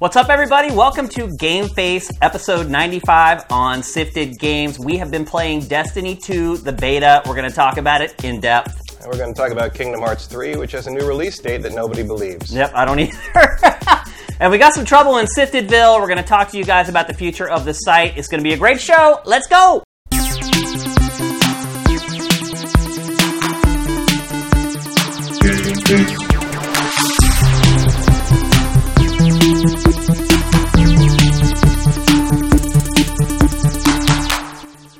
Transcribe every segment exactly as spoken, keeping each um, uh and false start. What's up, everybody? Welcome to Game Face, episode ninety-five on Sifted Games. We have been playing Destiny two, the beta. We're going to talk about it in depth. And we're going to talk about Kingdom Hearts three, which has a new release date that nobody believes. Yep, I don't either. And we got some trouble in Siftedville. We're going to talk to you guys about the future of the site. It's going to be a great show. Let's go!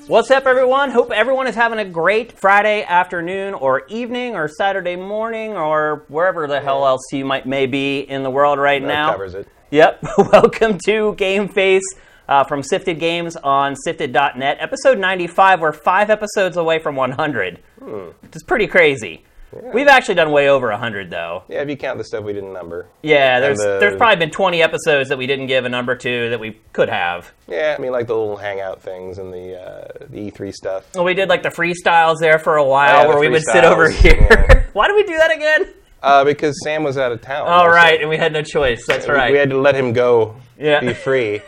What's up, everyone? Hope everyone is having a great Friday afternoon or evening or Saturday morning or wherever the hell else you might may be in the world right that now. Covers it. Yep. Welcome to Game Face uh, from Sifted Games on sifted dot net. Episode ninety-five. We're five episodes away from one hundred. Hmm. Which is pretty crazy. Yeah. We've actually done way over one hundred, though. Yeah, if you count the stuff we didn't number. Yeah, there's the... there's probably been twenty episodes that we didn't give a number to that we could have. Yeah, I mean, like the little hangout things and the, uh, the E three stuff. Well, we did, like, the freestyles there for a while, yeah, where we would sit over here. Yeah. Why did we do that again? Uh, because Sam was out of town. Oh, right, so. And we had no choice. That's right. We had to let him go, yeah. Be free.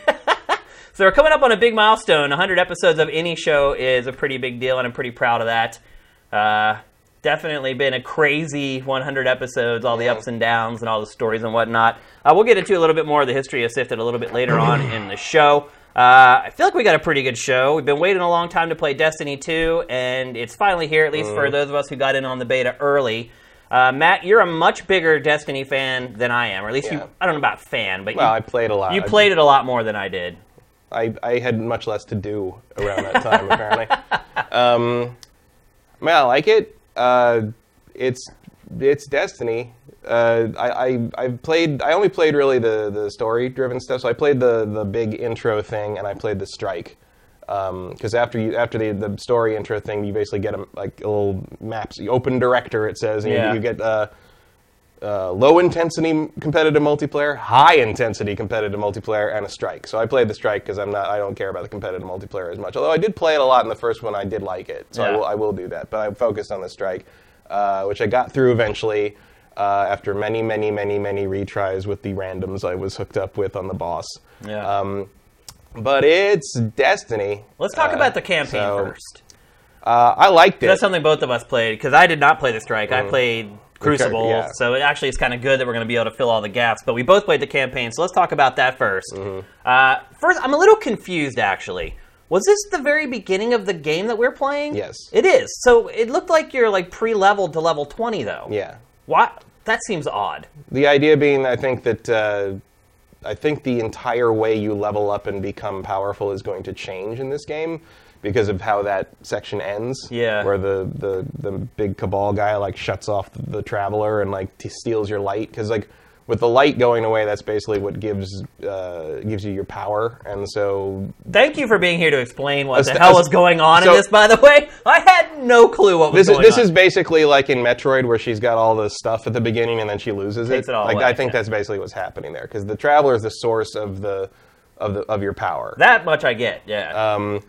So we're coming up on a big milestone. one hundred episodes of any show is a pretty big deal, and I'm pretty proud of that. Uh... Definitely been a crazy one hundred episodes, all the ups and downs and all the stories and whatnot. Uh, we'll get into a little bit more of the history of Sifted a little bit later on in the show. Uh, I feel like we got a pretty good show. We've been waiting a long time to play Destiny two, and it's finally here, at least mm. for those of us who got in on the beta early. Uh, Matt, you're a much bigger Destiny fan than I am, or at least yeah. you, I don't know about fan, but well, you, I played a lot. You played it a lot more than I did. I, I had much less to do around that time, apparently. Um, I mean, I like it. Uh, it's it's Destiny. Uh, I, I I played. I only played really the, the story driven stuff. So I played the, the big intro thing, and I played the strike. Because um, after you after the, the story intro thing, you basically get a, like a little maps. You open director, it says, and yeah. you, you get uh, uh, low intensity competitive multiplayer, high intensity competitive multiplayer, and a strike. So I played the strike because I'm not. I don't care about the competitive multiplayer as much. Although I did play it a lot in the first one. I did like it, so yeah. I will. I will do that. But I focused on the strike, uh, which I got through eventually uh, after many, many, many, many retries with the randoms I was hooked up with on the boss. Yeah. Um, but it's Destiny. Let's talk uh, about the campaign so, first. Uh, I liked it. That's something both of us played because I did not play the strike. Mm. I played Crucible, yeah. So it actually is kind of good that we're going to be able to fill all the gaps. But we both played the campaign, so let's talk about that first. Mm-hmm. Uh, first, I'm a little confused, actually. Was this the very beginning of the game that we're playing? Yes. It is. So it looked like you're like pre-leveled to level twenty, though. Yeah. What? That seems odd. The idea being, I think, that uh, I think the entire way you level up and become powerful is going to change in this game. Because of how that section ends, yeah. where the, the, the big Cabal guy like shuts off the, the Traveler and like t- steals your light, because like with the light going away, that's basically what gives uh, gives you your power. And so, thank you for being here to explain what st- the hell was going on so, in this. By the way, I had no clue what was this going is, this on. This is basically like in Metroid, where she's got all the stuff at the beginning and then she loses Takes it. it all like away, I think yeah. that's basically what's happening there, because the Traveler is the source of the of the of your power. That much I get. Yeah. Um,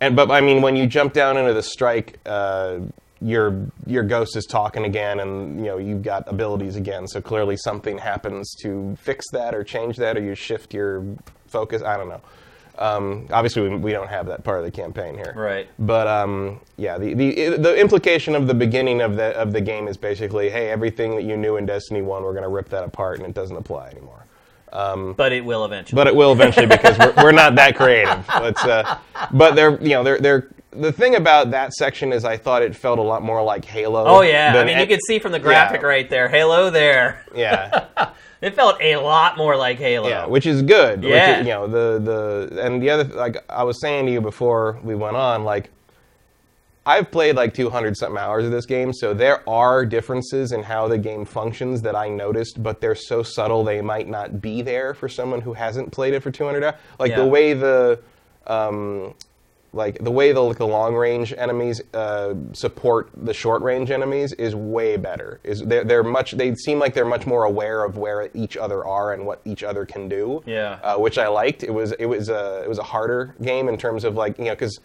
And, but, I mean, when you jump down into the strike, uh, your your ghost is talking again, and, you know, you've got abilities again. So clearly something happens to fix that or change that, or you shift your focus. I don't know. Um, obviously, we, we don't have that part of the campaign here. Right. But, um, yeah, the, the the implication of the beginning of the of the game is basically, hey, everything that you knew in Destiny one, we're going to rip that apart, and it doesn't apply anymore. Um, but it will eventually. But it will eventually because we're, we're not that creative. Let's, uh, but they're, you know, they're, they're, the thing about that section is I thought it felt a lot more like Halo. Oh, yeah. I mean, a- you can see from the graphic yeah. right there. Halo there. Yeah. It felt a lot more like Halo. Yeah, which is good. Yeah. Which is, you know, the, the, and the other, like I was saying to you before we went on, like, I've played like two hundred something hours of this game, so there are differences in how the game functions that I noticed, but they're so subtle they might not be there for someone who hasn't played it for two hundred hours. Like yeah. the way the, um, like the way the, like, the long range enemies uh, support the short range enemies is way better. Is they're, they're much they seem like they're much more aware of where each other are and what each other can do. Yeah, uh, which I liked. It was it was a it was a harder game in terms of like you know because.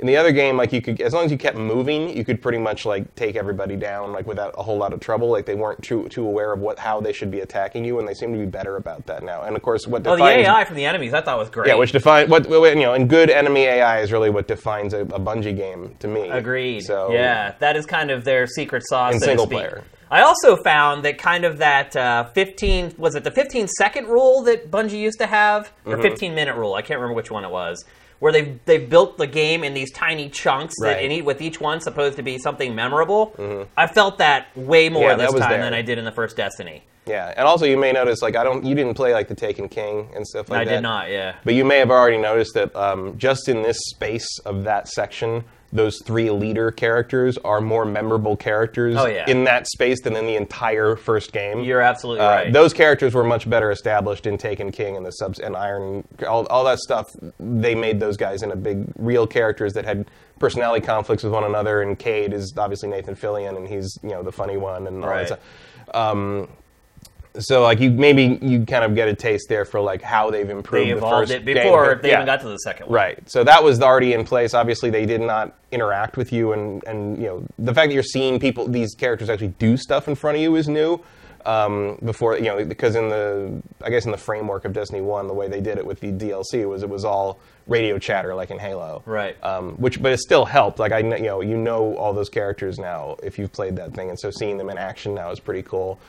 In the other game, like you could, as long as you kept moving, you could pretty much like take everybody down like without a whole lot of trouble. Like they weren't too too aware of what how they should be attacking you, and they seem to be better about that now. And of course, what defines well, the A I from the enemies I thought was great. Yeah, which defines what you know, and good enemy A I is really what defines a, a Bungie game to me. Agreed. So yeah, that is kind of their secret sauce. In so single to speak. Player. I also found that kind of that uh, fifteen was it the fifteen second rule that Bungie used to have or mm-hmm. fifteen minute rule? I can't remember which one it was. Where they've, they've built the game in these tiny chunks, right. that in e- with each one supposed to be something memorable. Mm-hmm. I felt that way more yeah, this time there. than I did in the first Destiny. Yeah, and also you may notice, like, I don't, you didn't play, like, the Taken King and stuff like I that. I did not, yeah. But you may have already noticed that um, just in this space of that section, those three leader characters are more memorable characters oh, yeah. in that space than in the entire first game. You're absolutely uh, right. Those characters were much better established in Taken King and the subs and Iron, all, all that stuff. They made those guys into big, real characters that had personality conflicts with one another. And Cade is obviously Nathan Fillion, and he's you know the funny one and all right. that stuff. Um, So, like, you maybe you kind of get a taste there for, like, how they've improved the first game. They evolved it before they even got to the second one. Right. So that was already in place. Obviously, they did not interact with you. And, and, you know, the fact that you're seeing people, these characters actually do stuff in front of you is new. Um, before, you know, because in the, I guess in the framework of Destiny one, the way they did it with the D L C was it was all radio chatter, like in Halo. Right. Um, which, but it still helped. Like, I, you know, you know all those characters now if you've played that thing. And so seeing them in action now is pretty cool.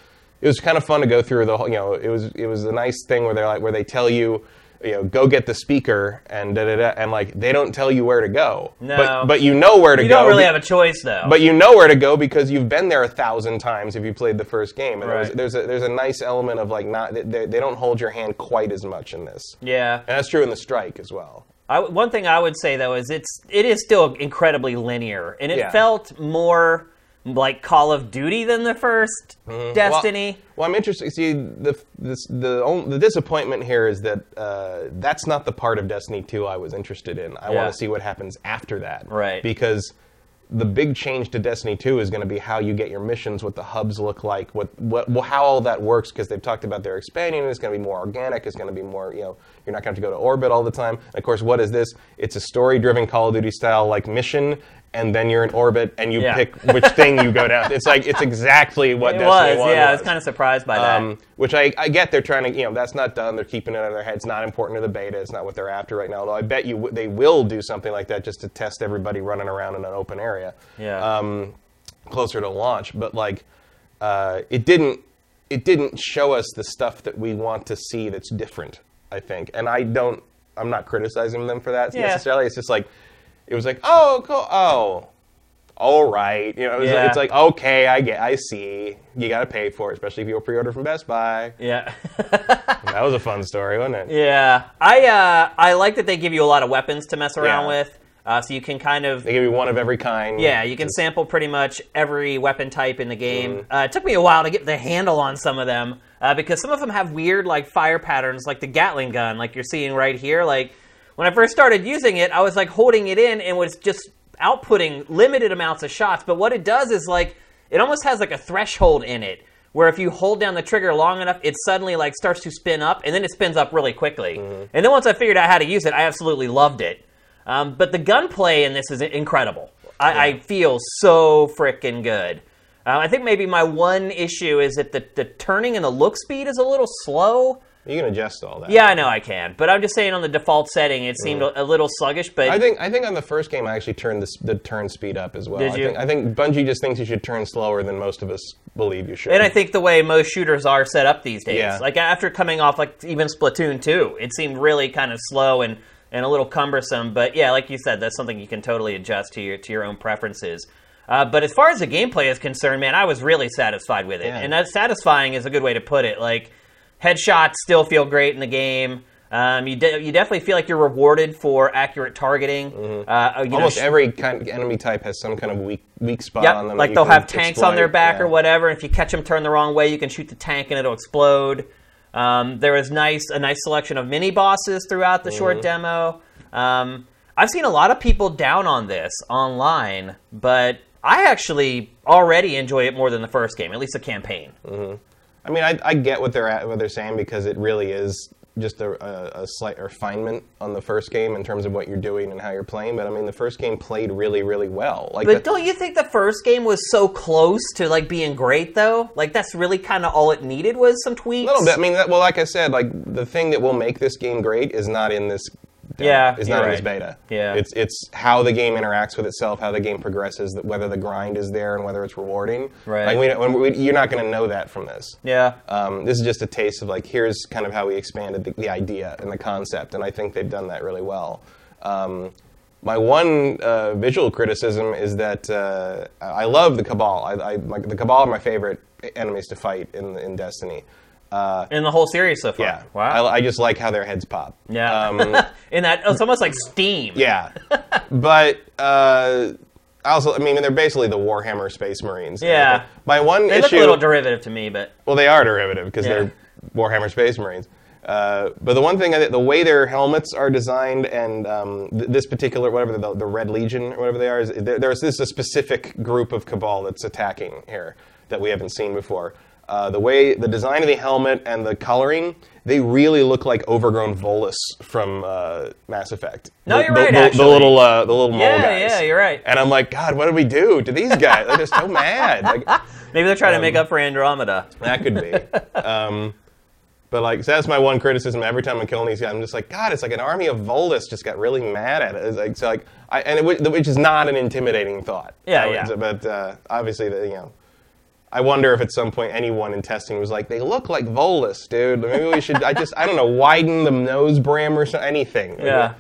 It was kind of fun to go through the whole, you know, it was it was a nice thing where they're like where they tell you, you know, go get the speaker and da da da, and like they don't tell you where to go. No. But, but you know where to go. You don't really have a choice though. But you know where to go because you've been there a thousand times if you played the first game. And right. there was, there's a there's a nice element of like not they they don't hold your hand quite as much in this. Yeah. And that's true in the Strike as well. I, one thing I would say though is it's it is still incredibly linear, and it yeah. felt more like Call of Duty than the first mm-hmm. Destiny. Well, well, I'm interested. See, the this, the only, the disappointment here is that uh, that's not the part of Destiny two I was interested in. I yeah. want to see what happens after that, right? Because the big change to Destiny two is going to be how you get your missions, what the hubs look like, what what well, how all that works. Because they've talked about they're expanding. It's going to be more organic. It's going to be more you know you're not going to have to go to orbit all the time. And of course, what is this? It's a story-driven Call of Duty style like mission. And then you're in orbit, and you yeah. pick which thing you go down. It's like it's exactly what it Destiny was. one yeah, was. I was kind of surprised by that. Um, which I, I get. They're trying to, you know, that's not done. They're keeping it out of their head. It's not important to the beta. It's not what they're after right now. Although I bet you w- they will do something like that just to test everybody running around in an open area. Yeah. Um, closer to launch, but like, uh, it didn't. It didn't show us the stuff that we want to see. That's different, I think. And I don't. I'm not criticizing them for that yeah. necessarily. It's just like. It was like, oh, cool, oh, all right. You know, it was yeah. like, it's like, okay, I get, I see. You got to pay for it, especially if you pre-order from Best Buy. Yeah, that was a fun story, wasn't it? Yeah, I uh, I like that they give you a lot of weapons to mess around yeah. with, uh, so you can kind of they give you one of every kind. Yeah, you can just... sample pretty much every weapon type in the game. Mm. Uh, it took me a while to get the handle on some of them uh, because some of them have weird like fire patterns, like the Gatling gun, like you're seeing right here, like. When I first started using it, I was like holding it in and was just outputting limited amounts of shots. But what it does is like, it almost has like a threshold in it where if you hold down the trigger long enough, it suddenly like starts to spin up and then it spins up really quickly. Mm-hmm. And then once I figured out how to use it, I absolutely loved it. Um, but the gunplay in this is incredible. I, yeah. I feel so freaking good. Uh, I think maybe my one issue is that the, the turning and the look speed is a little slow. You can adjust all that. Yeah, I know I can. But I'm just saying on the default setting, it seemed mm. a little sluggish. But I think I think on the first game, I actually turned the, the turn speed up as well. Did you? I think, I think Bungie just thinks you should turn slower than most of us believe you should. And I think the way most shooters are set up these days. Yeah. Like, after coming off, like, even Splatoon two, it seemed really kind of slow and, and a little cumbersome. But, yeah, like you said, that's something you can totally adjust to your to your own preferences. Uh, but as far as the gameplay is concerned, man, I was really satisfied with it. Yeah. And that satisfying is a good way to put it. Like... Headshots still feel great in the game. Um, you de- you definitely feel like you're rewarded for accurate targeting. Mm-hmm. Uh, you Almost know, sh- every kind of enemy type has some kind of weak weak spot yep, on them. Like they'll have tanks exploit. on their back yeah. or whatever. If you catch them turned the wrong way, you can shoot the tank and it'll explode. Um, there is nice a nice selection of mini bosses throughout the mm-hmm. short demo. Um, I've seen a lot of people down on this online, but I actually already enjoy it more than the first game, at least the campaign. Mm-hmm. I mean, I, I get what they're at, what they're saying because it really is just a, a, a slight refinement on the first game in terms of what you're doing and how you're playing. But I mean, the first game played really, really well. Like, but the, don't you think the first game was so close to like being great though? Like that's really kind of all it needed was some tweaks. A little bit. I mean, that, well, like I said, like the thing that will make this game great is not in this. Yeah, it's not in this beta. Yeah, it's it's how the game interacts with itself, how the game progresses, whether the grind is there and whether it's rewarding. Right. Like we, when we, you're not going to know that from this. Yeah. Um, this is just a taste of like here's kind of how we expanded the, the idea and the concept, and I think they've done that really well. Um, my one uh, visual criticism is that uh, I love the Cabal. I, I my, the Cabal are my favorite enemies to fight in in Destiny. Uh, in the whole series so far. Yeah. Wow. I, I just like how their heads pop. Yeah. Um, in that, it's almost like steam. Yeah. But uh, I also, I mean, they're basically the Warhammer Space Marines. Yeah. My one they issue. They look a little derivative to me, but. Well, they are derivative because yeah. they're Warhammer Space Marines. Uh, but the one thing, I, the way their helmets are designed and um, th- this particular, whatever, the, the Red Legion or whatever they are, is there, there's this is a specific group of Cabal that's attacking here that we haven't seen before. Uh, the way, the design of the helmet and the coloring, they really look like overgrown Volus from uh, Mass Effect. No, the, you're the, right, the, actually. The little, uh, the little yeah, mole guys. Yeah, yeah, you're right. And I'm like, God, what did we do to these guys? Like, they're so mad. Like, maybe they're trying um, to make up for Andromeda. That could be. Um, but, like, so that's my one criticism. Every time I'm killing these guys, I'm just like, God, it's like an army of Volus just got really mad at us. Like, so, like, I, and it, which is not an intimidating thought. Yeah, so, yeah. So, but, uh, obviously, the, you know. I wonder if at some point anyone in testing was like, they look like Volus, dude. Maybe we should, I just, I don't know, widen the nose brim or so, anything. Yeah.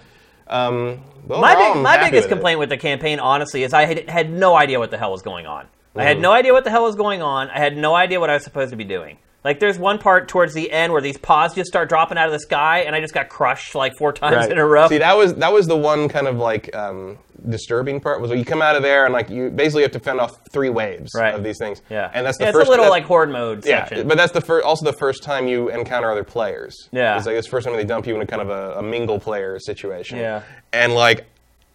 Um, well, my big, my biggest with complaint it. with the campaign, honestly, is I had, had no idea what the hell was going on. Mm. I had no idea what the hell was going on. I had no idea what I was supposed to be doing. Like, there's one part towards the end where these paws just start dropping out of the sky, and I just got crushed, like, four times right. in a row. See, that was that was the one kind of, like, um, disturbing part, was when you come out of there, and, like, you basically have to fend off three waves right. of these things. Yeah, and that's the yeah, first, it's a little, like, horde mode yeah, section. Yeah, but that's the fir- also the first time you encounter other players. Yeah. It's, like, it's the first time they dump you into kind of a, a mingle player situation. Yeah. And, like...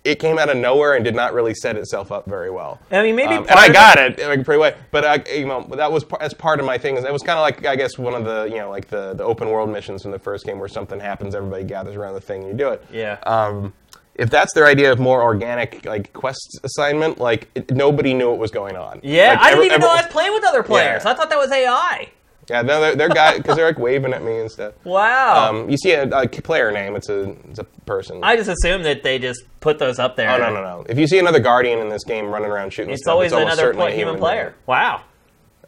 It came out of nowhere and did not really set itself up very well. I mean, maybe um, part and I got it, it like, pretty well. But I, you know, that was that's part of my thing. It was kind of like I guess one of the you know like the, the open world missions from the first game where something happens, everybody gathers around the thing and you do it. Yeah. Um, if that's their idea of more organic like quest assignment, like it, nobody knew what was going on. Yeah, like, I didn't every, even know every, I was playing with other players. Yeah. I thought that was A I. Yeah, no, they're, they're guy because they're like waving at me and stuff. Wow! Um, you see a, a player name; it's a it's a person. I just assume that they just put those up there. Oh no, no, no! If you see another Guardian in this game running around shooting, it's stuff, always it's almost another certainly human, human player. player. Wow!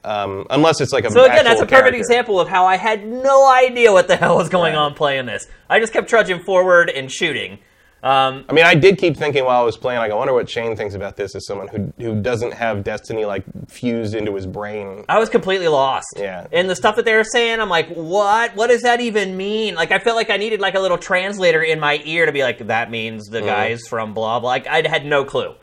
Um, unless it's like a so again, that's a perfect character. example of how I had no idea what the hell was going right. on playing this. I just kept trudging forward and shooting. Um, I mean, I did keep thinking while I was playing, like, I wonder what Shane thinks about this as someone who who doesn't have Destiny, like, fused into his brain. I was completely lost. Yeah. And the stuff that they were saying, I'm like, what? What does that even mean? Like, I felt like I needed, like, a little translator in my ear to be like, that means the mm. guys from blah, blah. Like, I had no clue.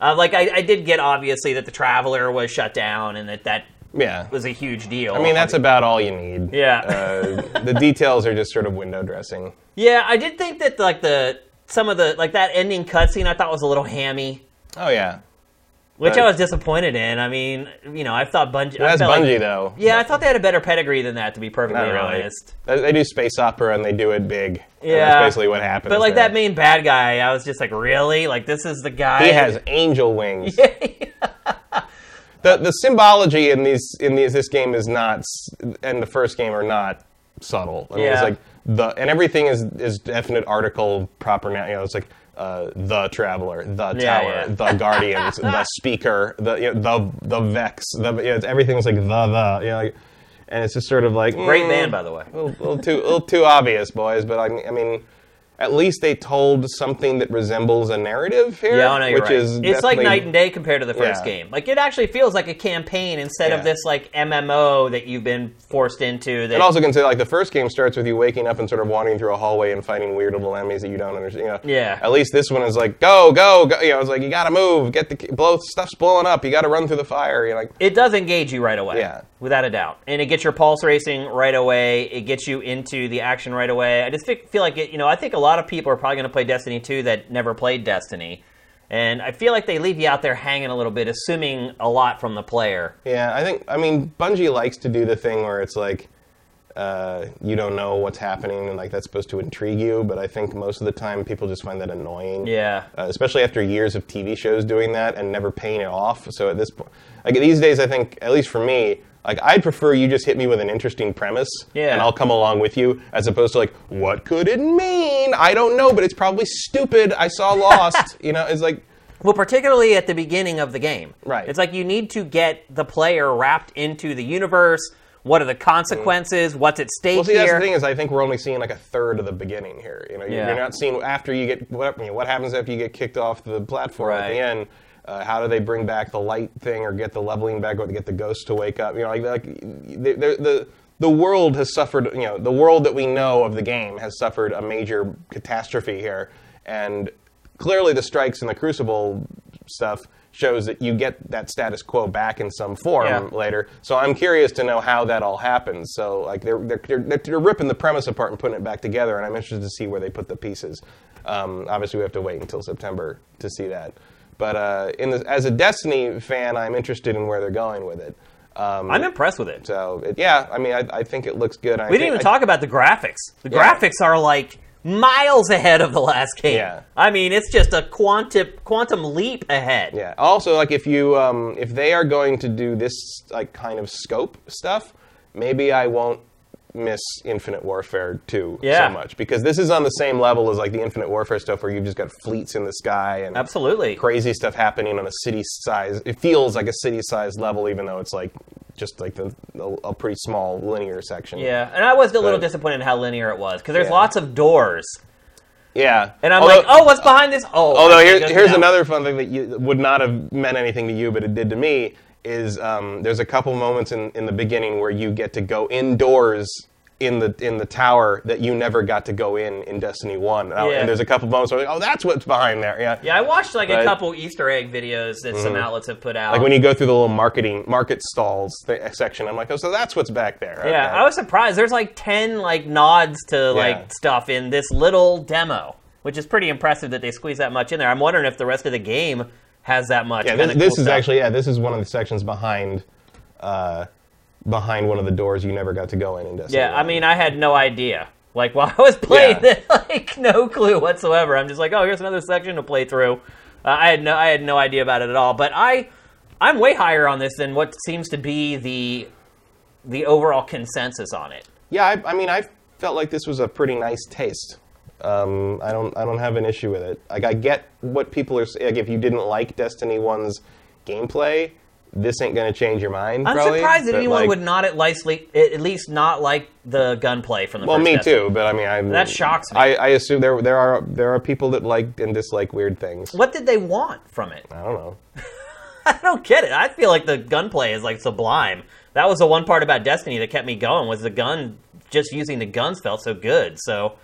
Uh, like, I, I did get, obviously, that the Traveler was shut down and that that... Yeah, was a huge deal. I mean, that's about all you need. Yeah. Uh, the details are just sort of window dressing. Yeah, I did think that, like, the... Some of the, like, that ending cutscene I thought was a little hammy. Oh, yeah. Which but, I was disappointed in. I mean, you know, I thought Bungie... That's Bungie, like, though. Yeah, but I thought they had a better pedigree than that, to be perfectly really. honest. They do space opera, and they do it big. Yeah. That's basically what happened. But, like, there. that main bad guy, I was just like, really? Like, this is the guy... He has angel wings. Yeah. the The symbology in these in these, this game is not... And the first game are not subtle. I mean, yeah. it's like... The, and everything is, is definite article, proper noun. You know, it's like uh, the Traveler, the Tower, yeah, yeah. the Guardians, the Speaker, the you know, the the Vex. The, you know, it's, everything's like the the. You know, like, and it's just sort of like great mm, man, by the way. A little, little too, a little too obvious, boys. But I, I mean, at least they told something that resembles a narrative here. Yeah, I know you're which right. is it's like night and day compared to the first yeah. game. Like it actually feels like a campaign instead yeah. of this like M M O that you've been forced into. That... And also consider like the first game starts with you waking up and sort of wandering through a hallway and fighting weird little enemies that you don't understand. You know? Yeah. At least this one is like go go go. You know, it's like you gotta move, get the blow stuff's blowing up. You gotta run through the fire. You like it does engage you right away. Yeah. Without a doubt, and it gets your pulse racing right away. It gets you into the action right away. I just feel like it. You know, I think a lot. A lot of people are probably going to play Destiny two that never played Destiny. And I feel like they leave you out there hanging a little bit, assuming a lot from the player. Yeah, I think, I mean, Bungie likes to do the thing where it's like, uh, you don't know what's happening, and like that's supposed to intrigue you. But I think most of the time people just find that annoying. Yeah. Uh, especially after years of T V shows doing that and never paying it off. So at this point, like these days, I think at least for me, like I'd prefer you just hit me with an interesting premise, yeah. and I'll come along with you, as opposed to like, what could it mean? I don't know, but it's probably stupid. I saw Lost. You know, it's like. Well, particularly at the beginning of the game. Right. It's like you need to get the player wrapped into the universe. What are the consequences? Mm. What's at stake here? Well, see, that's here? The thing is, I think we're only seeing like a third of the beginning here. You know, yeah. You're not seeing after you get, what, you know, what happens after you get kicked off the platform right. at the end. Uh, how do they bring back the light thing or get the leveling back or get the ghosts to wake up? You know, like, like the, the, the world has suffered, you know, the world that we know of the game has suffered a major catastrophe here. And clearly, the strikes and the Crucible stuff shows that you get that status quo back in some form yeah. later. So I'm curious to know how that all happens. So like they're they're they're, they're ripping the premise apart and putting it back together, and I'm interested to see where they put the pieces. Um, obviously, we have to wait until September to see that. But uh, in the, as a Destiny fan, I'm interested in where they're going with it. Um, I'm impressed with it. So it, yeah, I mean, I, I think it looks good. I we didn't think, even talk I, about the graphics. The yeah. graphics are like. Miles ahead of the last game. Yeah. I mean, it's just a quantum quantum leap ahead. Yeah. Also, like if you um, if they are going to do this like kind of scope stuff, maybe I won't miss Infinite Warfare two yeah. so much, because this is on the same level as like the Infinite Warfare stuff where you've just got fleets in the sky and absolutely crazy stuff happening on a city size. It feels like a city size level, even though it's like just like the, a pretty small linear section. Yeah, and I was a little but, disappointed in how linear it was, because there's yeah. lots of doors. Yeah. And I'm although, like, oh, what's behind this? Oh. Although here, here's another fun thing that you, would not have meant anything to you, but it did to me, is um, there's a couple moments in, in the beginning where you get to go indoors in the in the tower that you never got to go in in Destiny one. And, yeah. and there's a couple moments where I'm like, oh, that's what's behind there. Yeah, yeah I watched like but, a couple Easter egg videos that mm-hmm. some outlets have put out. Like when you go through the little marketing market stalls th- section, I'm like, oh, so that's what's back there. Okay. Yeah, I was surprised. There's like ten like nods to yeah. like stuff in this little demo, which is pretty impressive that they squeeze that much in there. I'm wondering if the rest of the game has that much. Yeah, this, cool this is stuff. actually, yeah, this is one of the sections behind... Uh, behind one of the doors you never got to go in in Destiny. Yeah, I mean, I had no idea. Like, while I was playing yeah. this, like, no clue whatsoever. I'm just like, oh, here's another section to play through. Uh, I had no I had no idea about it at all. But I, I'm way higher on this than what seems to be the the overall consensus on it. Yeah, I, I mean, I felt like this was a pretty nice taste. Um, I don't I don't have an issue with it. Like, I get what people are saying. Like, if you didn't like Destiny one's gameplay... This ain't going to change your mind, I'm probably. I'm surprised that anyone like, would not at least not like the gunplay from the well, first Well, me Destiny. Too, but I mean... I'm, that shocks me. I, I assume there there are there are people that like and dislike weird things. What did they want from it? I don't know. I don't get it. I feel like the gunplay is like sublime. That was the one part about Destiny that kept me going, was the gun, just using the guns felt so good. So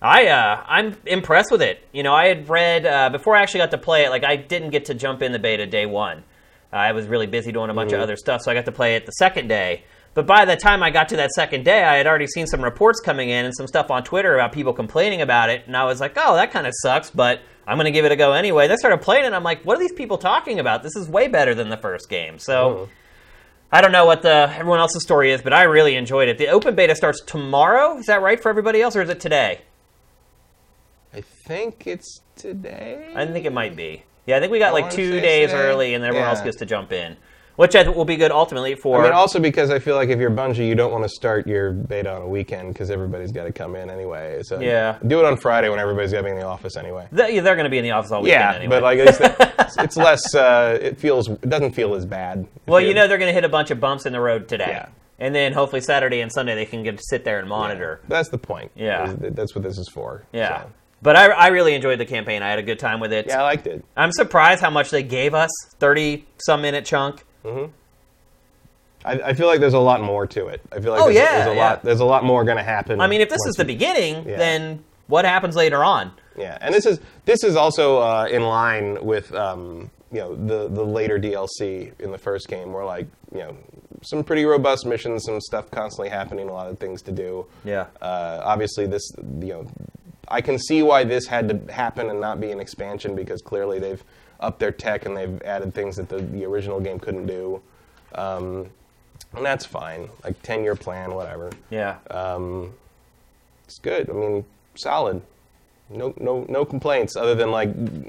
I, uh, I'm impressed with it. You know, I had read, uh, before I actually got to play it, like I didn't get to jump in the beta day one. I was really busy doing a bunch mm-hmm. of other stuff, so I got to play it the second day. But by the time I got to that second day, I had already seen some reports coming in and some stuff on Twitter about people complaining about it, and I was like, oh, that kind of sucks, but I'm going to give it a go anyway. And I started playing it, and I'm like, what are these people talking about? This is way better than the first game. So mm-hmm. I don't know what the everyone else's story is, but I really enjoyed it. The open beta starts tomorrow. Is that right for everybody else, or is it today? I think it's today. I think it might be. Yeah, I think we got like two days today. early, and everyone yeah. else gets to jump in, which I think will be good ultimately for... I mean, also because I feel like if you're Bungie, you don't want to start your beta on a weekend because everybody's got to come in anyway. So yeah. do it on Friday when everybody's got to be in the office anyway. They're going to be in the office all weekend yeah, anyway. Yeah, but like it's, it's less... Uh, it feels it doesn't feel as bad. Well, you know they're going to hit a bunch of bumps in the road today. Yeah. And then hopefully Saturday and Sunday they can get to sit there and monitor. Yeah. That's the point. Yeah. That's what this is for. Yeah. So. But I, I really enjoyed the campaign. I had a good time with it. Yeah, I liked it. I'm surprised how much they gave us, thirty-some minute chunk. Mm-hmm. I, I feel like there's a lot more to it. I feel like oh, there's, yeah, there's, a yeah. lot, there's a lot more going to happen. I mean, if this is the beginning, yeah. then what happens later on? Yeah, and this is this is also uh, in line with um, you know the, the later D L C in the first game, where like you know some pretty robust missions, some stuff constantly happening, a lot of things to do. Yeah. Uh, obviously, this you know. I can see why this had to happen and not be an expansion, because clearly they've upped their tech and they've added things that the, the original game couldn't do. Um, And that's fine. Like, ten-year plan, whatever. Yeah. Um, it's good. I mean, solid. No, no, no complaints other than, like,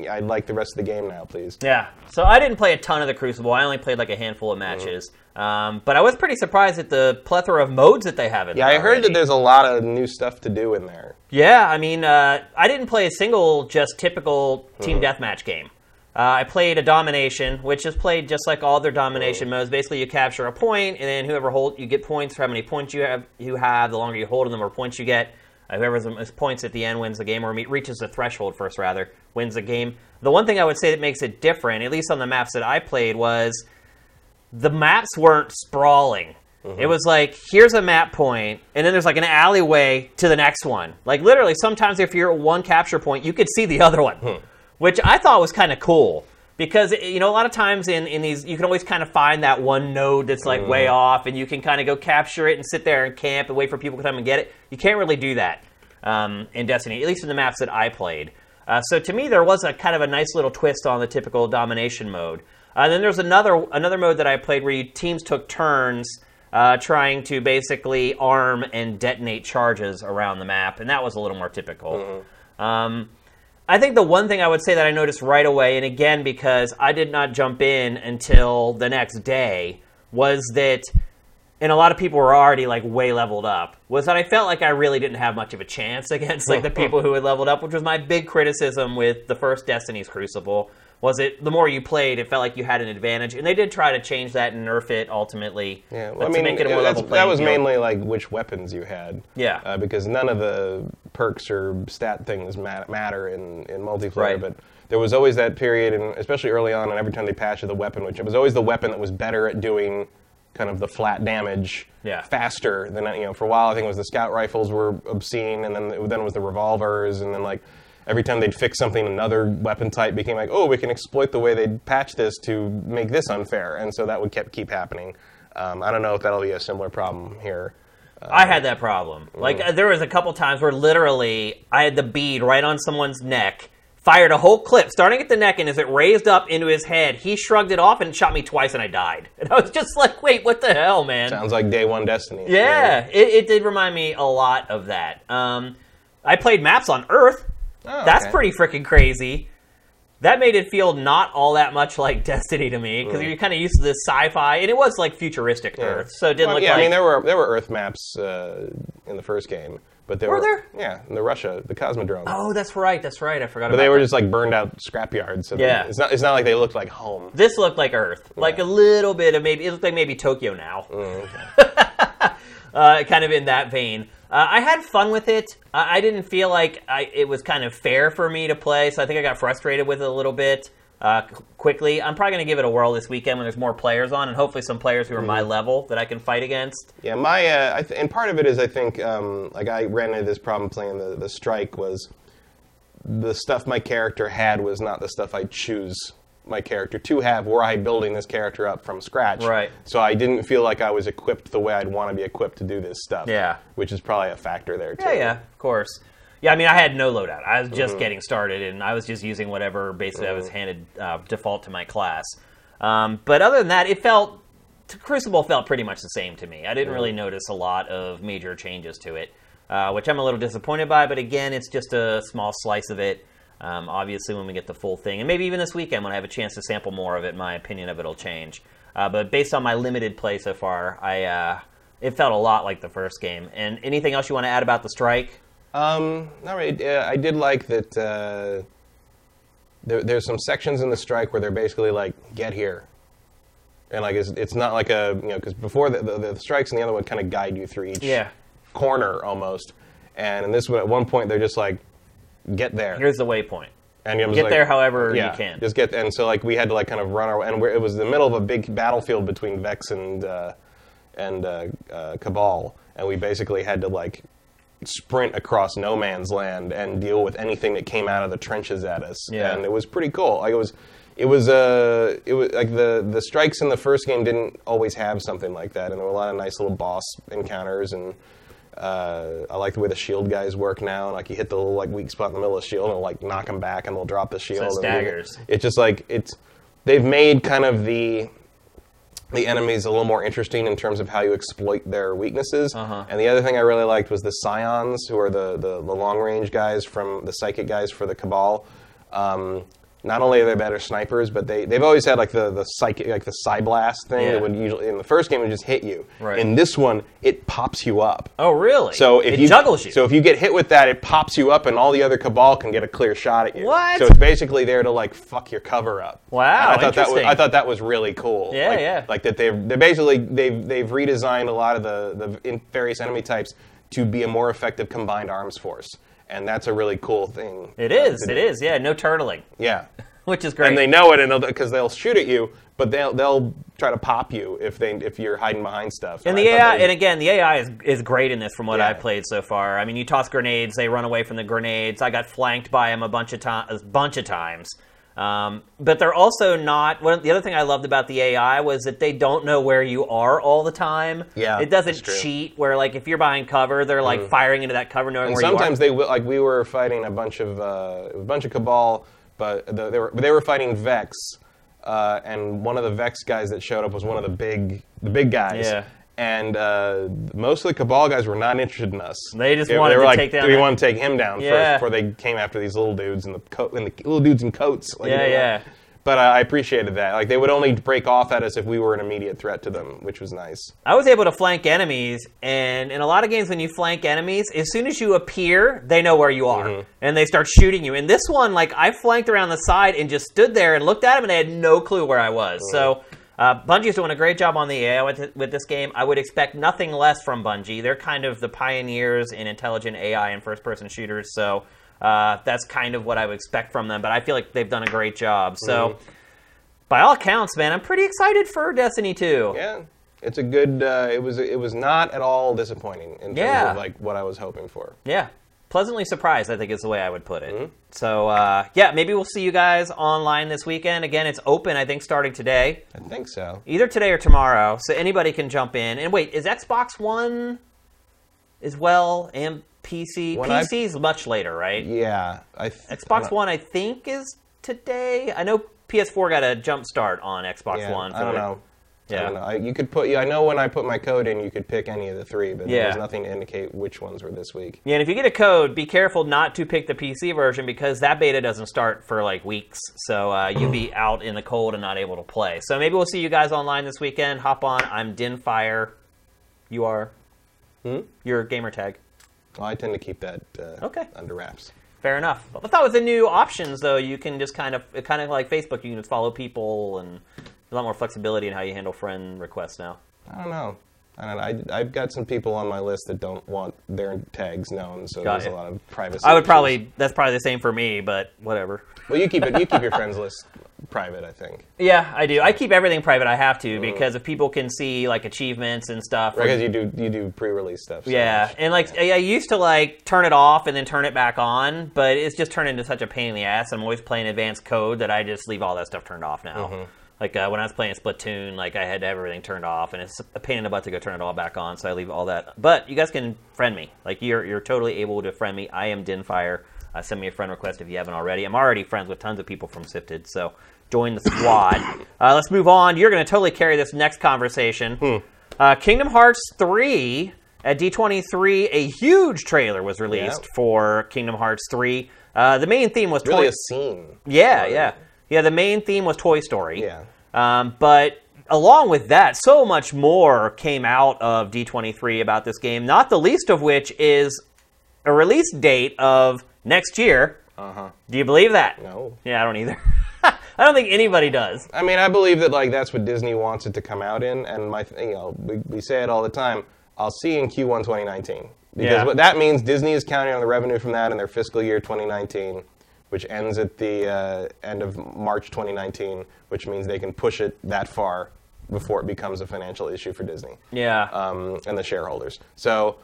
I'd like the rest of the game now, please. Yeah. So I didn't play a ton of the Crucible. I only played, like, a handful of matches. Mm-hmm. Um, but I was pretty surprised at the plethora of modes that they have in yeah, there. Yeah, I heard already. That there's a lot of new stuff to do in there. Yeah, I mean, uh, I didn't play a single just typical team mm-hmm. deathmatch game. Uh, I played a domination, which is played just like all their domination modes. Basically, you capture a point, and then whoever hold, you get points for how many points you have. You have the longer you hold them, or points you get. Uh, whoever has the most points at the end wins the game, or reaches the threshold first, rather, wins the game. The one thing I would say that makes it different, at least on the maps that I played, was the maps weren't sprawling. Mm-hmm. It was like, here's a map point, and then there's like an alleyway to the next one. Like literally, sometimes if you're at one capture point, you could see the other one. Hmm. Which I thought was kind of cool because, you know, a lot of times in, in these, you can always kind of find that one node that's like mm. way off and you can kind of go capture it and sit there and camp and wait for people to come and get it. You can't really do that um, in Destiny, at least in the maps that I played. Uh, so to me, there was a kind of a nice little twist on the typical domination mode. Uh, and then there's another another mode that I played where you, teams took turns uh, trying to basically arm and detonate charges around the map. And that was a little more typical. Mm. Um I think the one thing I would say that I noticed right away, and again, because I did not jump in until the next day, was that, and a lot of people were already, like, way leveled up, was that I felt like I really didn't have much of a chance against, like, the people who had leveled up, which was my big criticism with the first Destiny's Crucible, was it the more you played, it felt like you had an advantage. And they did try to change that and nerf it, ultimately. Yeah, well, I mean, make it a more level that was field. Mainly, like, which weapons you had. Yeah. Uh, because none of the perks or stat things matter in, in multiplayer. Right. But there was always that period, and especially early on, and every time they patched the weapon, which it was always the weapon that was better at doing kind of the flat damage yeah. faster than, you know, for a while, I think it was the scout rifles were obscene, and then, then it was the revolvers, and then, like, every time they'd fix something, another weapon type became like, oh, we can exploit the way they'd patch this to make this unfair. And so that would kept, keep happening. Um, I don't know if that'll be a similar problem here. Uh, I had that problem. Mm. Like, there was a couple times where literally I had the bead right on someone's neck, fired a whole clip, starting at the neck, and as it raised up into his head, he shrugged it off and shot me twice, and I died. And I was just like, wait, what the hell, man? Sounds like day one Destiny. Yeah, right? it, it did remind me a lot of that. Um, I played maps on Earth. Oh, that's okay. Pretty freaking crazy. That made it feel not all that much like Destiny to me, because mm. you're kind of used to this sci-fi, and it was like futuristic yeah. Earth, so it didn't well, look yeah, like... Yeah, I mean, there were there were Earth maps uh, in the first game, but there were... Were there? Yeah, in the Russia, the Cosmodrome. Oh, that's right, that's right, I forgot but about that. But they were that. just like burned out scrapyards, so yeah. they, it's not it's not like they looked like home. This looked like Earth. Yeah. Like a little bit of maybe... It looked like maybe Tokyo now. Mm, okay. uh, kind of in that vein. Uh, I had fun with it. Uh, I didn't feel like I, it was kind of fair for me to play, so I think I got frustrated with it a little bit uh, quickly. I'm probably going to give it a whirl this weekend when there's more players on, and hopefully some players who are mm-hmm. my level that I can fight against. Yeah, my uh, I th- and part of it is I think um, like I ran into this problem playing the, the Strike was the stuff my character had was not the stuff I choose my character to have were I building this character up from scratch. Right. So I didn't feel like I was equipped the way I'd want to be equipped to do this stuff. Yeah. Which is probably a factor there, too. Yeah, yeah, of course. Yeah, I mean, I had no loadout. I was just mm-hmm. getting started, and I was just using whatever basically mm-hmm. I was handed uh, default to my class. Um, but other than that, it felt... Crucible felt pretty much the same to me. I didn't mm-hmm. really notice a lot of major changes to it, uh, which I'm a little disappointed by, but again, it's just a small slice of it. Um, obviously, when we get the full thing, and maybe even this weekend when I have a chance to sample more of it, my opinion of it will change. Uh, but based on my limited play so far, I uh, it felt a lot like the first game. And anything else you want to add about the Strike? Um, no, right. uh, I did like that uh, there, there's some sections in the Strike where they're basically like, get here. And like it's, it's not like a, you know, because before the, the, the Strikes and the other one kind of guide you through each yeah. corner almost. And in this one, at one point, they're just like, get there. Here's the waypoint. And it was get like, there however yeah, you can. Just get and so like we had to like kind of run our and we're, it was the middle of a big battlefield between Vex and uh, and uh, uh, Cabal, and we basically had to like sprint across no man's land and deal with anything that came out of the trenches at us. Yeah. And it was pretty cool. Like it was it was uh it was like the the Strikes in the first game didn't always have something like that, and there were a lot of nice little boss encounters and. Uh, I like the way the shield guys work now. Like you hit the little like weak spot in the middle of the shield and like knock them back, and they'll drop the shield. So it staggers. And it's just like it's. They've made kind of the the enemies a little more interesting in terms of how you exploit their weaknesses. Uh-huh. And the other thing I really liked was the Scions, who are the, the, the long-range guys from the psychic guys for the Cabal. Um, not only are they better snipers, but they, they've always had like the, the psychic, like the Psy Blast thing yeah. that would usually, in the first game, it would just hit you. Right. In this one, it pops you up. Oh, really? So if it you, juggles you. So if you get hit with that, it pops you up, and all the other Cabal can get a clear shot at you. What? So it's basically there to like fuck your cover up. Wow, and I thought interesting. That was, I thought that was really cool. Yeah, like, yeah. Like that they've, they're basically, they've, they've redesigned a lot of the, the various enemy types to be a more effective combined arms force. And that's a really cool thing. It is. Uh, it is. Yeah. No turtling. Yeah. Which is great. And they know it, and because they'll, they'll shoot at you, but they'll they'll try to pop you if they if you're hiding behind stuff. And, and the A I, was... and again, the A I is is great in this from what yeah. I played so far. I mean, you toss grenades, they run away from the grenades. I got flanked by them a bunch of times, to- a bunch of times. Um, but they're also not... Well, the other thing I loved about the A I was that they don't know where you are all the time. Yeah, it doesn't cheat, where, like, if you're behind cover, they're, like, mm. firing into that cover knowing and where you are. And sometimes they will... Like, we were fighting a bunch of uh, a bunch of Cabal, but the, they were they were fighting Vex, uh, and one of the Vex guys that showed up was one of the big the big guys. Yeah. And uh, most of the Cabal guys were not interested in us. They just they, wanted they were to like, take down. We that. want to take him down yeah. first before they came after these little dudes in the coat and the little dudes in coats. Like, yeah, you know, yeah. But uh, I appreciated that. Like, they would only break off at us if we were an immediate threat to them, which was nice. I was able to flank enemies, and in a lot of games, when you flank enemies, as soon as you appear, they know where you are, mm-hmm. and they start shooting you. And this one, like, I flanked around the side and just stood there and looked at them, and they had no clue where I was. Mm-hmm. So. Uh, Bungie's doing a great job on the A I with, with this game. I would expect nothing less from Bungie. They're kind of the pioneers in intelligent A I and first-person shooters, so uh, that's kind of what I would expect from them. But I feel like they've done a great job. So, mm-hmm. by all accounts, man, I'm pretty excited for Destiny two. Yeah, it's a good. Uh, it was. It was not at all disappointing in terms yeah. of like what I was hoping for. Yeah. Pleasantly surprised, I think, is the way I would put it. Mm-hmm. So, uh, yeah, maybe we'll see you guys online this weekend. Again, it's open, I think, starting today. I think so. Either today or tomorrow, so anybody can jump in. And wait, is Xbox One as well and P C? When P C's I... much later, right? Yeah. I th- Xbox not... One, I think, is today. I know P S four got a jump start on Xbox yeah, One. I don't it. know. Yeah. I don't know. I, you could put. I know when I put my code in, you could pick any of the three, but yeah. there's nothing to indicate which ones were this week. Yeah, and if you get a code, be careful not to pick the P C version because that beta doesn't start for like weeks, so uh, you'll be out in the cold and not able to play. So maybe we'll see you guys online this weekend. Hop on. I'm Dinfire. You are. Hmm? Your gamer tag. Well, I tend to keep that uh, okay. under wraps. Fair enough. I thought with the new options, though, you can just kind of kind of like Facebook. You can just follow people and. A lot more flexibility in how you handle friend requests now. I don't know. I don't know. I, I've got some people on my list that don't want their tags known, so got there's it. a lot of privacy. I would issues. probably. That's probably the same for me, but whatever. Well, you keep it. You keep your friends list private, I think. Yeah, I do. I keep everything private. I have to mm. because if people can see like achievements and stuff. Because right, you do you do pre-release stuff. So yeah, much. and like yeah. I used to like turn it off and then turn it back on, but it's just turned into such a pain in the ass. I'm always playing advanced code that I just leave all that stuff turned off now. Mm-hmm. Like, uh, when I was playing Splatoon, like, I had everything turned off, and it's a pain in the butt to go turn it all back on, so I leave all that. But you guys can friend me. Like, you're you're totally able to friend me. I am Dinfire. Uh, send me a friend request if you haven't already. I'm already friends with tons of people from Sifted, so join the squad. uh, let's move on. You're going to totally carry this next conversation. Hmm. Uh, Kingdom Hearts three at D twenty-three, a huge trailer was released yeah. for Kingdom Hearts three. Uh, the main theme was... Really toy- a scene. Yeah, right. yeah. Yeah, the main theme was Toy Story. Yeah. Um, but along with that, so much more came out of D twenty-three about this game, not the least of which is a release date of next year. Uh-huh. Do you believe that? No. Yeah, I don't either. I don't think anybody does. I mean, I believe that, like, that's what Disney wants it to come out in, and my, you know, we, we say it all the time, I'll see you in Q one twenty nineteen. Because yeah. what that means, Disney is counting on the revenue from that in their fiscal year twenty nineteen. Which ends at the uh, end of March twenty nineteen, which means they can push it that far before it becomes a financial issue for Disney. Yeah. Um, and the shareholders. So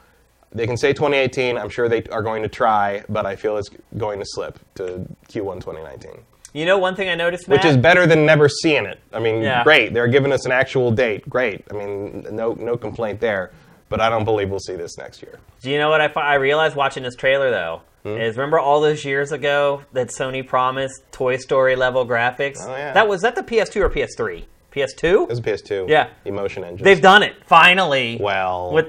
they can say twenty eighteen. I'm sure they are going to try, but I feel it's going to slip to Q one twenty nineteen. You know, one thing I noticed, Matt? Which is better than never seeing it. I mean, yeah. great. They're giving us an actual date. Great. I mean, no, no complaint there. But I don't believe we'll see this next year. Do you know what I, I realized watching this trailer, though? Mm-hmm. Is remember all those years ago that Sony promised Toy Story level graphics? Oh, yeah. That was that the P S two or P S three? P S two? It was a P S two. Yeah. Emotion engine. They've done it, finally. Well. With,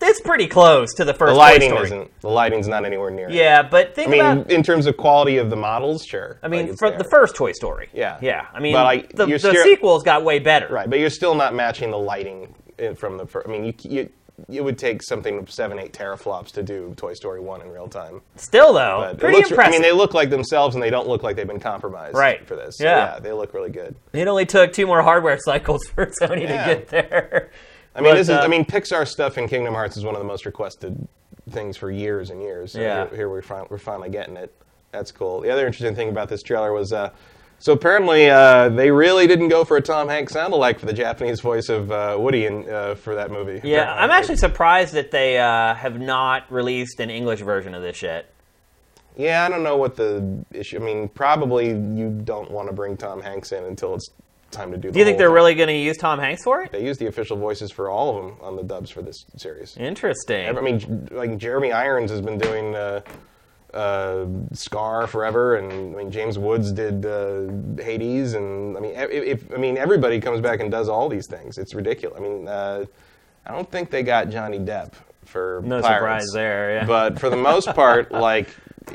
it's pretty close to the first the lighting Toy Story. Isn't. The lighting's not anywhere near it. Yeah, but think I mean, about... in terms of quality of the models, sure. I mean, like for the first Toy Story. Yeah. Yeah. I mean, but I, the, the still, sequels got way better. Right, but you're still not matching the lighting from the first... I mean, you... you It would take something with seven, eight teraflops to do Toy Story one in real time. Still, though, but pretty it looks, impressive. I mean, they look like themselves, and they don't look like they've been compromised right. for this. Yeah. So, yeah, they look really good. It only took two more hardware cycles for Sony yeah. to get there. I mean, but, this is. Uh, I mean, Pixar stuff in Kingdom Hearts is one of the most requested things for years and years. So yeah. Here, here we're, fin- we're finally getting it. That's cool. The other interesting thing about this trailer was... Uh, So apparently, uh, they really didn't go for a Tom Hanks sound-alike for the Japanese voice of uh, Woody in, uh, for that movie. Yeah, apparently. I'm actually surprised that they uh, have not released an English version of this yet. Yeah, I don't know what the issue... I mean, probably you don't want to bring Tom Hanks in until it's time to do the Do you think they're thing. really going to use Tom Hanks for it? They use the official voices for all of them on the dubs for this series. Interesting. I mean, like Jeremy Irons has been doing... Uh, Uh, Scar forever, and I mean James Woods did uh, Hades, and I mean if, if I mean everybody comes back and does all these things, it's ridiculous. I mean, uh, I don't think they got Johnny Depp for no Pirates, surprise there, yeah. But for the most part, like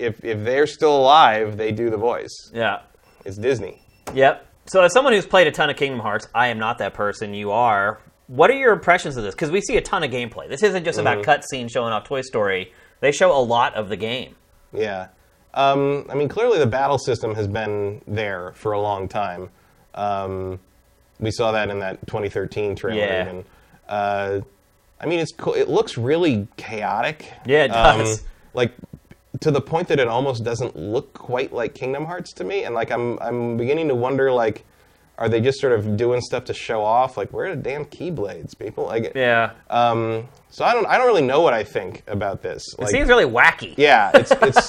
if if they're still alive, they do the voice. Yeah, it's Disney. Yep. So as someone who's played a ton of Kingdom Hearts, I am not that person. You are. What are your impressions of this? Because we see a ton of gameplay. This isn't just about mm-hmm. cutscenes showing off Toy Story. They show a lot of the game. Yeah. Um, I mean, clearly the battle system has been there for a long time. Um, we saw that in that twenty thirteen trailer. Yeah. Even. Uh, I mean, it's cool. It looks really chaotic. Yeah, it does. Um, like, to the point that it almost doesn't look quite like Kingdom Hearts to me. And, like, I'm I'm beginning to wonder, like, are they just sort of doing stuff to show off? Like, where are the damn Keyblades, people? Like, yeah. Um, so I don't, I don't really know what I think about this. Like, it seems really wacky. Yeah, it's it's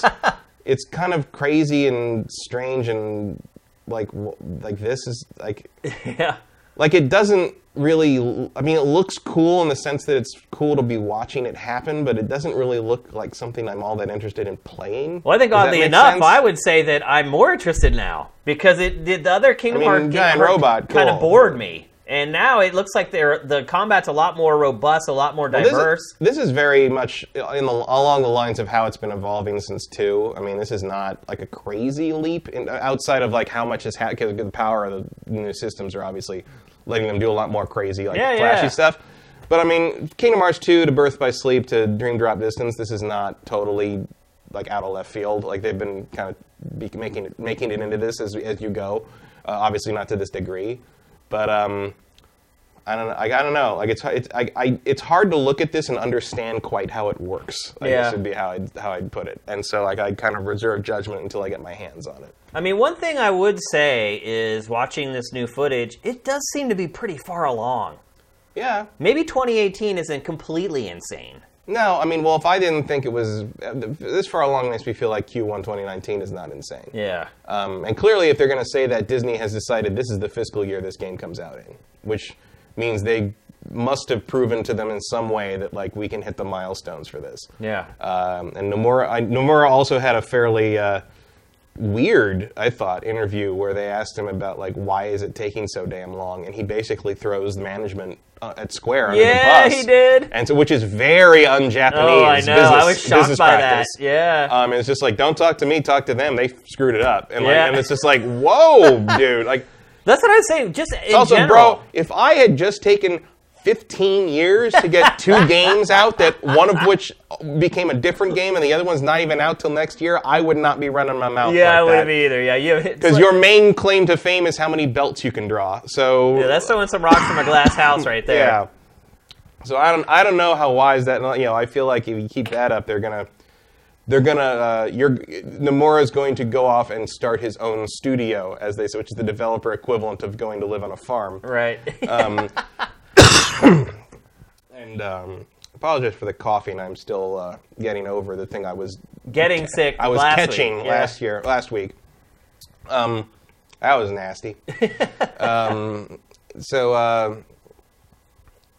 it's kind of crazy and strange and like like this is like yeah. Like it doesn't really. I mean, it looks cool in the sense that it's cool to be watching it happen, but it doesn't really look like something I'm all that interested in playing. Well, I think oddly enough, sense? I would say that I'm more interested now because it did the other Kingdom Hearts I mean, giant robot kind cool. of bored me, and now it looks like they're the combat's a lot more robust, a lot more diverse. Well, this, is, this is very much in the, along the lines of how it's been evolving since two. I mean, this is not like a crazy leap in, outside of like how much is ha- the power of the new systems are obviously. Letting them do a lot more crazy, like yeah, flashy yeah. stuff. But I mean, Kingdom Hearts two to Birth by Sleep to Dream Drop Distance. This is not totally like out of left field. Like they've been kind of be making it, making it into this as as you go. Uh, obviously not to this degree, but um, I don't know. I, I don't know. Like it's it's I, I it's hard to look at this and understand quite how it works. I guess would be how I'd, how I'd put it. And so like I kind of reserve judgment until I get my hands on it. I mean, one thing I would say is watching this new footage, it does seem to be pretty far along. Yeah. Maybe twenty eighteen isn't completely insane. No, I mean, well, if I didn't think it was... This far along makes me feel like Q one twenty nineteen is not insane. Yeah. Um, and clearly, if they're going to say that Disney has decided this is the fiscal year this game comes out in, which means they must have proven to them in some way that, like, we can hit the milestones for this. Yeah. Um, and Nomura, I, Nomura also had a fairly... Uh, weird, I thought, interview where they asked him about, like, why is it taking so damn long? And he basically throws the management uh, at Square under yeah, the bus. Yeah, he did. And so, which is very un-Japanese. Oh, I know. Business, I was shocked by practice. That. Yeah. Um, and it's just like, don't talk to me, talk to them. They screwed it up. And, like, yeah. and it's just like, whoa, dude. Like, that's what I was saying. Just in also, general. Bro, if I had just taken... fifteen years to get two games out, that one of which became a different game and the other one's not even out till next year, I would not be running my mouth yeah, like that. Yeah, I wouldn't be either. Yeah, because like... your main claim to fame is how many belts you can draw. So yeah, that's throwing some rocks from a glass house right there. Yeah. So I don't, I don't know how wise that. You know, I feel like if you keep that up, they're gonna, they're gonna. Uh, you're Nomura's going to go off and start his own studio, as they say, which is the developer equivalent of going to live on a farm. Right. Um, and um, apologize for the coughing. I'm still uh, getting over the thing I was getting sick. I was last catching week. Yeah. last year, last week. Um, that was nasty. um, so uh,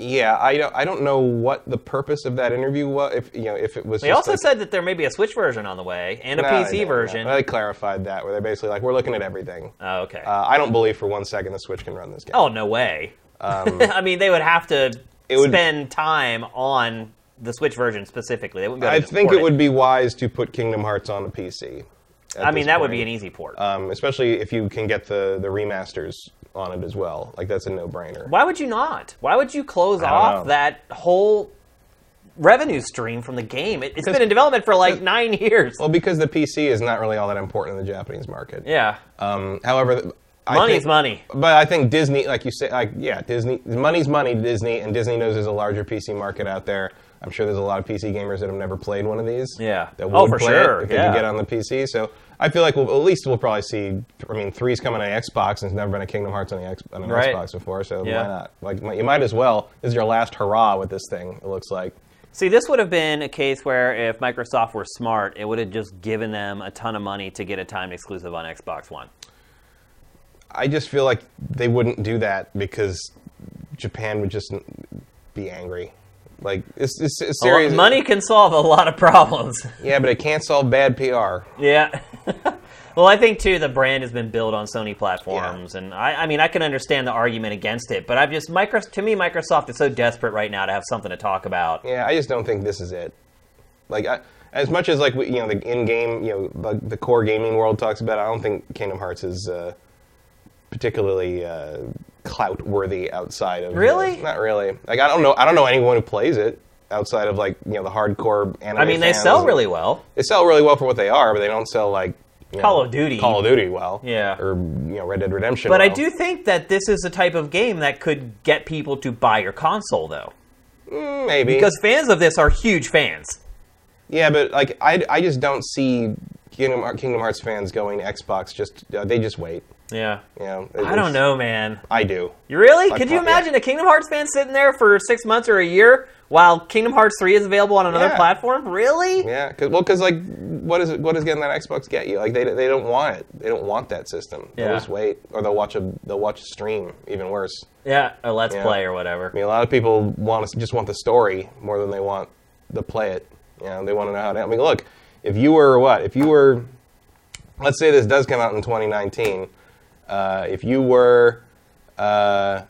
Yeah, I don't, I don't know what the purpose of that interview was. If you know, if it was. They also like, said that there may be a Switch version on the way and a no, P C no, version. No. They clarified that, where they're basically like, we're looking at everything. Oh, okay. Uh, I don't believe for one second the Switch can run this game. Oh, no way. Um, I mean, they would have to would, spend time on the Switch version specifically. They wouldn't be able to I think it, it would be wise to put Kingdom Hearts on a P C. I mean, that point. would be an easy port. Um, especially if you can get the, the remasters on it as well. Like, that's a no-brainer. Why would you not? Why would you close off know. that whole revenue stream from the game? It, it's been in development for, like, nine years. Well, because the P C is not really all that important in the Japanese market. Yeah. Um, however... I money's think, money. But I think Disney, like you say, like, yeah, Disney, money's money to Disney, and Disney knows there's a larger P C market out there. I'm sure there's a lot of P C gamers that have never played one of these. Yeah. That would oh, for play sure. It if yeah. they could get on the P C. So I feel like we'll, at least we'll probably see. I mean, three's coming on Xbox, and it's never been a Kingdom Hearts on the X, on an right. Xbox before. So yeah. why not? Like, you might as well. This is your last hurrah with this thing. It looks like. See, this would have been a case where if Microsoft were smart, it would have just given them a ton of money to get a timed exclusive on Xbox One. I just feel like they wouldn't do that because Japan would just be angry. Like, it's, it's, it's serious. Lot, money can solve a lot of problems. Yeah, but it can't solve bad P R. Yeah. Well, I think, too, the brand has been built on Sony platforms. Yeah. And, I, I mean, I can understand the argument against it. But I've just, micro, to me, Microsoft is so desperate right now to have something to talk about. Yeah, I just don't think this is it. Like, I... As much as, like, you know, the in-game, you know, the, the core gaming world talks about it, I don't think Kingdom Hearts is... Uh, particularly uh, clout-worthy outside of... Really? Uh, not really. Like, I don't know I don't know anyone who plays it outside of, like, you know, the hardcore anime I mean, they fans. sell really well. They sell really well for what they are, but they don't sell, like... You know, Call of Duty. Call of Duty well. Yeah. Or, you know, Red Dead Redemption But well. I do think that this is the type of game that could get people to buy your console, though. Mm, maybe. Because fans of this are huge fans. Yeah, but, like, I, I just don't see Kingdom, Kingdom Hearts fans going to Xbox. Just uh, They just wait. Yeah. You know, I don't know, man. I do. You really? Like, could you imagine yeah. a Kingdom Hearts fan sitting there for six months or a year while Kingdom Hearts three is available on another yeah. platform? Really? Yeah. Cause, well, because, like, what is, what is getting that Xbox get you? Like, they they don't want it. They don't want that system. Yeah. They'll just wait. Or they'll watch a they'll watch a stream, even worse. Yeah, a Let's yeah. Play or whatever. I mean, a lot of people want to, just want the story more than they want to play it. You know, they want to know how to... I mean, look, if you were what? If you were... Let's say this does come out in twenty nineteen... Uh, if you were, uh,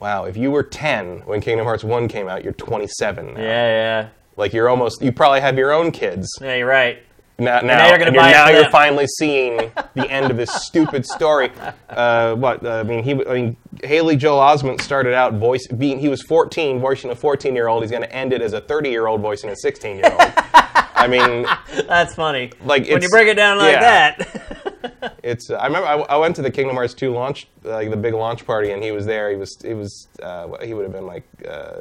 wow, if you were ten when Kingdom Hearts one came out, you're twenty-seven now. Yeah, yeah. Like, you're almost, you probably have your own kids. Yeah, you're right. Now, now, now you're, gonna buy you're, now you're finally seeing the end of this stupid story. Uh, what, uh, I mean, he, I mean, Haley Joel Osment started out voice, being, he was fourteen, voicing a fourteen-year-old. He's going to end it as a thirty-year-old voicing a sixteen-year-old. I mean. That's funny. Like, when you break it down like yeah. that. It's. Uh, I remember. I, I went to the Kingdom Hearts two launch, like uh, the big launch party, and he was there. He was. He was. Uh, he would have been like uh,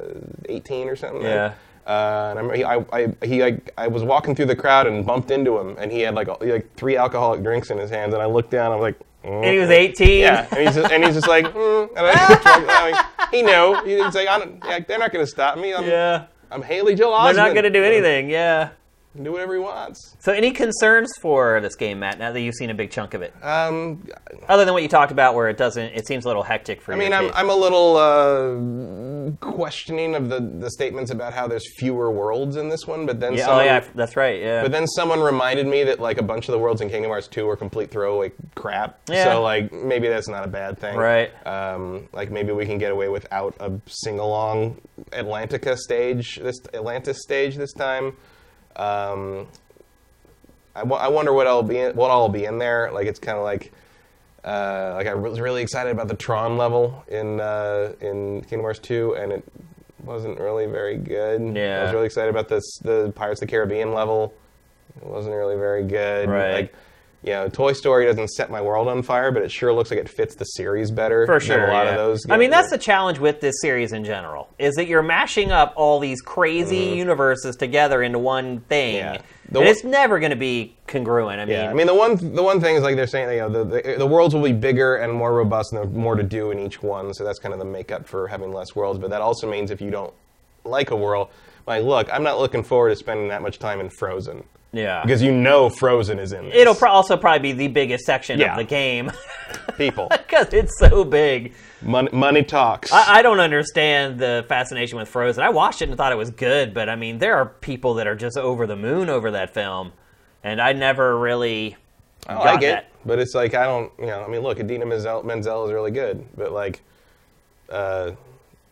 eighteen or something. Yeah. Like. Uh, and I remember. He, I. I. He. I, I was walking through the crowd and bumped into him, and he had like a, like three alcoholic drinks in his hands, and I looked down. I was like. Mm. And he was eighteen. Yeah. And he's just, and he's just like. Mm. And I just like, I mean, he knew. He didn't say. I don't, yeah, they're not going to stop me. I'm, yeah. I'm Haley Joel Osment. They're not going to do anything. Yeah. Do whatever he wants. So any concerns for this game, Matt, now that you've seen a big chunk of it? Um, Other than what you talked about where it doesn't, it seems a little hectic for you. I mean, I'm, I'm a little uh, questioning of the, the statements about how there's fewer worlds in this one, but then yeah, someone, oh yeah, that's right, yeah. But then someone reminded me that like a bunch of the worlds in Kingdom Hearts two were complete throwaway crap, yeah. so like maybe that's not a bad thing. Right. Um, like maybe we can get away without a sing-along Atlantica stage, this Atlantis stage this time. Um, I, w- I wonder what I'll be in, what I'll be in there. Like it's kind of like, uh, like I was really excited about the Tron level in uh, in Kingdom Hearts two, and it wasn't really very good. Yeah. I was really excited about this the Pirates of the Caribbean level. It wasn't really very good. Right. Like, you know, Toy Story doesn't set my world on fire, but it sure looks like it fits the series better. For sure, than a lot yeah. of those. I mean, that's the challenge with this series in general, is that you're mashing up all these crazy mm. universes together into one thing. Yeah. The and one, it's never going to be congruent. I mean, yeah. I mean the one the one thing is like they're saying, you know, the, the the worlds will be bigger and more robust, and there's more to do in each one. So that's kind of the makeup for having less worlds. But that also means if you don't like a world, like look, I'm not looking forward to spending that much time in Frozen. Yeah. Because you know Frozen is in this. It'll pro- also probably be the biggest section yeah. of the game. People. Because it's so big. Money, money talks. I, I don't understand the fascination with Frozen. I watched it and thought it was good, but I mean, there are people that are just over the moon over that film. And I never really I got like that. It, but it's like, I don't, you know, I mean, look, Idina Menzel, Menzel is really good, but like, uh,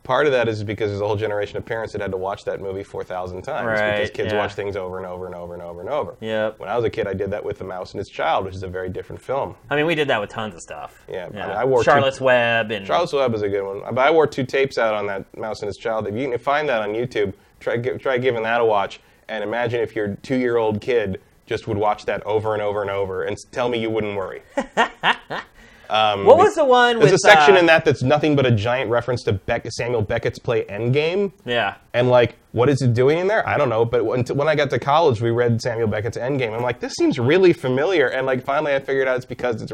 part of that is because there's a whole generation of parents that had to watch that movie four thousand times right, because kids yeah. watch things over and over and over and over and over. Yep. When I was a kid, I did that with The Mouse and His Child, which is a very different film. I mean, we did that with tons of stuff. Yeah. yeah. I mean, I wore Charlotte's two... Web. and Charlotte's Web is a good one. But I wore two tapes out on that Mouse and His Child. If you can find that on YouTube, try try giving that a watch, and imagine if your two-year-old kid just would watch that over and over and over and tell me you wouldn't worry. Um, what was the one with... There's a section uh, in that that's nothing but a giant reference to Beck- Samuel Beckett's play Endgame. Yeah. And, like, what is it doing in there? I don't know. But when, t- when I got to college, we read Samuel Beckett's Endgame. I'm like, this seems really familiar. And, like, finally I figured out it's because it's...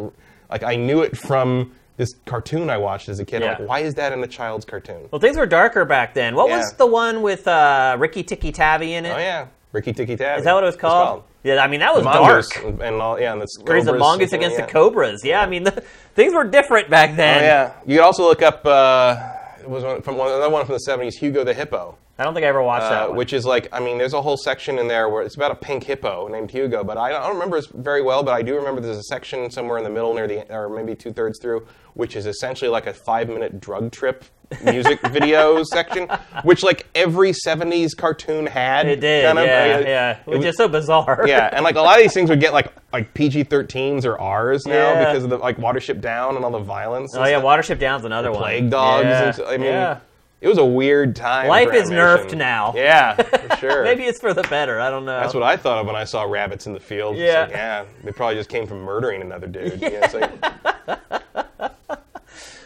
Like, I knew it from this cartoon I watched as a kid. Yeah. I'm like, why is that in a child's cartoon? Well, things were darker back then. What yeah. was the one with uh, Ricky Tikki Tavi in it? Oh, yeah. Ricky Tikki Tavi. Is that what it was called? It was called. Yeah, I mean, that was dark. And all, yeah, and the Cobras. The Mongoose against yeah. the Cobras. Yeah, yeah. I mean, the, things were different back then. Oh, yeah. You could also look up uh, it was one from one, another one from the seventies, Hugo the Hippo. I don't think I ever watched uh, that one. Which is like, I mean, there's a whole section in there where it's about a pink hippo named Hugo, but I don't remember it very well, but I do remember there's a section somewhere in the middle, near the or maybe two-thirds through, which is essentially like a five-minute drug trip music video section, which like every seventies cartoon had. It did, kind of, yeah, like, yeah. It was just so bizarre. Yeah, and like a lot of these things would get like like P G thirteens or R's now yeah. because of the like Watership Down and all the violence. And oh, yeah, stuff. Watership Down's another the one. Plague Dogs. Yeah. And so, I mean... Yeah. It was a weird time. Life is nerfed now. Yeah, for sure. Maybe it's for the better. I don't know. That's what I thought of when I saw rabbits in the field. Yeah. Like, yeah. They probably just came from murdering another dude. Yeah. You know, it's like...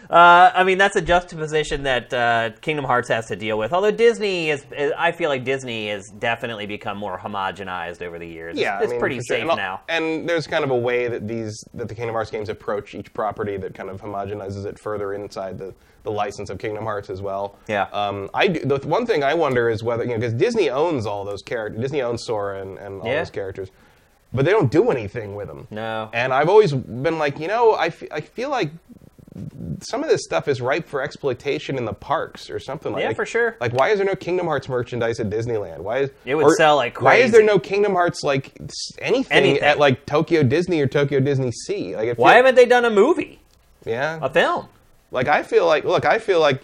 uh, I mean, that's a juxtaposition that uh, Kingdom Hearts has to deal with. Although Disney is, is, I feel like Disney has definitely become more homogenized over the years. Yeah. It's, it's I mean, pretty safe sure. and now. And there's kind of a way that these that the Kingdom Hearts games approach each property that kind of homogenizes it further inside the... the license of Kingdom Hearts as well. Yeah. Um, I do, the one thing I wonder is whether, you know, because Disney owns all those characters. Disney owns Sora and, and all yeah. those characters. But they don't do anything with them. No. And I've always been like, you know, I, f- I feel like some of this stuff is ripe for exploitation in the parks or something like that. Yeah, like, for sure. Like, why is there no Kingdom Hearts merchandise at Disneyland? Why is It would or, sell like crazy. Why is there no Kingdom Hearts, like, anything, anything. at, like, Tokyo Disney or Tokyo Disney Sea? Like, it why feel- haven't they done a movie? Yeah. A film. Like, I feel like, look, I feel like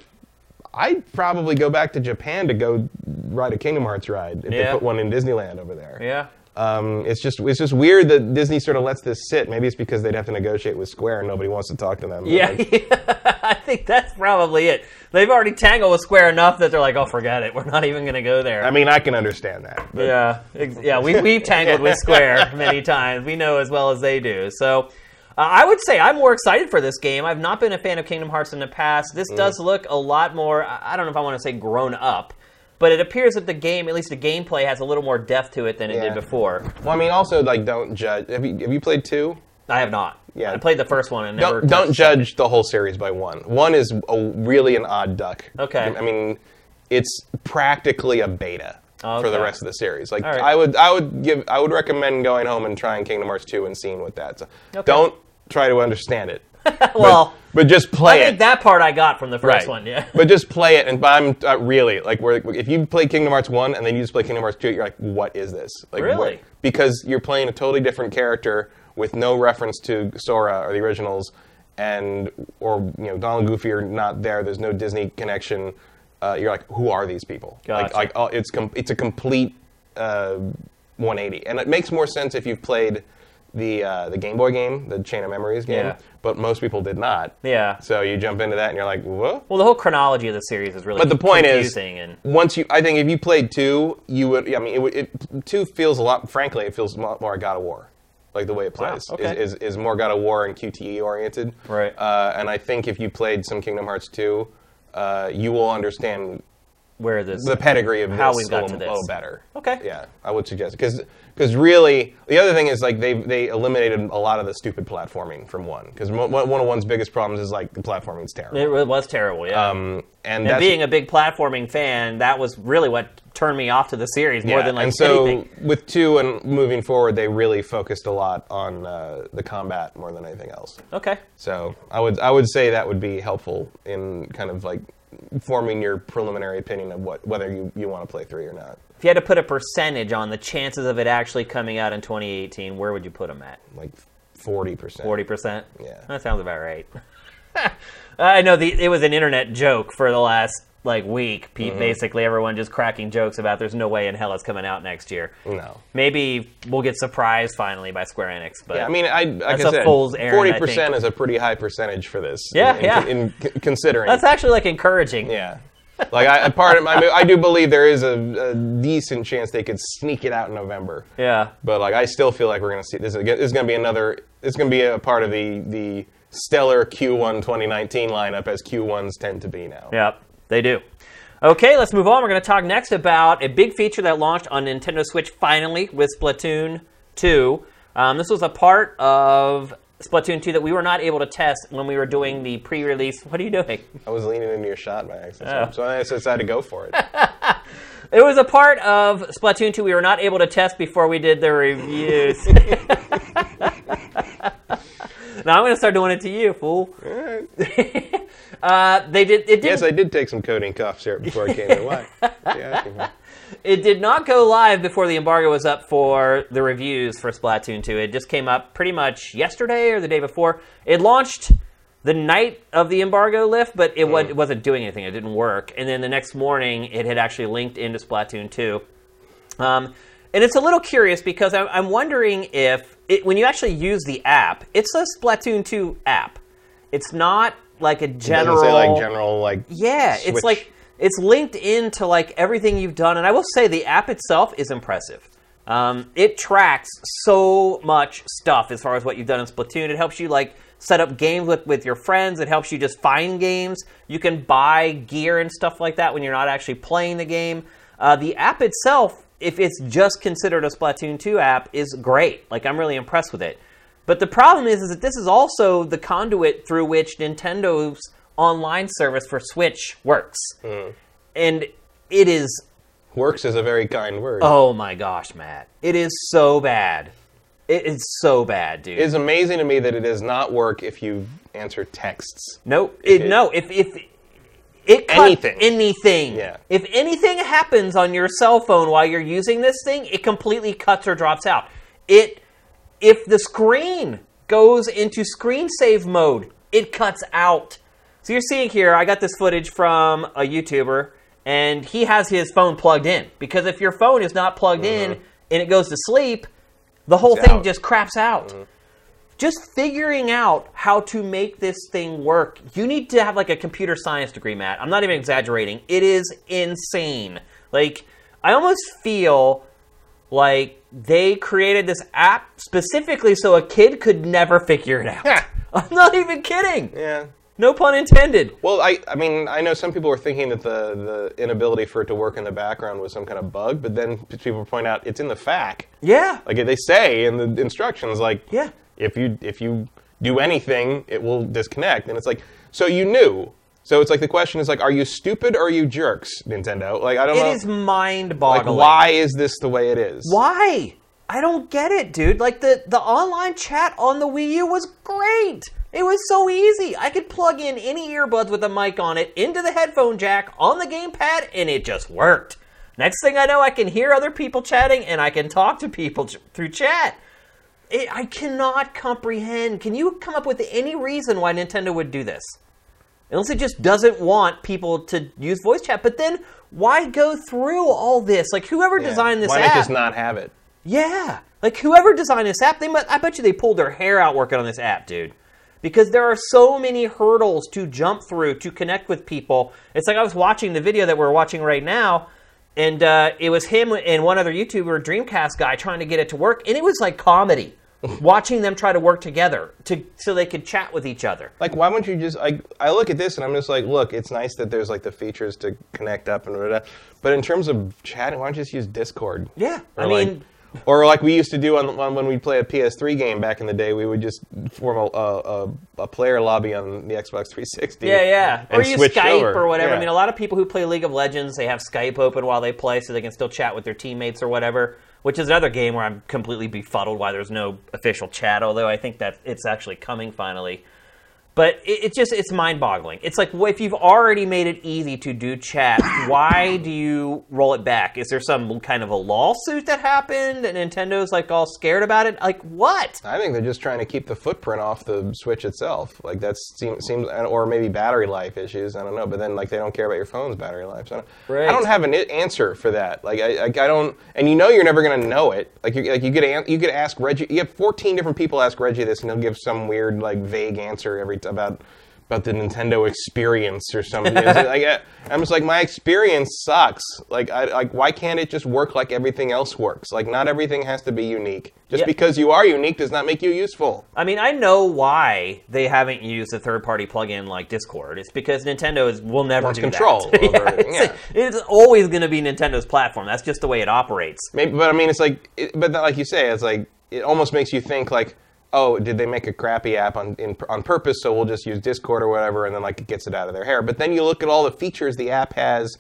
I'd probably go back to Japan to go ride a Kingdom Hearts ride if yeah. they put one in Disneyland over there. Yeah. Um, it's just it's just weird that Disney sort of lets this sit. Maybe it's because they'd have to negotiate with Square and nobody wants to talk to them. Yeah, like, I think that's probably it. They've already tangled with Square enough that they're like, oh, forget it. We're not even going to go there. I mean, I can understand that. But. Yeah, ex- yeah. We, we've tangled with Square many times. We know as well as they do. So... Uh, I would say I'm more excited for this game. I've not been a fan of Kingdom Hearts in the past. This mm. does look a lot more, I don't know if I want to say grown up, but it appears that the game, at least the gameplay, has a little more depth to it than yeah. it did before. Well, I mean, also, like, don't judge. Have you, have you played two? I have not. Yeah. I played the first one and never... Don't, don't judge the whole series by one. One is a, really an odd duck. Okay. I mean, it's practically a beta. Oh, okay. For the rest of the series, like right. I would, I would give, I would recommend going home and trying Kingdom Hearts two and seeing what that's. So okay. Don't try to understand it. well, but, but just play I it. I think that part I got from the first right. one, yeah. But just play it, and I'm uh, really like, where if you play Kingdom Hearts one and then you just play Kingdom Hearts two, you're like, what is this? Like, really? What? Because you're playing a totally different character with no reference to Sora or the originals, and or you know Donald and Goofy are not there. There's no Disney connection. Uh, you're like, who are these people? Gotcha. Like, like oh, it's com- it's a complete uh, one eighty, and it makes more sense if you've played the uh, the Game Boy game, the Chain of Memories game. Yeah. But most people did not. Yeah. So you jump into that, and you're like, whoa. Well, the whole chronology of the series is really. But the point is, and... once you, I think, if you played two, you would. I mean, it, it two feels a lot. Frankly, it feels a lot more God of War, like the way it plays wow, okay. is, is is more God of War and Q T E oriented. Right. Uh, and I think if you played some Kingdom Hearts two. Uh, you will understand where this the pedigree of how this we got to this a little better. Okay. Yeah, I would suggest because because really the other thing is like they they eliminated a lot of the stupid platforming from one because one of one's biggest problems is like the platforming is terrible. It was terrible. Yeah. Um, and, and that's, being a big platforming fan, that was really what turned me off to the series more yeah, than like and so anything. With two and moving forward, they really focused a lot on uh, the combat more than anything else. Okay. So I would I would say that would be helpful in kind of like forming your preliminary opinion of what whether you, you want to play three or not. If you had to put a percentage on the chances of it actually coming out in twenty eighteen, where would you put them at? Like forty percent. forty percent? Yeah. That sounds about right. I know the, it was an internet joke for the last like week. Pete, mm-hmm. Basically everyone just cracking jokes about there's no way in hell it's coming out next year. No. Maybe we'll get surprised finally by Square Enix. But yeah, I mean, I, like that's I said, a fool's errand, forty percent I think. Is a pretty high percentage for this. Yeah, in, yeah. In, in considering. That's actually like encouraging. Yeah. Like I, part of my, I do believe there is a, a decent chance they could sneak it out in November. Yeah. But like I still feel like we're gonna see this is, this is gonna be another. It's gonna be a part of the the stellar Q one twenty nineteen lineup as Q ones tend to be now. Yep. They do. Okay, let's move on. We're going to talk next about a big feature that launched on Nintendo Switch finally with Splatoon two. Um, this was a part of Splatoon two that we were not able to test when we were doing the pre-release. What are you doing? I was leaning into your shot by accident, oh. so I decided to go for it. It was a part of Splatoon two we were not able to test before we did the reviews. Now I'm going to start doing it to you, fool. All right. Uh, they did. It did. Yes, I did take some codeine cough syrup before I came to life. Yeah, it did not go live before the embargo was up for the reviews for Splatoon two. It just came up pretty much yesterday or the day before. It launched the night of the embargo lift, but it, mm. was, it wasn't doing anything. It didn't work. And then the next morning, it had actually linked into Splatoon two. Um, and it's a little curious because I'm, I'm wondering if it, when you actually use the app, it's a Splatoon two app. It's not. Like a general, say like general, like yeah, Switch. It's like it's linked into like everything you've done, and I will say the app itself is impressive. Um, it tracks so much stuff as far as what you've done in Splatoon. It helps you like set up games with, with your friends. It helps you just find games. You can buy gear and stuff like that when you're not actually playing the game. Uh, the app itself, if it's just considered a Splatoon two app, is great. Like I'm really impressed with it. But the problem is, is that this is also the conduit through which Nintendo's online service for Switch works. Mm. And it is... Works is a very kind word. Oh my gosh, Matt. It is so bad. It is so bad, dude. It's amazing to me that it does not work if you answer texts. No, it, it, no, if... if It cuts anything. anything. Yeah. If anything happens on your cell phone while you're using this thing, it completely cuts or drops out. It... If the screen goes into screen save mode, it cuts out. So you're seeing here, I got this footage from a YouTuber, and he has his phone plugged in. Because if your phone is not plugged mm-hmm. in and it goes to sleep, the whole it's thing out. just craps out. Mm-hmm. Just figuring out how to make this thing work. You need to have like a computer science degree, Matt. I'm not even exaggerating. It is insane. Like, I almost feel... Like, they created this app specifically so a kid could never figure it out. Yeah. I'm not even kidding. Yeah. No pun intended. Well, I I mean, I know some people were thinking that the, the inability for it to work in the background was some kind of bug, but then people point out it's in the F A Q. Yeah. Like, they say in the instructions, like, yeah. if you if you do anything, it will disconnect. And it's like, so you knew. So it's like the question is like, are you stupid or are you jerks, Nintendo? Like I don't it know. It is mind-boggling. Like why is this the way it is? Why? I don't get it, dude. Like the, the online chat on the Wii U was great. It was so easy. I could plug in any earbuds with a mic on it into the headphone jack on the gamepad, and it just worked. Next thing I know, I can hear other people chatting, and I can talk to people ch- through chat. It, I cannot comprehend. Can you come up with any reason why Nintendo would do this? Unless it just doesn't want people to use voice chat. But then why go through all this? Like, whoever yeah. designed this why app... Why not just not have it? Yeah. Like, whoever designed this app, they must, I bet you they pulled their hair out working on this app, dude. Because there are so many hurdles to jump through to connect with people. It's like I was watching the video that we're watching right now, and uh, it was him and one other YouTuber, Dreamcast guy, trying to get it to work. And it was like comedy. watching them try to work together to so they could chat with each other. Like, why wouldn't you just, like, I look at this and I'm just like, look, it's nice that there's, like, the features to connect up and whatever. But in terms of chatting, why don't you just use Discord? Yeah, or I like, mean... Or like we used to do on, on when we'd play a P S three game back in the day, we would just form a a, a player lobby on the Xbox three sixty. Yeah, yeah. And or use Skype over. Or whatever. Yeah. I mean, a lot of people who play League of Legends, they have Skype open while they play so they can still chat with their teammates or whatever, which is another game where I'm completely befuddled why there's no official chat, although I think that it's actually coming finally. But it, it just, it's mind-boggling. It's like, if you've already made it easy to do chat, why do you roll it back? Is there some kind of a lawsuit that happened and Nintendo's, like, all scared about it? Like, what? I think they're just trying to keep the footprint off the Switch itself. Like, that seems, seems, or maybe battery life issues, I don't know. But then, like, they don't care about your phone's battery life. So I, don't, right. I don't have an answer for that. Like, I, I, I don't, and you know you're never going to know it. Like, you, like you, could, you could ask Reggie, you have fourteen different people ask Reggie this, and they'll give some weird, like, vague answer every about about the Nintendo experience or something. Like, I, I'm just like, my experience sucks. Like, I, like, why can't it just work like everything else works? Like, not everything has to be unique. Just yeah. because you are unique does not make you useful. I mean, I know why they haven't used a third-party plugin like Discord. It's because Nintendo is, will never Wants do control that. Over, yeah, it's, yeah. it's always going to be Nintendo's platform. That's just the way it operates. Maybe, but, I mean, it's like... It, but like you say, it's like... It almost makes you think, like... oh, did they make a crappy app on in, on purpose, so we'll just use Discord or whatever, and then, like, it gets it out of their hair. But then you look at all the features the app has,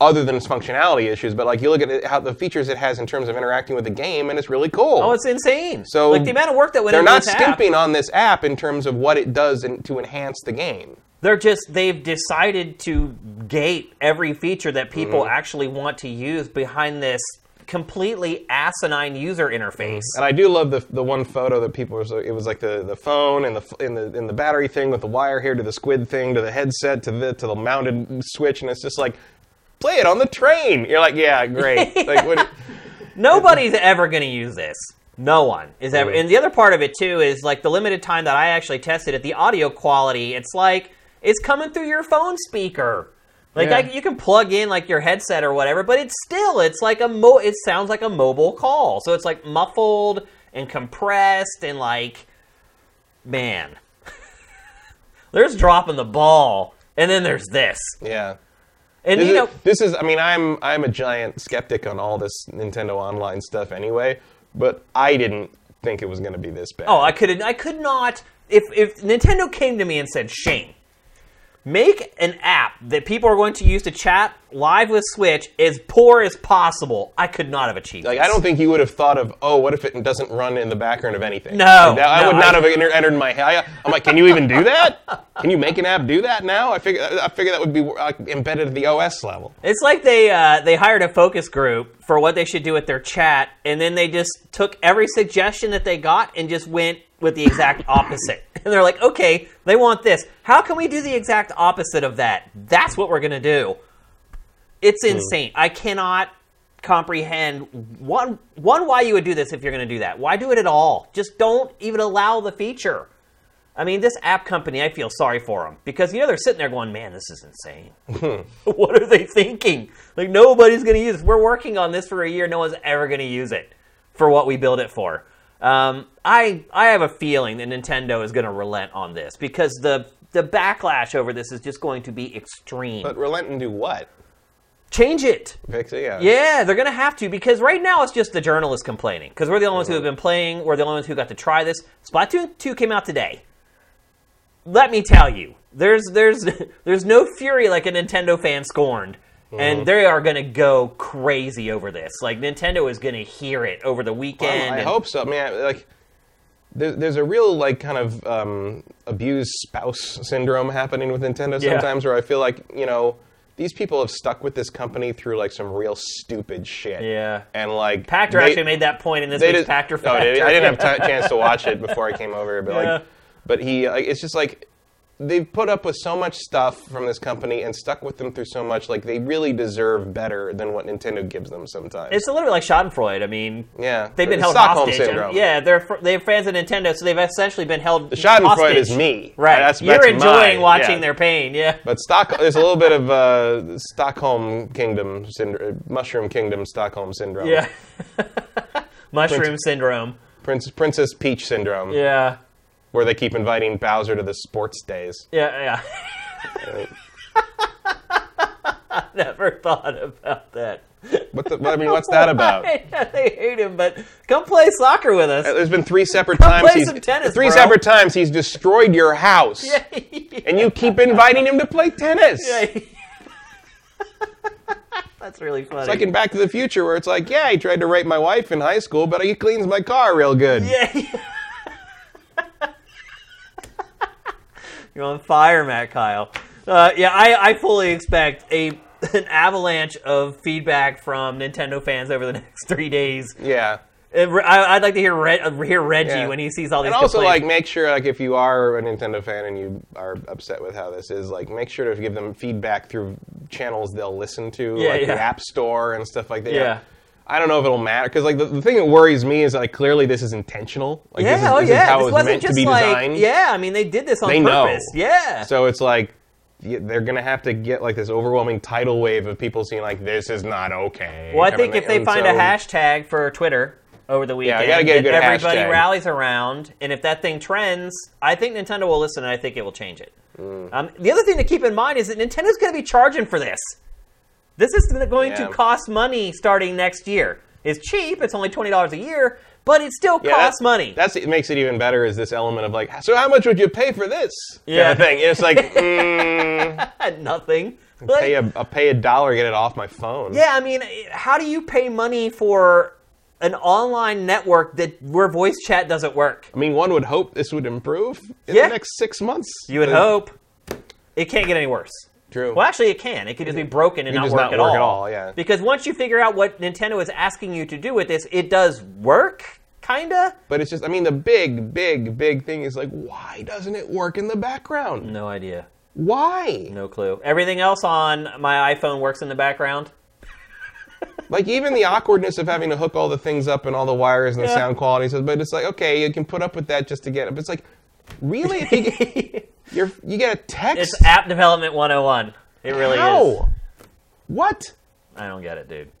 other than its functionality issues, but, like, you look at it, how the features it has in terms of interacting with the game, and it's really cool. Oh, it's insane. So, like, the amount of work that went into this app. They're not skimping on this app in terms of what it does in, to enhance the game. They're just, they've decided to gate every feature that people mm-hmm. actually want to use behind this completely asinine user interface. And I do love the the one photo that people were, it was like the, the phone and the in the in the battery thing with the wire here to the squid thing to the headset to the to the mounted Switch, and it's just like, play it on the train. You're like, yeah, great. yeah. Like, what, nobody's ever going to use this. No one is ever. And the other part of it too is like the limited time that I actually tested it, the audio quality. It's like it's coming through your phone speaker. Like, yeah. I, you can plug in, like, your headset or whatever, but it's still, it's like a mo- it sounds like a mobile call. So it's, like, muffled and compressed and, like, man. There's dropping the ball, and then there's this. Yeah. And, this you know... Is, this is, I mean, I'm I'm a giant skeptic on all this Nintendo Online stuff anyway, but I didn't think it was going to be this bad. Oh, I couldn't, I could not... If If Nintendo came to me and said, Shane, make an app that people are going to use to chat live with Switch as poor as possible, I could not have achieved Like, this. I don't think you would have thought of, oh, what if it doesn't run in the background of anything? No. That, no I would not I... have enter, entered my head. I'm like, can you even do that? Can you make an app do that now? I figure, I figure that would be uh, embedded at the O S level. It's like they, uh, they hired a focus group for what they should do with their chat, and then they just took every suggestion that they got and just went with the exact opposite. And they're like, okay, they want this. How can we do the exact opposite of that? That's what we're going to do. It's insane. Mm. I cannot comprehend, one, one, why you would do this if you're going to do that. Why do it at all? Just don't even allow the feature. I mean, this app company, I feel sorry for them. Because, you know, they're sitting there going, man, this is insane. What are they thinking? Like, nobody's going to use it. We're working on this for a year. No one's ever going to use it for what we build it for. Um, I I have a feeling that Nintendo is going to relent on this because the the backlash over this is just going to be extreme. But relent and do what? Change it. Fix it, yeah. Yeah, they're going to have to because right now it's just the journalists complaining because we're the only ones who have been playing. We're the only ones who got to try this. Splatoon two came out today. Let me tell you, there's there's there's no fury like a Nintendo fan scorned. Mm-hmm. And they are going to go crazy over this. Like, Nintendo is going to hear it over the weekend. Well, I and... hope so. I mean, I, like, there, there's a real, like, kind of um, abused spouse syndrome happening with Nintendo sometimes yeah. where I feel like, you know, these people have stuck with this company through, like, some real stupid shit. Yeah. And, like... Pactor they, actually made that point in this week's Pactor Factor. No, I didn't have a chance to watch it before I came over. But, yeah. like, but he... Like, it's just, like... They've put up with so much stuff from this company and stuck with them through so much. Like, they really deserve better than what Nintendo gives them sometimes. It's a little bit like Schadenfreude. I mean, yeah, they've been held Stockholm hostage. Syndrome. I mean, yeah, they're they're fans of Nintendo, so they've essentially been held. The Schadenfreude hostage. is me, right? That's, You're that's enjoying mine. watching yeah. their pain, yeah. But Stock, there's a little bit of uh, Stockholm Kingdom syndrome, Mushroom Kingdom Stockholm syndrome. Yeah, Mushroom Prince, Syndrome. Princess, Princess Peach Syndrome. Yeah. Where they keep inviting Bowser to the sports days. Yeah, yeah. I never thought about that. What the, I mean, what's that about? They hate him, but come play soccer with us. There's been three separate come times. Play he's, some tennis, three bro. separate times he's destroyed your house, yeah, yeah. and you keep inviting him to play tennis. Yeah. That's really funny. It's like in Back to the Future, where it's like, yeah, he tried to rape my wife in high school, but he cleans my car real good. Yeah. yeah. You're on fire, Matt Kyle. Uh, yeah, I, I fully expect a an avalanche of feedback from Nintendo fans over the next three days. Yeah. It, I, I'd like to hear Re- hear Reggie yeah. when he sees all these complaints. And also, like, make sure, like, if you are a Nintendo fan and you are upset with how this is, like, make sure to give them feedback through channels they'll listen to, yeah, like yeah. the App Store and stuff like that. Yeah. I don't know if it'll matter, because, like, the, the thing that worries me is, like, clearly this is intentional. Like, yeah, this is, oh, this yeah. is how this it was meant to be like, designed. Yeah, I mean, they did this on they purpose. Know. Yeah. So it's like, they're going to have to get, like, this overwhelming tidal wave of people seeing, like, this is not okay. Well, I think if they find so, a hashtag for Twitter over the weekend, yeah, you gotta get a good everybody hashtag. Rallies around, and if that thing trends, I think Nintendo will listen, and I think it will change it. Mm. Um, the other thing to keep in mind is that Nintendo's going to be charging for this. This is going yeah. to cost money starting next year. It's cheap. It's only twenty dollars a year, but it still yeah, costs that's, money. That's what makes it even better is this element of like, so how much would you pay for this? Yeah. Kind of thing. It's like, mm, nothing. I'll like, pay, a, I'll pay a dollar, get it off my phone. Yeah, I mean, how do you pay money for an online network that where voice chat doesn't work? I mean, one would hope this would improve in yeah. the next six months. You would hope. It can't get any worse. True. Well, actually, it can. It could just be broken and not work, not work at all. At all yeah. Because once you figure out what Nintendo is asking you to do with this, it does work, kinda. But it's just, I mean, the big, big, big thing is like, why doesn't it work in the background? No idea. Why? No clue. Everything else on my iPhone works in the background. Like, even the awkwardness of having to hook all the things up and all the wires and yeah. the sound quality. But it's like, okay, you can put up with that just to get it. But it's like, really? If you get, you're, you get a text? It's app development one oh one. It really How? Is. What? I don't get it, dude.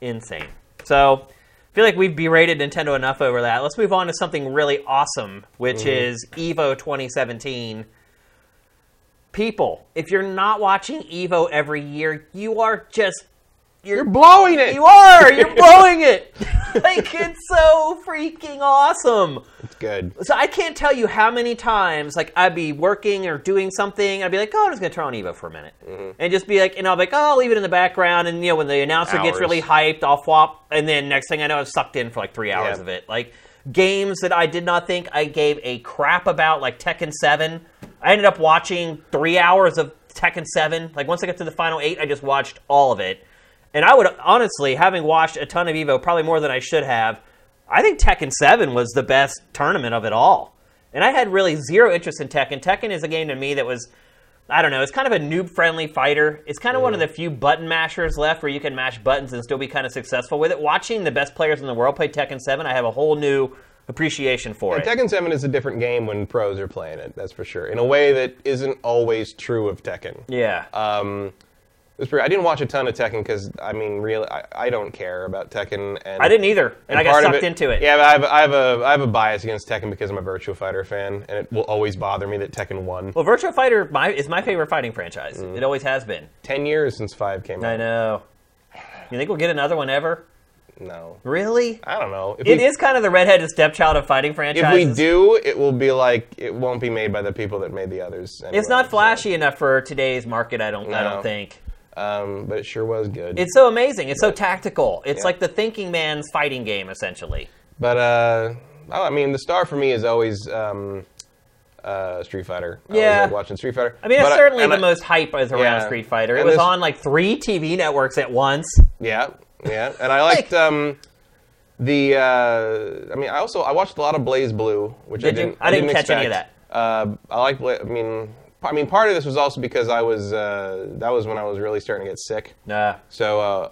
Insane. So, I feel like we've berated Nintendo enough over that. Let's move on to something really awesome, which mm. is E V O twenty seventeen. People, if you're not watching E V O every year, you are just... You're, you're blowing it! You are! You're blowing it! Like, it's so freaking awesome. It's good. So I can't tell you how many times, like, I'd be working or doing something, and I'd be like, oh, I'm just going to turn on E V O for a minute. Mm-hmm. And just be like, and I'll be like, oh, I'll leave it in the background, and, you know, when the announcer hours. Gets really hyped, I'll flop, and then next thing I know, I've sucked in for, like, three hours yeah. of it. Like, games that I did not think I gave a crap about, like Tekken seven. I ended up watching three hours of Tekken seven. Like, once I got to the final eight, I just watched all of it. And I would, honestly, having watched a ton of E V O, probably more than I should have, I think Tekken seven was the best tournament of it all. And I had really zero interest in Tekken. Tekken is a game to me that was, I don't know, it's kind of a noob-friendly fighter. It's kind of mm. one of the few button mashers left where you can mash buttons and still be kind of successful with it. Watching the best players in the world play Tekken seven, I have a whole new appreciation for yeah, it. Tekken seven is a different game when pros are playing it, that's for sure. In a way that isn't always true of Tekken. Yeah. Um... I didn't watch a ton of Tekken because, I mean, really, I, I don't care about Tekken. And I didn't either, and, and I got sucked it, into it. Yeah, but I have, I, have a, I have a bias against Tekken because I'm a Virtua Fighter fan, and it will always bother me that Tekken won. Well, Virtua Fighter my, is my favorite fighting franchise. Mm. It always has been. Ten years since five came out. I know. You think we'll get another one ever? No. Really? I don't know. If it we, is kind of the redheaded stepchild of fighting franchises. If we do, it will be like, it won't be made by the people that made the others. Anyway, it's not flashy so. enough for today's market, I don't. No. I don't think. Um, but it sure was good. It's so amazing. It's but, so tactical. It's yeah. like the thinking man's fighting game, essentially. But, uh, I mean, the star for me is always um, uh, Street Fighter. I yeah. always like watching Street Fighter. I mean, but it's certainly I, the I, most hype is around yeah. Street Fighter. It and was this, on, like, three T V networks at once. Yeah, yeah. And I liked... like, um, the, uh, I mean, I also... I watched a lot of Blaze Blue, which did I didn't I didn't, I didn't catch expect. Any of that. Uh, I like... I mean... I mean, part of this was also because I was, uh, that was when I was really starting to get sick. Nah. So uh,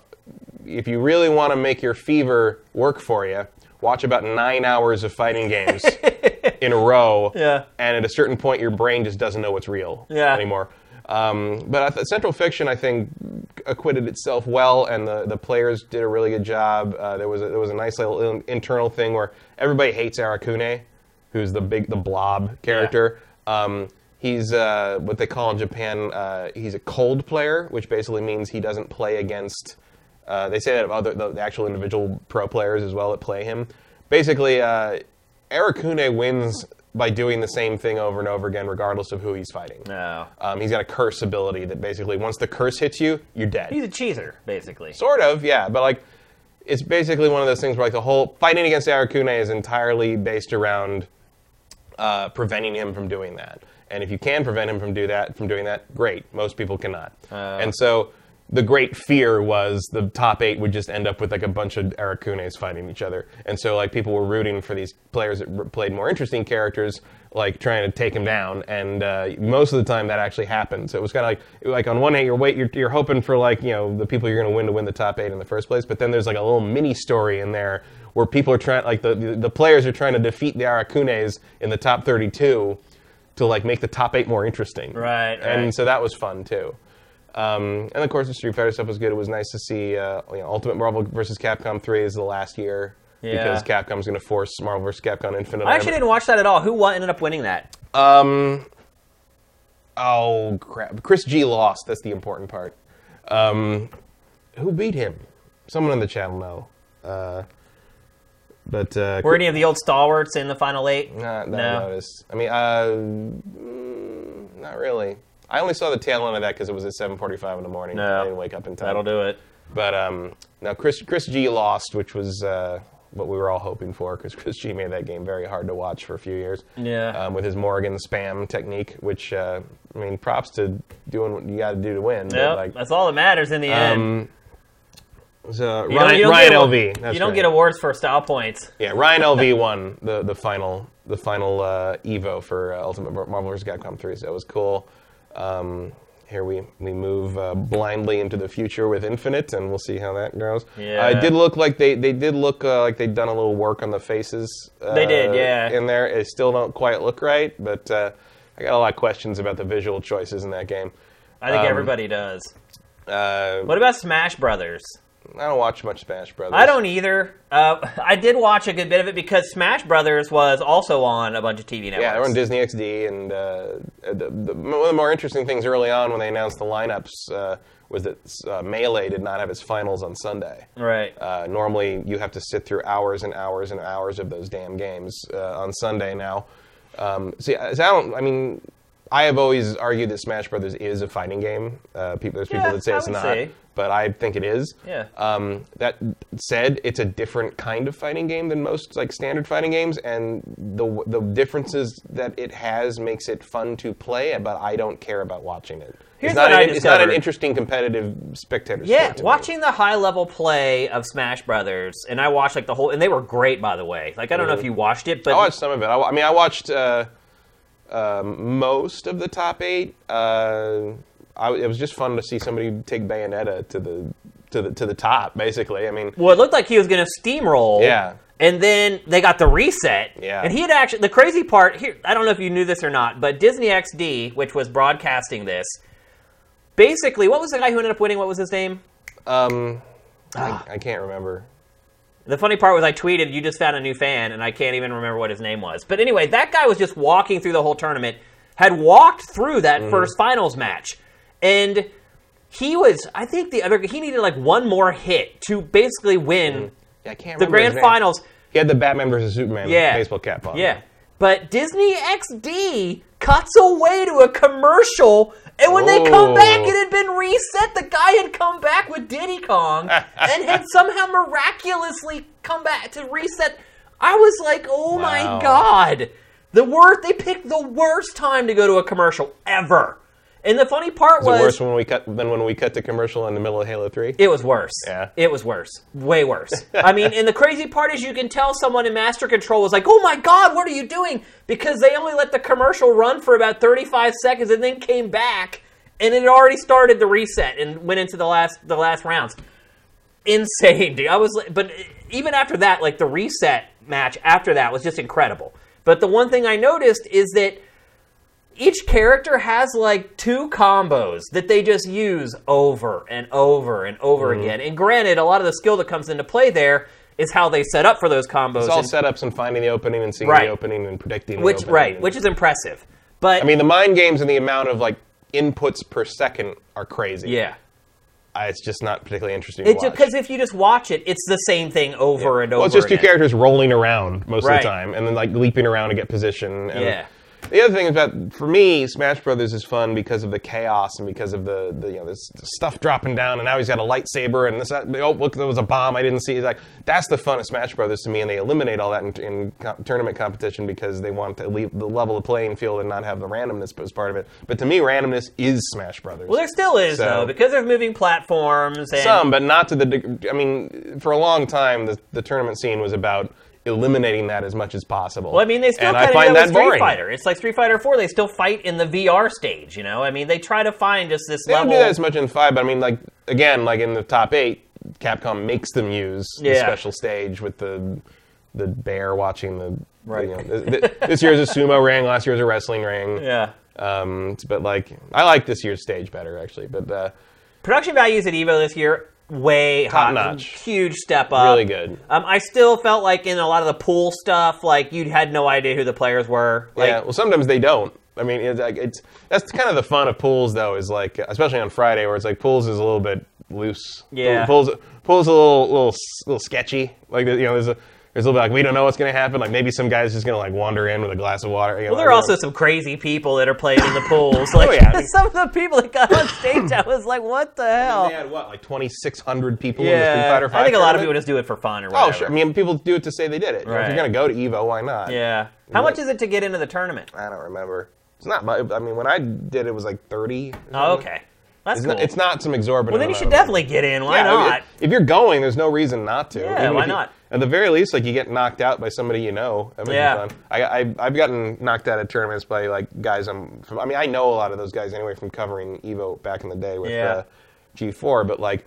if you really want to make your fever work for you, watch about nine hours of fighting games in a row. Yeah. And at a certain point, your brain just doesn't know what's real yeah. anymore. Um, but I th- Central Fiction, I think, acquitted itself well, and the, the players did a really good job. Uh, there was a, there was a nice little internal thing where everybody hates Arakune, who's the big the blob character. Yeah. Um, he's uh, what they call in Japan. Uh, he's a cold player, which basically means he doesn't play against. Uh, they say that of other the actual individual pro players as well that play him. Basically, uh, Arakune wins by doing the same thing over and over again, regardless of who he's fighting. No. Um, he's got a curse ability that basically, once the curse hits you, you're dead. He's a cheeser, basically. Sort of, yeah. But, like, it's basically one of those things where, like, the whole fighting against Arakune is entirely based around uh, preventing him from doing that. And if you can prevent him from do that, from doing that, great. Most people cannot. Uh, and so the great fear was the top eight would just end up with, like, a bunch of Arakunes fighting each other. And so, like, people were rooting for these players that r- played more interesting characters, like, trying to take him down. And uh, most of the time, that actually happened. So it was kind of like, like, on one hand, you're, wait, you're, you're hoping for, like, you know, the people you're going to win to win the top eight in the first place. But then there's, like, a little mini-story in there where people are trying, like, the, the, the players are trying to defeat the Arakunes in the top thirty-two to, like, make the top eight more interesting. Right, right. And so that was fun, too. Um, and, of course, the Street Fighter stuff was good. It was nice to see uh, you know, Ultimate Marvel versus. Capcom three is the last year. Yeah. Because Capcom's going to force Marvel versus. Capcom Infinite. I actually didn't watch that at all. Who ended up winning that? Um, oh, crap. Chris G lost. That's the important part. Um, who beat him? Someone in the chat will know. Uh, but, uh, were any of the old stalwarts in the final eight? Not that no. I noticed. I mean, uh, not really. I only saw the tail end of that because it was at seven forty-five in the morning. No, I didn't wake up in time. That'll do it. But um, now Chris Chris G lost, which was uh, what we were all hoping for, because Chris G made that game very hard to watch for a few years. Yeah. Um, with his Morrigan spam technique, which uh, I mean, props to doing what you got to do to win. Yeah, like, that's all that matters in the um, end. So you Ryan, don't, you don't Ryan get, L V. That's you don't right. get awards for style points. Yeah, Ryan L V won the the final the final uh, EVO for uh, Ultimate Marvel versus. Capcom three. So it was cool. Um, here we we move uh, blindly into the future with Infinite, and we'll see how that goes. Yeah. Uh, it did look like they they did look uh, like they'd done a little work on the faces. Uh, they did, yeah. In there, it still don't quite look right, but uh, I got a lot of questions about the visual choices in that game. I think um, everybody does. Uh, what about Smash Brothers? I don't watch much Smash Brothers. I don't either. Uh, I did watch a good bit of it because Smash Brothers was also on a bunch of T V networks. Yeah, they were on Disney X D, and uh, the, the, one of the more interesting things early on when they announced the lineups uh, was that uh, Melee did not have its finals on Sunday. Right. Uh, normally, you have to sit through hours and hours and hours of those damn games uh, on Sunday now. Um, see, so I don't. I mean. I have always argued that Smash Brothers is a fighting game. Uh, people, there's yeah, people that say I it's not, say. But I think it is. Yeah. Um, that said, it's a different kind of fighting game than most like standard fighting games, and the the differences that it has makes it fun to play. But I don't care about watching it. Here's it's not what an, I It's not an interesting competitive spectator sport. Yeah, to watching me. The high level play of Smash Brothers, and I watched like the whole, and they were great, by the way. Like I don't mm-hmm. know if you watched it, but I watched some of it. I, I mean, I watched. Uh, Um, most of the top eight, uh, I, it was just fun to see somebody take Bayonetta to the to the to the top. Basically, I mean, well, it looked like he was going to steamroll. Yeah, and then they got the reset. Yeah, and he had actually the crazy part here. I don't know if you knew this or not, but Disney X D, which was broadcasting this, basically, what was the guy who ended up winning? What was his name? Um, I, I can't remember. The funny part was I tweeted, you just found a new fan, and I can't even remember what his name was. But anyway, that guy was just walking through the whole tournament, had walked through that mm. first finals match. And he was, I think the other, he needed like one more hit to basically win mm. yeah, I can't the grand finals. He had the Batman versus Superman yeah. baseball cap on. Yeah. But Disney X D cuts away to a commercial, and when oh. they come back, it had been reset. The guy had come back with Diddy Kong and had somehow miraculously come back to reset. I was like, oh wow. my God. The worst, they picked the worst time to go to a commercial ever. And the funny part was... Was it worse when we cut, than when we cut the commercial in the middle of Halo three? It was worse. Yeah. It was worse. Way worse. I mean, and the crazy part is you can tell someone in Master Control was like, oh my God, what are you doing? Because they only let the commercial run for about thirty-five seconds and then came back, and it had already started the reset and went into the last the last rounds. Insane, dude. I was, but even after that, like the reset match after that was just incredible. But the one thing I noticed is that each character has like two combos that they just use over and over and over mm-hmm. again. And granted, a lot of the skill that comes into play there is how they set up for those combos. It's all and, setups and finding the opening and seeing right. the opening and predicting which, the opening. Right, and, which is impressive. But I mean, the mind games and the amount of like inputs per second are crazy. Yeah. I, it's just not particularly interesting it's to watch. Because if you just watch it, it's the same thing over yeah. and over again. Well, it's just again. two characters rolling around most right. of the time and then like leaping around to get position. And yeah. The other thing is that, for me, Smash Brothers is fun because of the chaos and because of the, the you know, this stuff dropping down, and now he's got a lightsaber, and this, oh, look, there was a bomb I didn't see. It's like, that's the fun of Smash Brothers to me, and they eliminate all that in, in co- tournament competition because they want to leave the level of playing field and not have the randomness as part of it. But to me, randomness is Smash Brothers. Well, there still is, so, though, because there's moving platforms. And... Some, but not to the degree. I mean, for a long time, the, the tournament scene was about eliminating that as much as possible. Well, I mean, they still kind of do that with Street Fighter. It's like Street Fighter four. They still fight in the V R stage, you know? I mean, they try to find just this level. They don't do that as much in five, but I mean, like, again, like in the top eight, Capcom makes them use yeah. the special stage with the the bear watching the... Right. You know, the, this year's a sumo ring, last year's a wrestling ring. Yeah. Um, but, like, I like this year's stage better, actually. But uh, production values at EVO this year... Way top notch, huge step up. Really good. Um, I still felt like in a lot of the pool stuff, like you had no idea who the players were. Like, yeah. Well, sometimes they don't. I mean, it's, like, it's that's kind of the fun of pools, though. Is like especially on Friday, where it's like pools is a little bit loose. Yeah. Pools, pools a little, little, little sketchy. Like you know, there's a. There's a little bit like, we don't know what's going to happen. Like, maybe some guy's just going to, like, wander in with a glass of water. You know, well, there are also some crazy people that are playing in the pools. Like, oh, yeah. I mean, some of the people that got on stage, I was like, what the hell? They had, what, like twenty-six hundred people yeah. in the Street Fighter five? I think a lot of people just do it for fun or whatever. Oh, sure. I mean, people do it to say they did it. Right. You know, if you're going to go to EVO, why not? Yeah. How much is it to get into the tournament? I don't remember. It's not much. I mean, when I did it, it was like thirty. Oh, okay. That's it's, cool. not, it's not some exorbitant Well, then you should amount. Definitely get in. Why yeah, not? If, if you're going, there's no reason not to. Yeah, why you, not? At the very least, like, you get knocked out by somebody you know. That makes yeah. it fun. I, I, I've gotten knocked out at tournaments by, like, guys I'm... From, I mean, I know a lot of those guys anyway from covering EVO back in the day with yeah. uh, G four, but, like...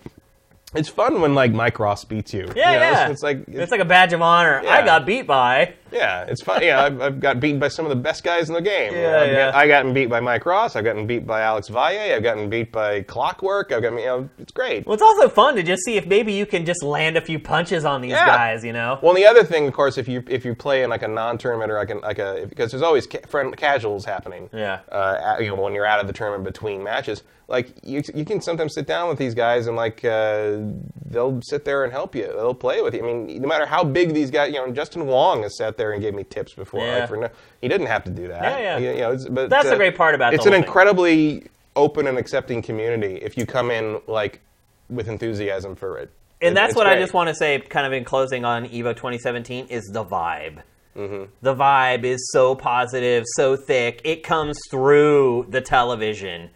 It's fun when, like, Mike Ross beats you. Yeah, you know, yeah. It's, it's, like, it's, it's like a badge of honor. Yeah. I got beat by. Yeah, it's fun. Yeah, I've, I've got beaten by some of the best guys in the game. Yeah, I've yeah. Got, I gotten beat by Mike Ross. I've gotten beat by Alex Valle. I've gotten beat by Clockwork. I've gotten, you know, it's great. Well, it's also fun to just see if maybe you can just land a few punches on these yeah. guys, you know? Well, and the other thing, of course, if you if you play in, like, a non-tournament or, like, an, like a... Because there's always ca- friend, casuals happening. Yeah. Uh, you know, when you're out of the tournament between matches. Like, you you can sometimes sit down with these guys and, like, uh, they'll sit there and help you. They'll play with you. I mean, no matter how big these guys... You know, Justin Wong has sat there and gave me tips before. Yeah. Like for no, he didn't have to do that. Yeah, yeah. You, you know, it's, but, That's uh, the great part about it. It's an incredibly thing. Open and accepting community if you come in, like, with enthusiasm for it. And it, that's what great. I just want to say, kind of in closing on EVO twenty seventeen, is the vibe. Mm-hmm. The vibe is so positive, so thick. It comes through the television.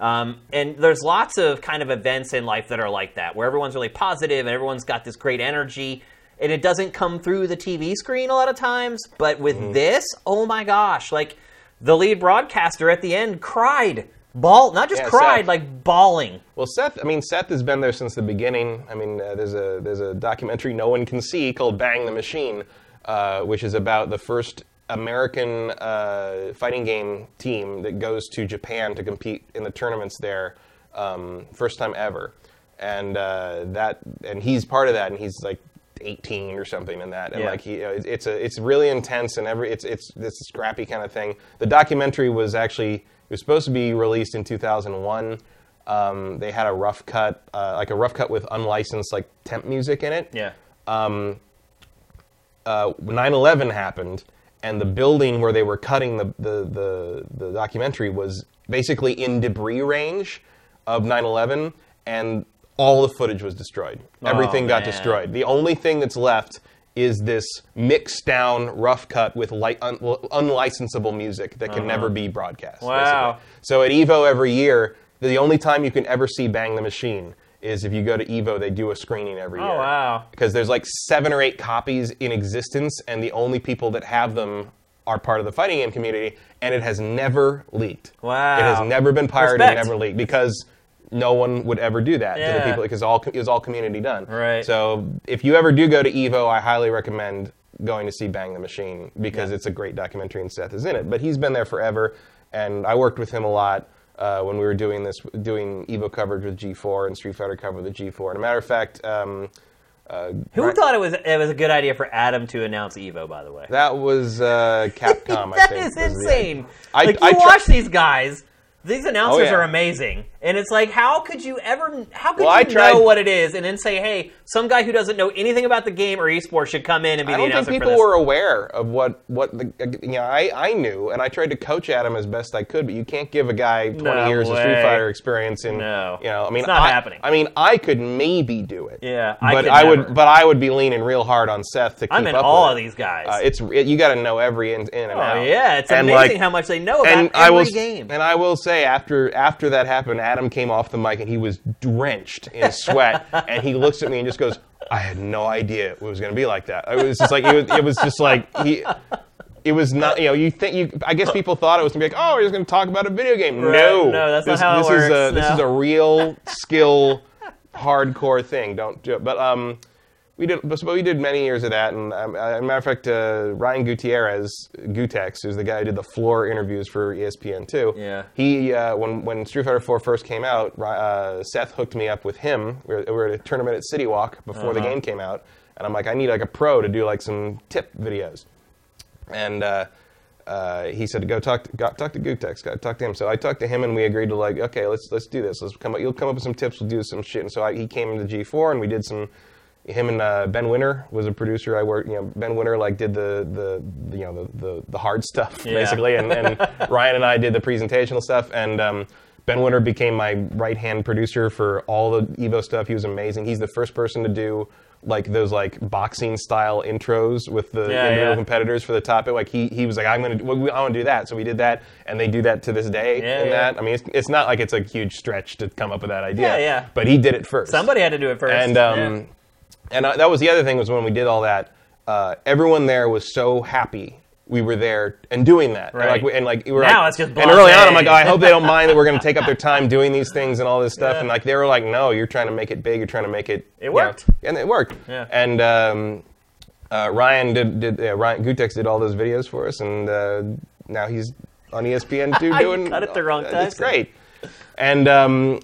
Um, and there's lots of kind of events in life that are like that, where everyone's really positive and everyone's got this great energy, and it doesn't come through the T V screen a lot of times. But with mm. this, oh my gosh, like the lead broadcaster at the end cried, ball, not just yeah, cried, Seth. Like bawling. Well, Seth, I mean, Seth has been there since the beginning. I mean, uh, there's a there's a documentary no one can see called "Bang the Machine," uh, which is about the first American uh, fighting game team that goes to Japan to compete in the tournaments there, um, first time ever, and uh, that and he's part of that, and he's like eighteen or something in that, and yeah. like he, you know, it's a it's really intense and every it's it's this scrappy kind of thing. The documentary was actually it was supposed to be released in two thousand one. Um, they had a rough cut, uh, like a rough cut with unlicensed like temp music in it. Yeah. Um, uh, nine eleven happened. And the building where they were cutting the, the, the, the documentary was basically in debris range of nine eleven, and all the footage was destroyed. Oh, Everything got man. destroyed. The only thing that's left is this mixed down rough cut with light, un, unlicensable music that can uh-huh. never be broadcast. Wow. Basically. So at EVO every year, the only time you can ever see Bang the Machine is if you go to EVO, they do a screening every year. Oh, wow. Because there's like seven or eight copies in existence, and the only people that have them are part of the fighting game community, and it has never leaked. Wow. It has never been pirated, Respect. never leaked, because no one would ever do that yeah. to the people, because all, it was all community done. Right. So if you ever do go to EVO, I highly recommend going to see Bang the Machine, because yeah. it's a great documentary, and Seth is in it. But he's been there forever. and I worked with him a lot uh, when we were doing this, doing EVO coverage with G four and Street Fighter coverage with G four. And a matter of fact, um, uh, who Grant, thought it was it was a good idea for Adam to announce EVO? By the way, that was uh, Capcom. that I think, is insane. I, like I, you I watch tra- these guys. These announcers oh, yeah. are amazing, and it's like, how could you ever, how could well, you tried, know what it is, and then say, hey, some guy who doesn't know anything about the game or esports should come in and be I the announcer for this. I don't think people were aware of what, what the, you know, I, I knew, and I tried to coach Adam as best I could, but you can't give a guy twenty no years way. of Street Fighter experience, and, no. you know, I mean, it's not I, happening. I mean, I could maybe do it. Yeah, I but could I never. would, but I would be leaning real hard on Seth to keep I'm up with. I'm in all of these guys. Uh, it's it, you got to know every in, in and oh, out. Oh yeah, it's and amazing like, how much they know about every I will, game. And I will say, After after that happened, Adam came off the mic and he was drenched in sweat. And he looks at me and just goes, "I had no idea it was going to be like that." It was just like it was, it was just like he. It was not, you know, you think you. I guess people thought it was gonna be like, oh, we're just gonna talk about a video game. Right. No, no, that's this, not how this it is works. A, no. This is a real skill, hardcore thing. Don't do it. But um, we did, but we did many years of that. And um, as a matter of fact, uh, Ryan Gutierrez, Gutex, who's the guy who did the floor interviews for E S P N two. Yeah. He, uh, when when Street Fighter four first came out, uh, Seth hooked me up with him. We were, we were at a tournament at City Walk before uh-huh. the game came out, and I'm like, I need like a pro to do like some tip videos, and uh, uh, he said, go talk to, go, talk to Gutex, go talk to him. So I talked to him, and we agreed to like, okay, let's let's do this. Let's come up. You'll come up with some tips. We'll do some shit. And so I, he came into G four, and we did some. Him and uh, Ben Winter was a producer I worked, you know, Ben Winter like did the, the, the you know, the, the, the hard stuff, yeah. basically, and, and Ryan and I did the presentational stuff, and um, Ben Winter became my right-hand producer for all the EVO stuff. He was amazing. He's the first person to do, like, those, like, boxing-style intros with the yeah, individual yeah. competitors for the topic. Like, he he was like, I'm going to well, I want to do that. So we did that, and they do that to this day yeah, in yeah. that. I mean, it's, it's not like it's a huge stretch to come up with that idea. Yeah, yeah. But he did it first. Somebody had to do it first. And, um... Yeah. And that was the other thing was when we did all that, uh, everyone there was so happy we were there and doing that. Right. And like, we, and like we were now like, it's just and early on, I'm like, oh, I hope they don't mind that we're going to take up their time doing these things and all this stuff. Yeah. And like they were like, no, you're trying to make it big. You're trying to make it. It worked. You know, and it worked. Yeah. And um, uh, Ryan did. did uh, Ryan Gutex did all those videos for us, and uh, now he's on E S P N two doing. Cut it the wrong time. It's great. And. Um,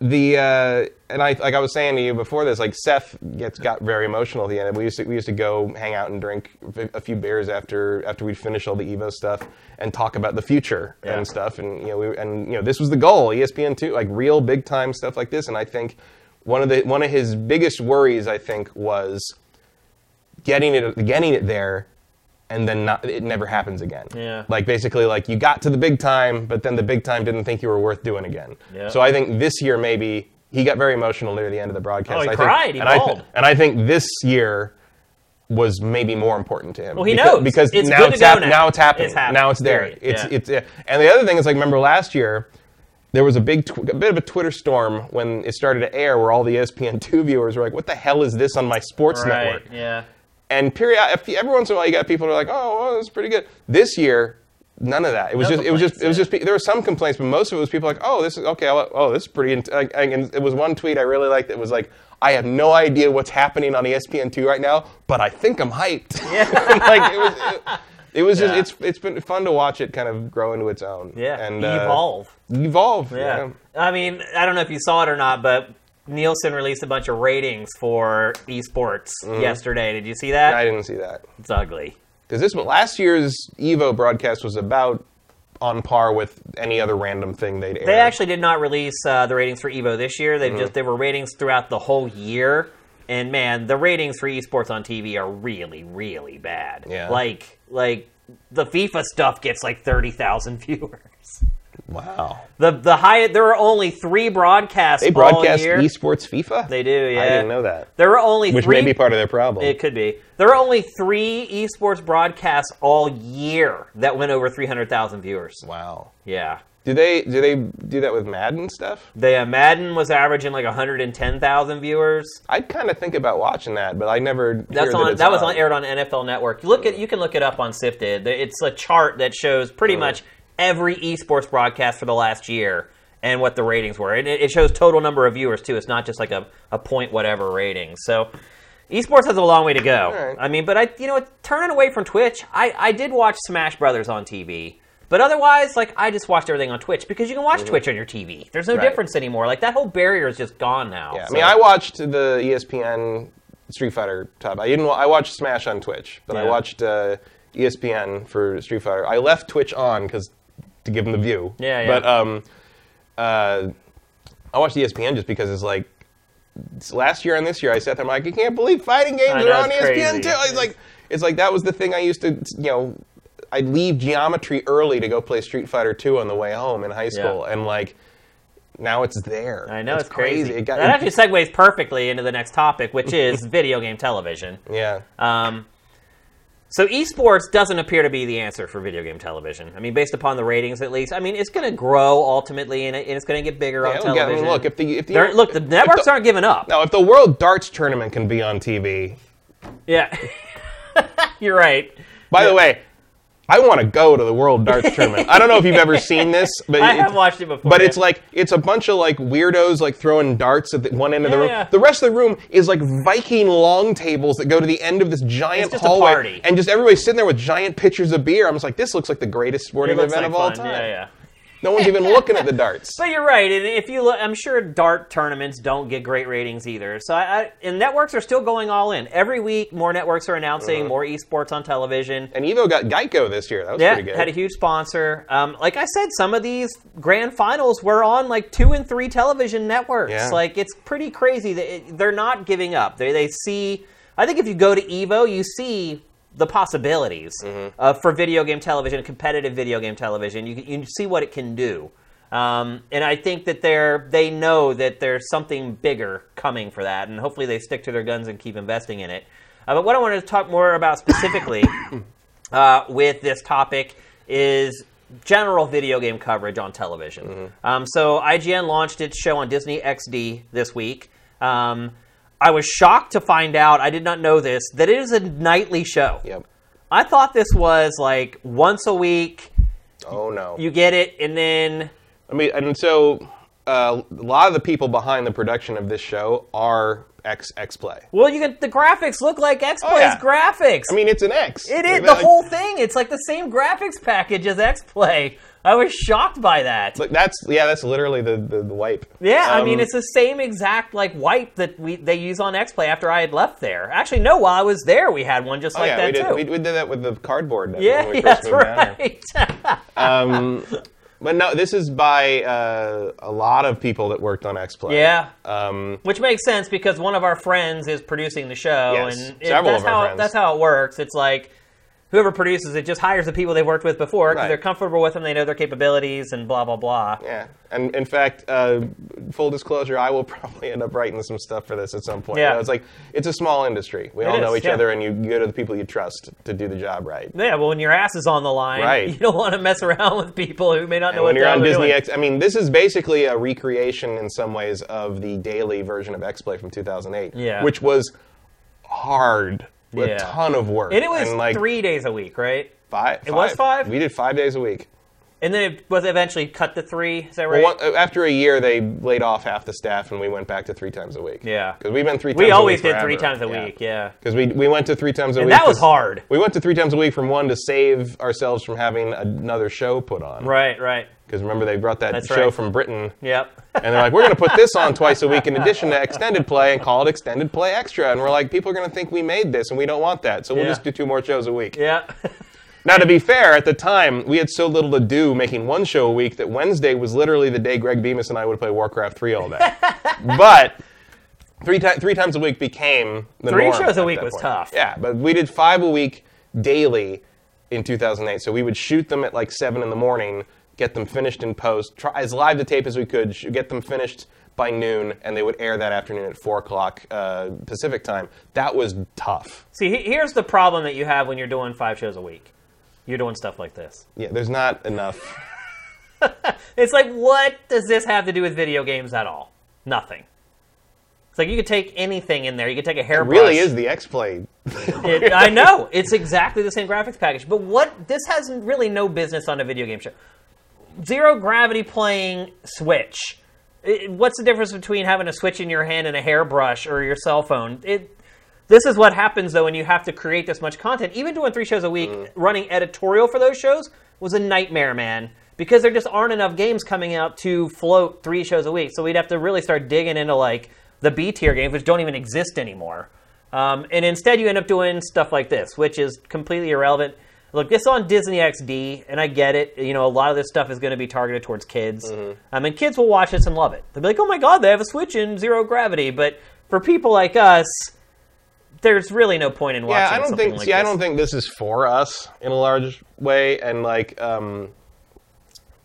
The uh, and I like I was saying to you before this, like Seth gets got very emotional at the end. We used to we used to go hang out and drink a few beers after after we'd finish all the EVO stuff and talk about the future yeah. and stuff. And you know we, and you know this was the goal, E S P N two, like real big time stuff like this. And I think one of the one of his biggest worries I think was getting it getting it there. And then not, it never happens again. Yeah. Like basically, like you got to the big time, but then the big time didn't think you were worth doing again. Yeah. So I think this year maybe he got very emotional near the end of the broadcast. Oh, he I cried. Think, he and bawled. I th- and I think this year was maybe more important to him. Well, he because, knows because it's now, good it's to hap- now. now it's happening. It's happening. Now it's there. Period. It's yeah. it's. Yeah. And the other thing is like remember last year. There was a big, tw- a bit of a Twitter storm when it started to air, where all the E S P N two viewers were like, "What the hell is this on my sports right. network?" Yeah. And period, every once in a while, you got people who are like, "Oh, well, that's pretty good." This year, none of that. It was no just, it was just, it was just. There were some complaints, but most of it was people like, "Oh, this is okay. I'll, oh, this is pretty." Int-. And it was one tweet I really liked. It was like, "I have no idea what's happening on E S P N two right now, but I think I'm hyped." Yeah. like it was. It, It was yeah. just it's it's been fun to watch it kind of grow into its own. Yeah, and uh, evolve. Evolve. Yeah. yeah. I mean, I don't know if you saw it or not, but. Nielsen released a bunch of ratings for esports mm. yesterday. Did you see that? No, I didn't see that. It's ugly. Because this last year's EVO broadcast was about on par with any other random thing they'd aired. They actually did not release uh, the ratings for EVO this year. They mm. just they were ratings throughout the whole year. And man, the ratings for esports on T V are really, really bad. Yeah. Like like the FIFA stuff gets like thirty thousand viewers. Wow. The the high there were only three broadcasts. They broadcast all year. Esports FIFA? They do, yeah. I didn't know that. There were only Which three Which may be part of their problem. It could be. There were only three esports broadcasts all year that went over three hundred thousand viewers. Wow. Yeah. Do they do they do that with Madden stuff? The uh, Madden was averaging like one hundred and ten thousand viewers. I'd kind of think about watching that, but I never. That's on. That, it's that was on, aired on N F L Network. You look at you can look it up on Sifted. It's a chart that shows pretty mm. much every esports broadcast for the last year and what the ratings were. And it shows total number of viewers, too. It's not just like a, a point whatever rating. So esports has a long way to go. Right. I mean, but I, you know, turning away from Twitch, I, I did watch Smash Brothers on T V. But otherwise, like, I just watched everything on Twitch because you can watch mm-hmm. Twitch on your T V. There's no right. difference anymore. Like, that whole barrier is just gone now. Yeah. So. I mean, I watched the E S P N Street Fighter top. I didn't. I watched Smash on Twitch, but yeah. I watched uh, E S P N for Street Fighter. I left Twitch on because to give them the view. Yeah, yeah. But um, uh, I watched E S P N just because it's like last year and this year. I sat there, I'm like, I can't believe fighting games know, are on E S P N too. It's like it's like that was the thing I used to, you know. I'd leave geometry early to go play Street Fighter two on the way home in high school, yeah. and like now it's there. I know it's, it's crazy. crazy. It got, that actually segues perfectly into the next topic, which is video game television. Yeah. Um. So esports doesn't appear to be the answer for video game television. I mean, based upon the ratings, at least. I mean, it's going to grow ultimately, and, it, and it's going to get bigger yeah, on television. Get, I mean, look, if the if the look, the networks the, aren't giving up. No, if the World Darts Tournament can be on T V. Yeah. You're right. By yeah. the way. I want to go to the World Darts Tournament. I don't know if you've ever seen this, but I have watched it before. But yeah. it's like it's a bunch of like weirdos like throwing darts at the one end yeah, of the room. Yeah. The rest of the room is like Viking long tables that go to the end of this giant it's just hallway, a party. And just everybody's sitting there with giant pitchers of beer. I'm just like, this looks like the greatest sporting event like of fun. all time. Yeah, yeah. No one's even looking at the darts. But you're right, and if you look, I'm sure dart tournaments don't get great ratings either. So, I, I, and networks are still going all in. Every week, more networks are announcing mm-hmm. more esports on television. And Evo got Geico this year. That was yeah, pretty good. Had a huge sponsor. Um, like I said, some of these grand finals were on like two and three television networks. Yeah. Like it's pretty crazy that it, they're not giving up. They they see. I think if you go to Evo, you see. The possibilities mm-hmm. uh, for video game television, competitive video game television. You you see what it can do, um, and I think that they're they know that there's something bigger coming for that, and hopefully they stick to their guns and keep investing in it. Uh, but what I wanted to talk more about specifically uh, with this topic is general video game coverage on television. Mm-hmm. Um, so I G N launched its show on Disney X D this week. Um, I was shocked to find out, I did not know this, that it is a nightly show. Yep. I thought this was like once a week. Oh, no. You get it, and then... I mean, and so uh, a lot of the people behind the production of this show are X, X-Play. Well, you can, the graphics look like X-Play's oh, yeah. graphics. I mean, it's an X. It is, the like, whole thing. It's like the same graphics package as X-Play. I was shocked by that. Look, that's yeah, that's literally the, the, the wipe. Yeah, um, I mean, it's the same exact like wipe that we they use on X-Play after I had left there. Actually, no, while I was there, we had one just oh, like yeah, that we did, too. We, we did that with the cardboard. Yeah, yeah that's right. um, but no, this is by uh, a lot of people that worked on X-Play. Yeah, um, which makes sense because one of our friends is producing the show, yes, and it, several that's of our how friends. that's how it works. It's like. Whoever produces it just hires the people they've worked with before because right. they're comfortable with them, they know their capabilities, and blah, blah, blah. Yeah. And in fact, uh, full disclosure, I will probably end up writing some stuff for this at some point. Yeah. You know, it's like, it's a small industry. We it all is, know each yeah. other, and you go to the people you trust to do the job right. Yeah, well, when your ass is on the line, right. you don't want to mess around with people who may not know and what they're doing. When you're on Disney X, I mean, this is basically a recreation in some ways of the daily version of X-Play from two thousand eight, yeah. which was hard. A yeah. ton of work. And it was and like three days a week, right? Five. It five. was five? We did five days a week. And then it was eventually cut to three, is that right? Well, one, after a year, they laid off half the staff, and we went back to three times a week. Yeah. Because we've been three times we a week We always did forever. three times a yeah. week, yeah. Because we we went to three times a and week. And that was hard. We went to three times a week from one to save ourselves from having another show put on. Right, right. Because remember, they brought that That's show right. from Britain. Yep. And they're like, we're going to put this on twice a week in addition to Extended Play and call it Extended Play Extra. And we're like, people are going to think we made this, and we don't want that. So we'll yeah. just do two more shows a week. Yeah. Now, to be fair, at the time, we had so little to do making one show a week that Wednesday was literally the day Greg Bemis and I would play Warcraft three all day. But three, ti- three times a week became the norm. Three shows a week was point. tough. Yeah, but we did five a week daily in two thousand eight. So we would shoot them at like seven in the morning, get them finished in post, try as live to tape as we could, get them finished by noon, and they would air that afternoon at four o'clock uh, Pacific time. That was tough. See, here's the problem that you have when you're doing five shows a week. You're doing stuff like this. Yeah, there's not enough. It's like, what does this have to do with video games at all? Nothing. It's like you could take anything in there. You could take a hairbrush. It really is the X-Play. It, I know. It's exactly the same graphics package. But what? This has really no business on a video game show. Zero gravity playing Switch. It, what's the difference between having a Switch in your hand and a hairbrush or your cell phone? It. This is what happens, though, when you have to create this much content. Even doing three shows a week, mm. running editorial for those shows was a nightmare, man, because there just aren't enough games coming out to float three shows a week. So we'd have to really start digging into like the B-tier games, which don't even exist anymore. Um, and instead you end up doing stuff like this, which is completely irrelevant. Look, it's on Disney X D, and I get it. You know, a lot of this stuff is going to be targeted towards kids. Mm-hmm. Um, and kids will watch this and love it. They'll be like, oh my god, they have a Switch and zero gravity. But for people like us, there's really no point in watching yeah, I don't something think, like see, this. Yeah, I don't think this is for us in a large way. And, like, um,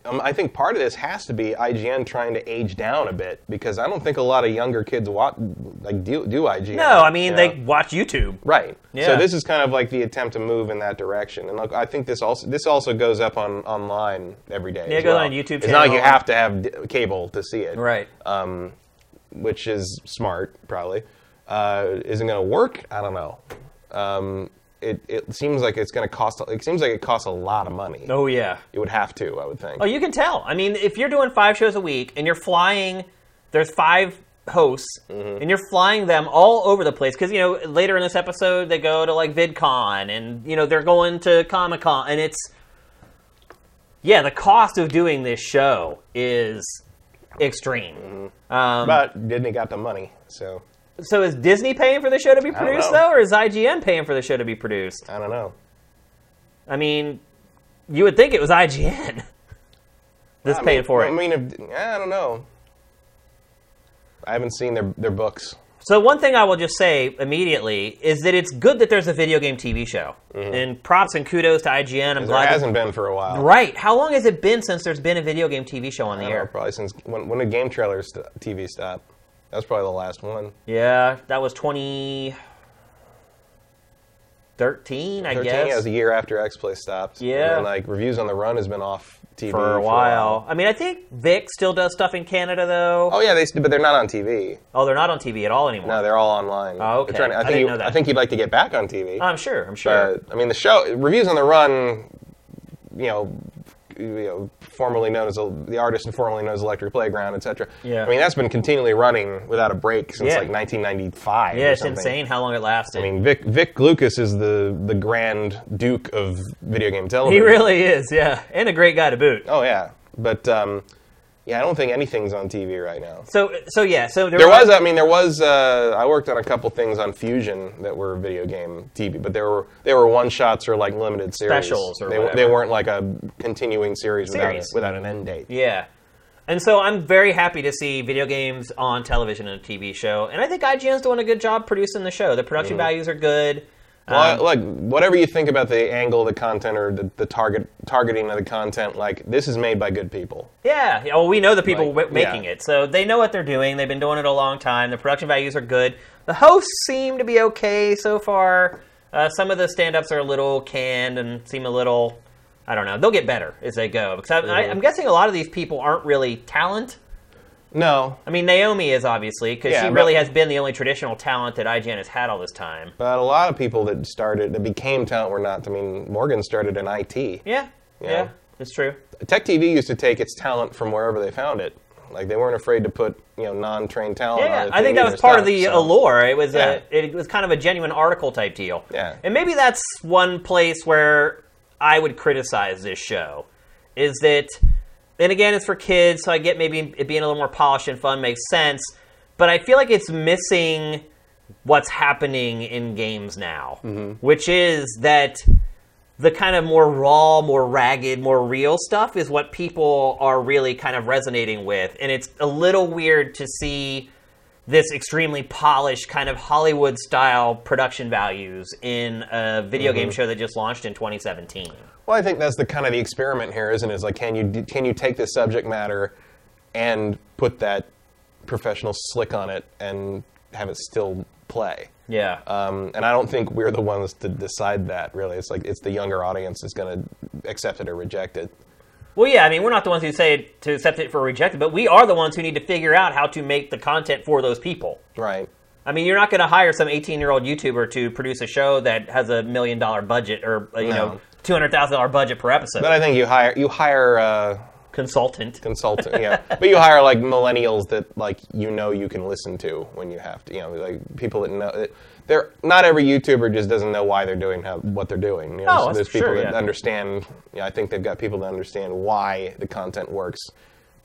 um, I think part of this has to be I G N trying to age down a bit. Because I don't think a lot of younger kids watch, like do, do I G N. No, I mean, you know? They watch YouTube. Right. Yeah. So this is kind of like the attempt to move in that direction. And look, I think this also this also goes up on online every day. Yeah, it goes well. on YouTube channel. It's not like you have to have d- cable to see it. Right. Um, which is smart, probably. Uh, isn't going to work? I don't know. Um, it it seems like it's going to cost. It seems like it costs a lot of money. Oh yeah, it would have to. I would think. Oh, you can tell. I mean, if you're doing five shows a week and you're flying, there's five hosts, mm-hmm. and you're flying them all over the place. Because you know, later in this episode, they go to like VidCon, and you know, they're going to Comic Con, and it's yeah, the cost of doing this show is extreme. Mm-hmm. Um, but Disney got the money, so. So is Disney paying for the show to be produced, though, or is I G N paying for the show to be produced? I don't know. I mean, you would think it was I G N that's well, paid mean, for it. I mean, if, I don't know. I haven't seen their, their books. So one thing I will just say immediately is that it's good that there's a video game T V show. Mm-hmm. And props and kudos to I G N. I'm glad there hasn't that, been for a while. Right. How long has it been since there's been a video game T V show on I the don't air? Know, probably since when, when did Game Trailers T V stop? That was probably the last one. Yeah, that was twenty thirteen, I guess. twenty thirteen, yeah, was a year after X-Play stopped. Yeah. And then, like, Reviews on the Run has been off T V for a, for a while. I mean, I think Vic still does stuff in Canada, though. Oh, yeah, they but they're not on T V. Oh, they're not on T V at all anymore? No, they're all online. Oh, okay. Trying to, I, think I didn't you, know that. I think you'd like to get back on T V. I'm sure, I'm sure. But, I mean, the show, Reviews on the Run, you know... You know, formerly known as a, the artist and formerly known as Electric Playground, et cetera. Yeah. I mean, that's been continually running without a break since yeah. like nineteen ninety-five. Yeah, or it's something. Insane how long it lasted. I mean, Vic Vic Lucas is the the grand duke of video game television. He really is, yeah, and a great guy to boot. Oh yeah, but um, yeah, I don't think anything's on T V right now. So so yeah, so there, there was, was I mean there was uh, I worked on a couple things on Fusion that were video game T V, but they were they were one shots or like limited series specials or they whatever. They weren't like a continuing series, series. Without a, without an end date. Yeah, and so I'm very happy to see video games on television and a T V show, and I think I G N's doing a good job producing the show. The production mm-hmm. values are good. Well, like, whatever you think about the angle of the content or the, the target targeting of the content, like, this is made by good people. Yeah. Well, we know the people like, w- making yeah. it, so they know what they're doing. They've been doing it a long time. The production values are good. The hosts seem to be okay so far. Uh, some of the stand-ups are a little canned and seem a little, I don't know, they'll get better as they go. Because I, mm-hmm. I, I'm guessing a lot of these people aren't really talent. No. I mean, Naomi is, obviously, because yeah, she really has been the only traditional talent that I G N has had all this time. But a lot of people that started, that became talent were not. I mean, Morgan started in I T. Yeah, yeah, yeah, it's true. Tech T V used to take its talent from wherever they found it. Like, they weren't afraid to put, you know, non-trained talent yeah, on it. I think that was part stuff, of the so. allure. It was, yeah. a, it was kind of a genuine article type deal. Yeah. And maybe that's one place where I would criticize this show, is that... And again, it's for kids, so I get maybe it being a little more polished and fun makes sense. But I feel like it's missing what's happening in games now, mm-hmm. which is that the kind of more raw, more ragged, more real stuff is what people are really kind of resonating with. And it's a little weird to see this extremely polished kind of Hollywood-style production values in a video mm-hmm. game show that just launched in twenty seventeen. Well, I think that's the kind of the experiment here, isn't it? Is like, can you can you take this subject matter and put that professional slick on it and have it still play? Yeah. Um, and I don't think we're the ones to decide that, really. It's like it's the younger audience that's going to accept it or reject it. Well, yeah. I mean, we're not the ones who say to accept it or reject it, but we are the ones who need to figure out how to make the content for those people. Right. I mean, you're not going to hire some eighteen-year-old YouTuber to produce a show that has a million-dollar budget or you no. know. two hundred thousand dollars budget per episode. But I think you hire you hire uh, Consultant. Consultant, yeah. But you hire, like, millennials that, like, you know you can listen to when you have to. You know, like, people that know... That they're, not every YouTuber just doesn't know why they're doing how, what they're doing. You know, oh, so there's people sure, that yeah. understand... You know, I think they've got people that understand why the content works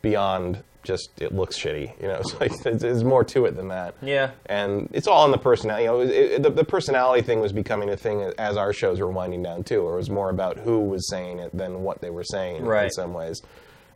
beyond just it looks shitty. You know, so it's, it's, it's more to it than that. Yeah. And it's all in the personality. You know, it, it, the, the personality thing was becoming a thing as our shows were winding down, too. Or it was more about who was saying it than what they were saying right. in some ways.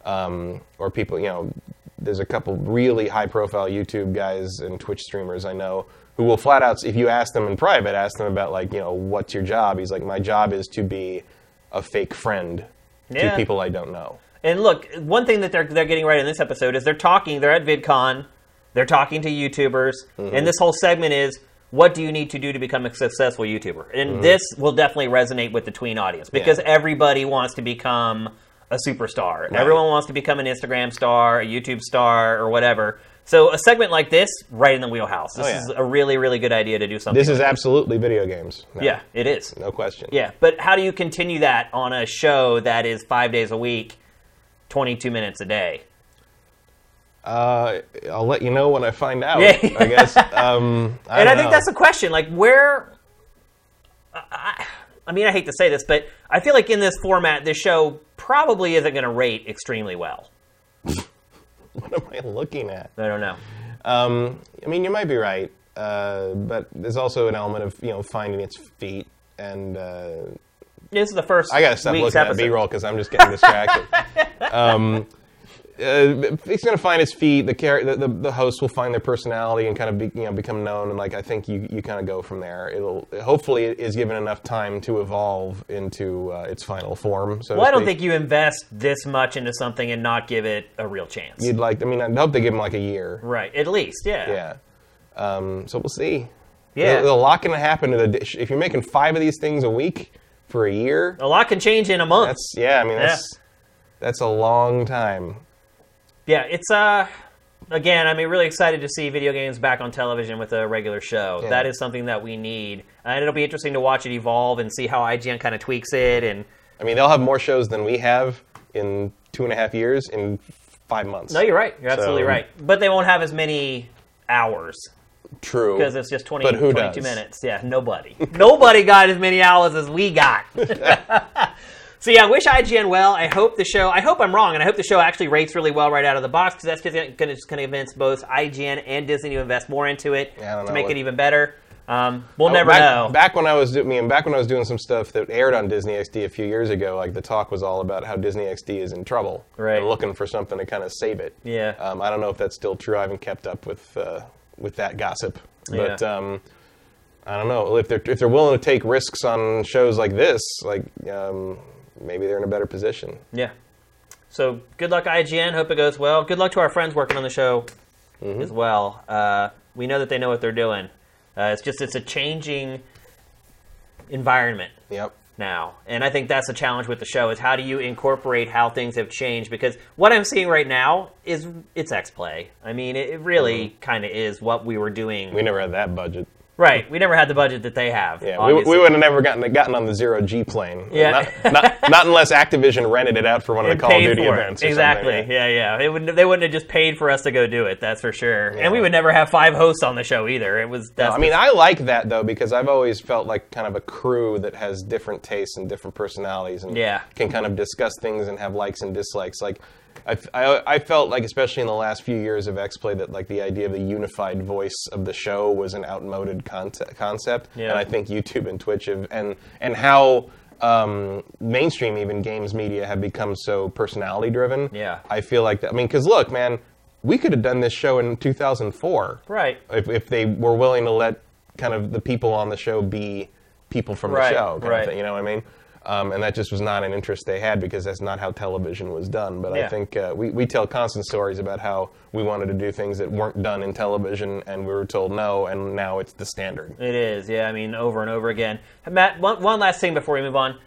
Um, or people, you know, there's a couple really high-profile YouTube guys and Twitch streamers I know who will flat out, if you ask them in private, ask them about, like, you know, what's your job? He's like, my job is to be a fake friend yeah. to people I don't know. And look, one thing that they're they're getting right in this episode is they're talking, they're at VidCon, they're talking to YouTubers, mm-hmm. and this whole segment is, what do you need to do to become a successful YouTuber? And mm-hmm. this will definitely resonate with the tween audience, because yeah. everybody wants to become... a superstar. Right. Everyone wants to become an Instagram star, a YouTube star, or whatever. So a segment like this, right in the wheelhouse. This oh, yeah. is a really, really good idea to do something. This is like absolutely that. Video games. No. Yeah, it is. No question. Yeah, but how do you continue that on a show that is five days a week, twenty-two minutes a day? Uh, I'll let you know when I find out, yeah. I guess. Um, I and I think know. That's the question. Like, where... I, I mean, I hate to say this, but I feel like in this format, this show... probably isn't going to rate extremely well. What am I looking at? I don't know. Um, I mean, you might be right, uh, but there's also an element of, you know, finding its feet and... Uh, this is the first I gotta stop looking episode. At B-roll because I'm just getting distracted. um, uh, it's going to find its feet. The, char- the, the the host will find their personality and kind of be, you know, become known. And like I think you, you kind of go from there. It'll hopefully it is given enough time to evolve into uh, its final form. So well, I don't think you invest this much into something and not give it a real chance. You'd like, I mean, I'd hope they give them like a year, right? At least, yeah. Yeah. Um, so we'll see. Yeah, there's a lot can happen to the dish if you're making five of these things a week for a year. A lot can change in a month. That's yeah. I mean, that's yeah. that's a long time. Yeah, it's, uh, again, I mean, really excited to see video games back on television with a regular show. Yeah. That is something that we need. And it'll be interesting to watch it evolve and see how I G N kind of tweaks it. And I mean, they'll have more shows than we have in two and a half years in five months. No, you're right. You're so, absolutely right. But they won't have as many hours. True. Because it's just twenty, but who twenty-two does? Minutes. Yeah, nobody. Nobody got as many hours as we got. So yeah, I wish I G N well. I hope the show, I hope I'm wrong, and I hope the show actually rates really well right out of the box, because that's going to convince both I G N and Disney to invest more into it yeah, to make what... it even better. Um, we'll oh, never back, know. Back when I was, I mean, back when I was doing some stuff that aired on Disney X D a few years ago, like the talk was all about how Disney X D is in trouble. Right. They're looking for something to kind of save it. Yeah. Um, I don't know if that's still true. I haven't kept up with uh, with that gossip, but. Yeah. Um, I don't know if they're if they're willing to take risks on shows like this, like um, maybe they're in a better position. Yeah. So good luck I G N. Hope it goes well. Good luck to our friends working on the show mm-hmm. as well. Uh, we know that they know what they're doing. Uh, it's just it's a changing environment. Yep. Now, and I think that's the challenge with the show is how do you incorporate how things have changed, because what I'm seeing right now is it's X-Play. I mean, it really mm-hmm. kind of is what we were doing. We never had that budget. Right, we never had the budget that they have. Yeah, we, we would have never gotten gotten on the zero G plane. Yeah, not, not, not unless Activision rented it out for one of the Call of Duty events. Or exactly. Something. Yeah, yeah. They wouldn't they wouldn't have just paid for us to go do it. That's for sure. Yeah. And we would never have five hosts on the show either. It was. That's no, I mean, I like that though, because I've always felt like kind of a crew that has different tastes and different personalities and yeah. can kind of discuss things and have likes and dislikes. Like, I, I, I felt like, especially in the last few years of X-Play, that like the idea of the unified voice of the show was an outmoded concept. concept. Yeah. And I think YouTube and Twitch have, and and how um, mainstream even games media have become so personality driven. Yeah. I feel like that. I mean, because look, man, we could have done this show in two thousand four. Right. If if they were willing to let kind of the people on the show be people from right. the show, kind right. of thing, you know what I mean? Um, and that just was not an interest they had, because that's not how television was done. But yeah. I think uh, we, we tell constant stories about how we wanted to do things that weren't done in television, and we were told no, and now it's the standard. It is, yeah. I mean, over and over again. Matt, one, one last thing before we move on.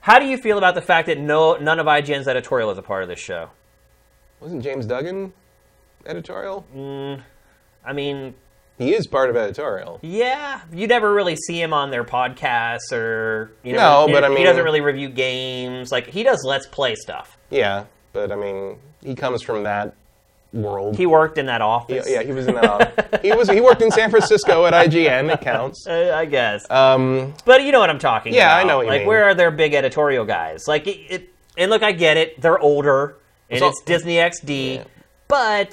How do you feel about the fact that no none of I G N's editorial is a part of this show? Wasn't James Duggan editorial? Mm, I mean... He is part of editorial. Yeah. You never really see him on their podcasts or... You know, no, he, but I mean... He doesn't really review games. Like, he does Let's Play stuff. Yeah. but I mean, he comes from that world. He worked in that office. Yeah, yeah he was in that office. He was. He worked in San Francisco at I G N. It counts, uh, I guess. Um, but you know what I'm talking yeah, about. Yeah, I know what you like, mean. Where are their big editorial guys? Like, it, it, and look, I get it. They're older, and so, it's Disney X D. Yeah. But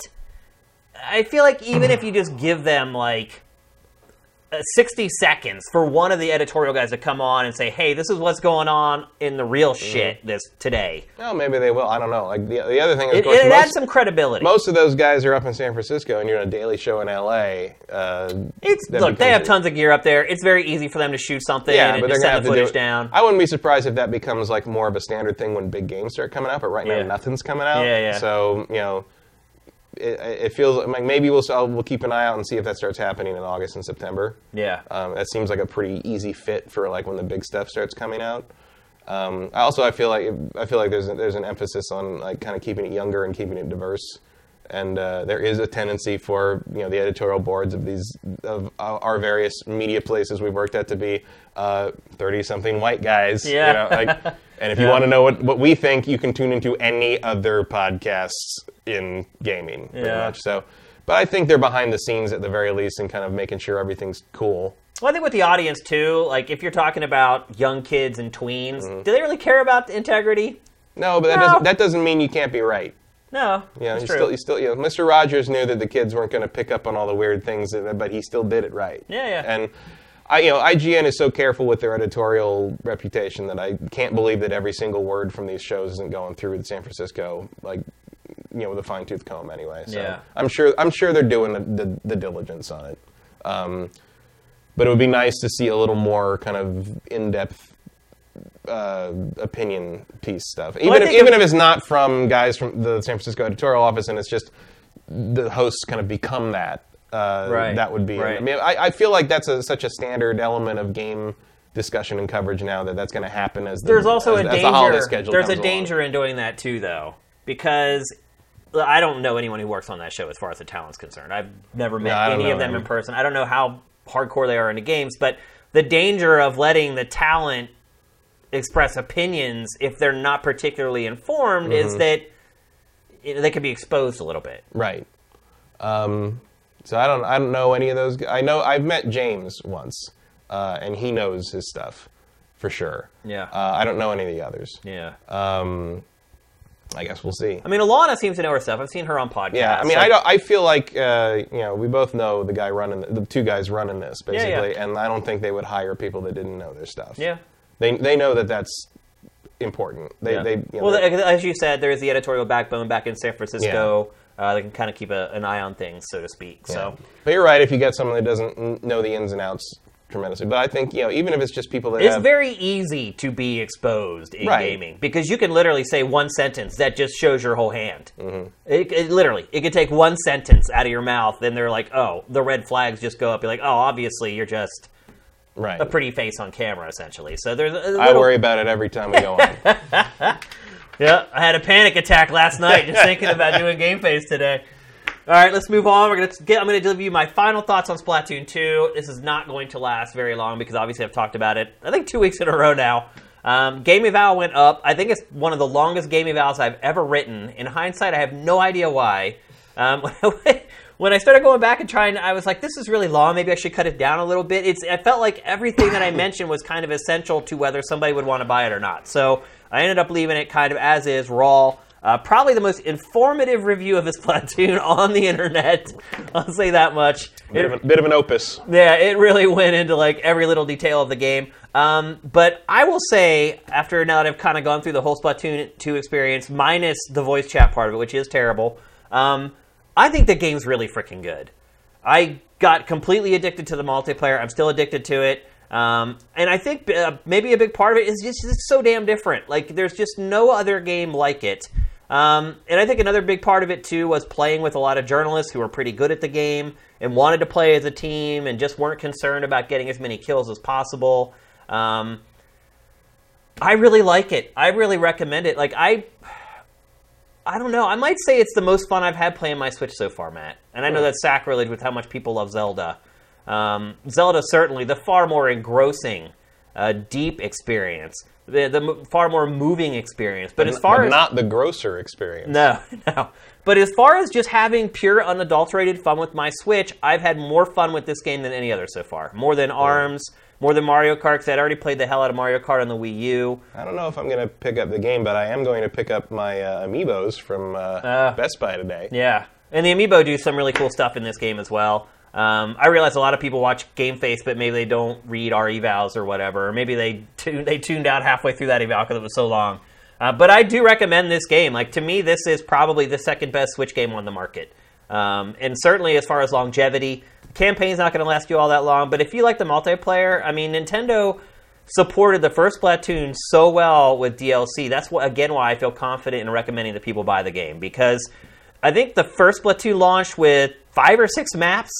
I feel like even if you just give them like sixty seconds for one of the editorial guys to come on and say, hey, this is what's going on in the real shit mm-hmm. this today. No, maybe they will. I don't know. Like the, the other thing is, it, of course, it most, adds some credibility. Most of those guys are up in San Francisco and you're on a daily show in L A. Uh, it's, look, they have a, tons of gear up there. It's very easy for them to shoot something yeah, and, but and just send the footage down. I wouldn't be surprised if that becomes like more of a standard thing when big games start coming out, but right now yeah. nothing's coming out. Yeah, yeah. So, you know, It, it feels like maybe we'll we'll keep an eye out and see if that starts happening in August and September. Yeah, um, that seems like a pretty easy fit for like when the big stuff starts coming out. Um, I also I feel like I feel like there's a, there's an emphasis on like kind of keeping it younger and keeping it diverse, and uh, there is a tendency for you know the editorial boards of these of our various media places we've worked at to be thirty something white guys. Yeah. You know, like, and if you yeah. want to know what, what we think, you can tune into any other podcasts in gaming, pretty yeah. much. So, but I think they're behind the scenes at the very least and kind of making sure everything's cool. Well, I think with the audience, too, like if you're talking about young kids and tweens, mm-hmm. do they really care about the integrity? No, but that, no. Doesn't, that doesn't mean you can't be right. No, you know, that's true. Still, you still, you know, Mister Rogers knew that the kids weren't going to pick up on all the weird things, but he still did it right. Yeah, yeah. And I, you know, I G N is so careful with their editorial reputation that I can't believe that every single word from these shows isn't going through San Francisco, like, you know, with a fine tooth comb anyway. So yeah. I'm sure, I'm sure they're doing the, the, the diligence on it. Um, but it would be nice to see a little more kind of in-depth uh, opinion piece stuff, even well, if, even if it's not from guys from the San Francisco editorial office, and it's just the hosts kind of become that. Uh, right. That would be. Right. I mean, I, I feel like that's a, such a standard element of game discussion and coverage now that that's going to happen as the, there's also as, a as danger. The holiday schedule there's comes a danger along. In doing that too, though, because I don't know anyone who works on that show as far as the talent's concerned. I've never met no, any of them I mean. in person. I don't know how hardcore they are into games, but the danger of letting the talent express opinions if they're not particularly informed mm-hmm. is that you know, they could be exposed a little bit. Right. Um... So I don't I don't know any of those. I know I've met James once, uh, and he knows his stuff for sure. Yeah. Uh, I don't know any of the others. Yeah. Um, I guess we'll see. I mean, Alana seems to know her stuff. I've seen her on podcasts. Yeah. I mean, like, I don't, I feel like uh, you know we both know the guy running the two guys running this basically, yeah, yeah. and I don't think they would hire people that didn't know their stuff. Yeah. They they know that that's important. They yeah. they you know, well, as you said, there is the editorial backbone back in San Francisco. Yeah. Uh, they can kind of keep a, an eye on things, so to speak. Yeah. So, but you're right. If you get someone that doesn't know the ins and outs tremendously, but I think you know, even if it's just people that it's have... very easy to be exposed in right. gaming because you can literally say one sentence that just shows your whole hand. Mm-hmm. It, it literally, it could take one sentence out of your mouth, and they're like, "Oh, the red flags just go up." You're like, "Oh, obviously, you're just." Right. A pretty face on camera, essentially. So there's. A little... I worry about it every time we go on. Yeah, I had a panic attack last night just thinking about doing Game Face today. All right, let's move on. We're gonna get, I'm going to give you my final thoughts on Splatoon two. This is not going to last very long because obviously I've talked about it, I think, two weeks in a row now. Um, game eval went up. I think it's one of the longest game evals I've ever written. In hindsight, I have no idea why. Um, when, I, when I started going back and trying, I was like, this is really long. Maybe I should cut it down a little bit. It's. I felt like everything that I mentioned was kind of essential to whether somebody would want to buy it or not. So... I ended up leaving it kind of as is, raw. Uh, probably the most informative review of Splatoon on the internet. I'll say that much. Bit, it, of, a, bit of an opus. Yeah, it really went into like every little detail of the game. Um, but I will say, after now that I've kind of gone through the whole Splatoon two experience, minus the voice chat part of it, which is terrible, um, I think the game's really freaking good. I got completely addicted to the multiplayer. I'm still addicted to it. Um, and I think uh, maybe a big part of it is just it's so damn different. Like, there's just no other game like it. Um, and I think another big part of it, too, was playing with a lot of journalists who were pretty good at the game and wanted to play as a team and just weren't concerned about getting as many kills as possible. Um, I really like it. I really recommend it. Like, I... I don't know. I might say it's the most fun I've had playing my Switch so far, Matt. And I know that's sacrilege with how much people love Zelda. Um, Zelda certainly the far more engrossing, uh, deep experience. the the far more moving experience. But, but as far but as not the grosser experience. No, no. But as far as just having pure unadulterated fun with my Switch, I've had more fun with this game than any other so far. More than yeah. ARMS, more than Mario Kart, because I'd already played the hell out of Mario Kart on the Wii U. I don't know if I'm going to pick up the game, but I am going to pick up my uh, Amiibos from uh, uh, Best Buy today. Yeah. And the Amiibo do some really cool stuff in this game as well. Um, I realize a lot of people watch Game Face, but maybe they don't read our evals or whatever. Or maybe they tu- they tuned out halfway through that eval because it was so long. Uh, but I do recommend this game. Like, to me, this is probably the second best Switch game on the market. Um, and certainly as far as longevity, the campaign's not going to last you all that long. But if you like the multiplayer, I mean, Nintendo supported the first Splatoon so well with D L C. That's, what, again, why I feel confident in recommending that people buy the game. Because I think the first Splatoon launched with five or six maps.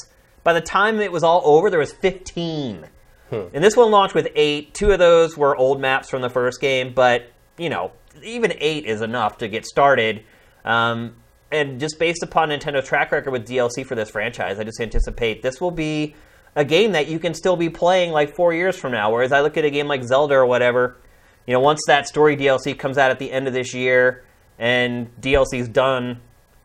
By the time it was all over, there was fifteen. Hmm. And this one launched with eight. Two of those were old maps from the first game, but, you know, even eight is enough to get started. Um, and just based upon Nintendo's track record with D L C for this franchise, I just anticipate this will be a game that you can still be playing like four years from now. Whereas I look at a game like Zelda or whatever, you know, once that story D L C comes out at the end of this year and D L C's done,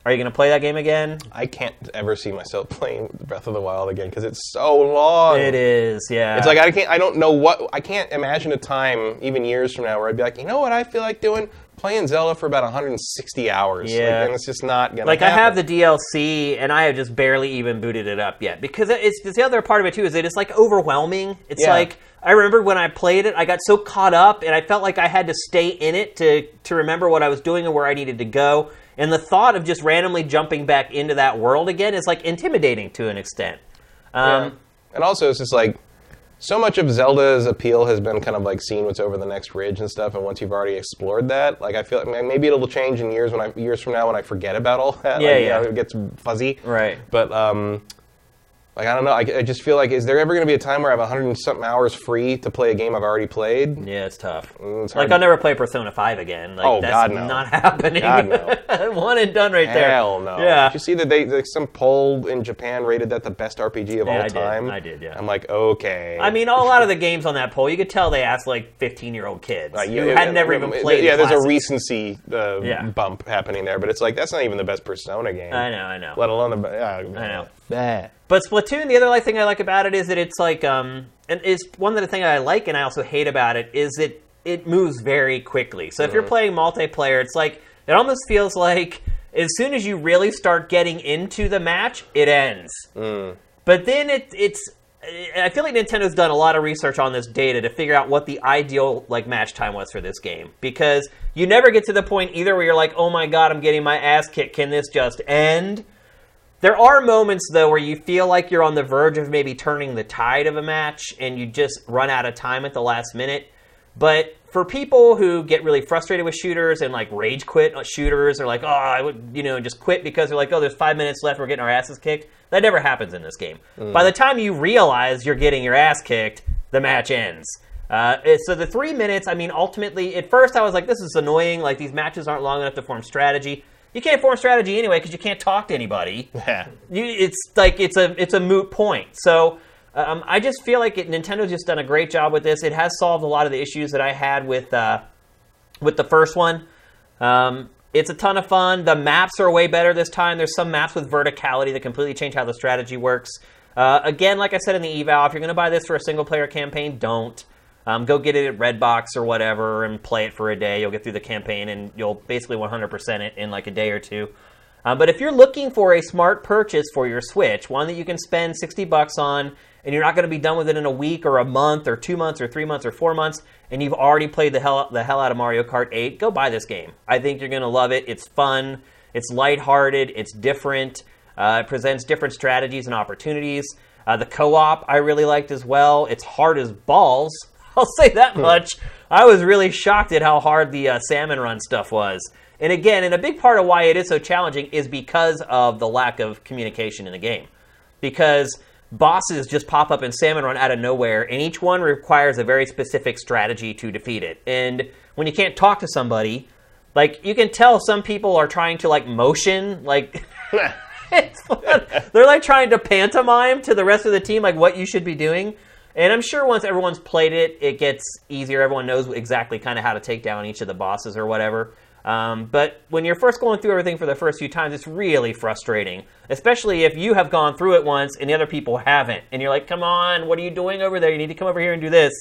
are you going to play that game again? I can't ever see myself playing Breath of the Wild again because it's so long. It is, yeah. It's like I can't. I don't know what. I can't imagine a time, even years from now, where I'd be like, you know what I feel like doing? Playing Zelda for about one hundred sixty hours. Yeah. Like, and it's just not going to Like, happen. I have the D L C, and I have just barely even booted it up yet. Because it's, it's the other part of it, too, is that it's, like, overwhelming. It's yeah. like, I remember when I played it, I got so caught up, and I felt like I had to stay in it to, to remember what I was doing and where I needed to go. And the thought of just randomly jumping back into that world again is, like, intimidating to an extent. Um, yeah. And also, it's just, like, so much of Zelda's appeal has been kind of, like, seeing what's over the next ridge and stuff, and once you've already explored that, like, I feel like maybe it'll change in years when I, years from now when I forget about all that. Yeah, like, yeah. You know, it gets fuzzy. Right. But, um... Like, I don't know. I, I just feel like, is there ever going to be a time where I have one hundred and something hours free to play a game I've already played? Yeah, it's tough. It's like, I'll never play Persona five again. Like, oh, that's God, no. not happening. God, no. One and done right Hell there. Hell no. Yeah. Did you see that they, like, some poll in Japan rated that the best R P G of yeah, all I time? Did. I did, yeah. I'm like, okay. I mean, a lot of the games on that poll, you could tell they asked, like, fifteen-year-old kids uh, yeah, who had yeah, never even played Yeah, the there's a recency uh, yeah. bump happening there, but it's like, that's not even the best Persona game. I know, I know. Let alone the... Uh, I know. Bleh. But Splatoon, the other like thing I like about it is that it's like, um, and it's one of the things I like and I also hate about it is that it moves very quickly. So mm-hmm. if you're playing multiplayer, it's like, it almost feels like as soon as you really start getting into the match, it ends. Mm. But then it, it's, I feel like Nintendo's done a lot of research on this data to figure out what the ideal like match time was for this game. Because you never get to the point either where you're like, oh my God, I'm getting my ass kicked. Can this just end? There are moments, though, where you feel like you're on the verge of maybe turning the tide of a match and you just run out of time at the last minute. But for people who get really frustrated with shooters and, like, rage quit shooters or, like, oh, I would, you know, just quit because they're like, oh, there's five minutes left, we're getting our asses kicked. That never happens in this game. Mm. By the time you realize you're getting your ass kicked, the match ends. Uh, so the three minutes, I mean, ultimately, at first I was like, this is annoying. Like, these matches aren't long enough to form strategy. You can't form strategy anyway because you can't talk to anybody. Yeah. You, it's like it's a it's a moot point. So um, I just feel like it, Nintendo's just done a great job with this. It has solved a lot of the issues that I had with uh, with the first one. Um, it's a ton of fun. The maps are way better this time. There's some maps with verticality that completely change how the strategy works. Uh, again, like I said in the eval, if you're going to buy this for a single player campaign, don't. Um, go get it at Redbox or whatever and play it for a day. You'll get through the campaign and you'll basically one hundred percent it in like a day or two. Um, but if you're looking for a smart purchase for your Switch, one that you can spend sixty bucks on and you're not going to be done with it in a week or a month or two months or three months or four months and you've already played the hell, the hell out of Mario Kart eight, go buy this game. I think you're going to love it. It's fun. It's lighthearted. It's different. Uh, it presents different strategies and opportunities. Uh, the co-op I really liked as well. It's hard as balls. I'll say that much. I was really shocked at how hard the uh, salmon run stuff was. And again, and a big part of why it is so challenging is because of the lack of communication in the game. Because bosses just pop up in Salmon Run out of nowhere, and each one requires a very specific strategy to defeat it. And when you can't talk to somebody, like, you can tell some people are trying to, like, motion, like... It's fun. They're, like, trying to pantomime to the rest of the team, like, what you should be doing. And I'm sure once everyone's played it, it gets easier. Everyone knows exactly kind of how to take down each of the bosses or whatever. Um, but when you're first going through everything for the first few times, it's really frustrating. Especially if you have gone through it once and the other people haven't. And you're like, come on, what are you doing over there? You need to come over here and do this.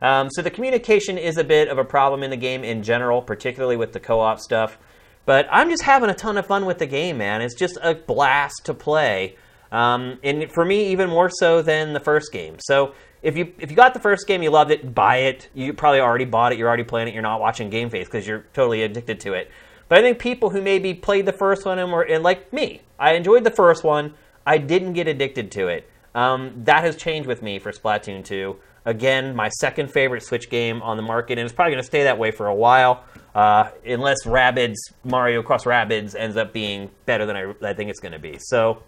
Um, so the communication is a bit of a problem in the game in general, particularly with the co-op stuff. But I'm just having a ton of fun with the game, man. It's just a blast to play. Um, and for me, even more so than the first game. So if you if you got the first game, you loved it, buy it. You probably already bought it. You're already playing it. You're not watching Game Face because you're totally addicted to it. But I think people who maybe played the first one and were and like me, I enjoyed the first one. I didn't get addicted to it. Um, that has changed with me for Splatoon two. Again, my second favorite Switch game on the market, and it's probably going to stay that way for a while, uh, unless Rabbids, Mario Cross Rabbids ends up being better than I, I think it's going to be. So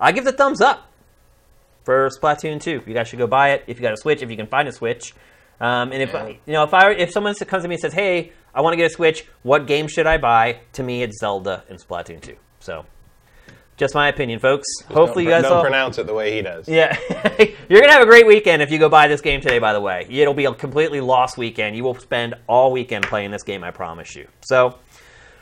I give the thumbs up for Splatoon two. You guys should go buy it if you got a Switch, if you can find a Switch. Um, and if yeah. you know, if I if someone comes to me and says, "Hey, I want to get a Switch. What game should I buy?" To me, it's Zelda and Splatoon two. So. Just my opinion, folks. Just Hopefully don't, you guys don't all... pronounce it the way he does. Yeah. You're going to have a great weekend if you go buy this game today, by the way. It'll be a completely lost weekend. You will spend all weekend playing this game, I promise you. So, all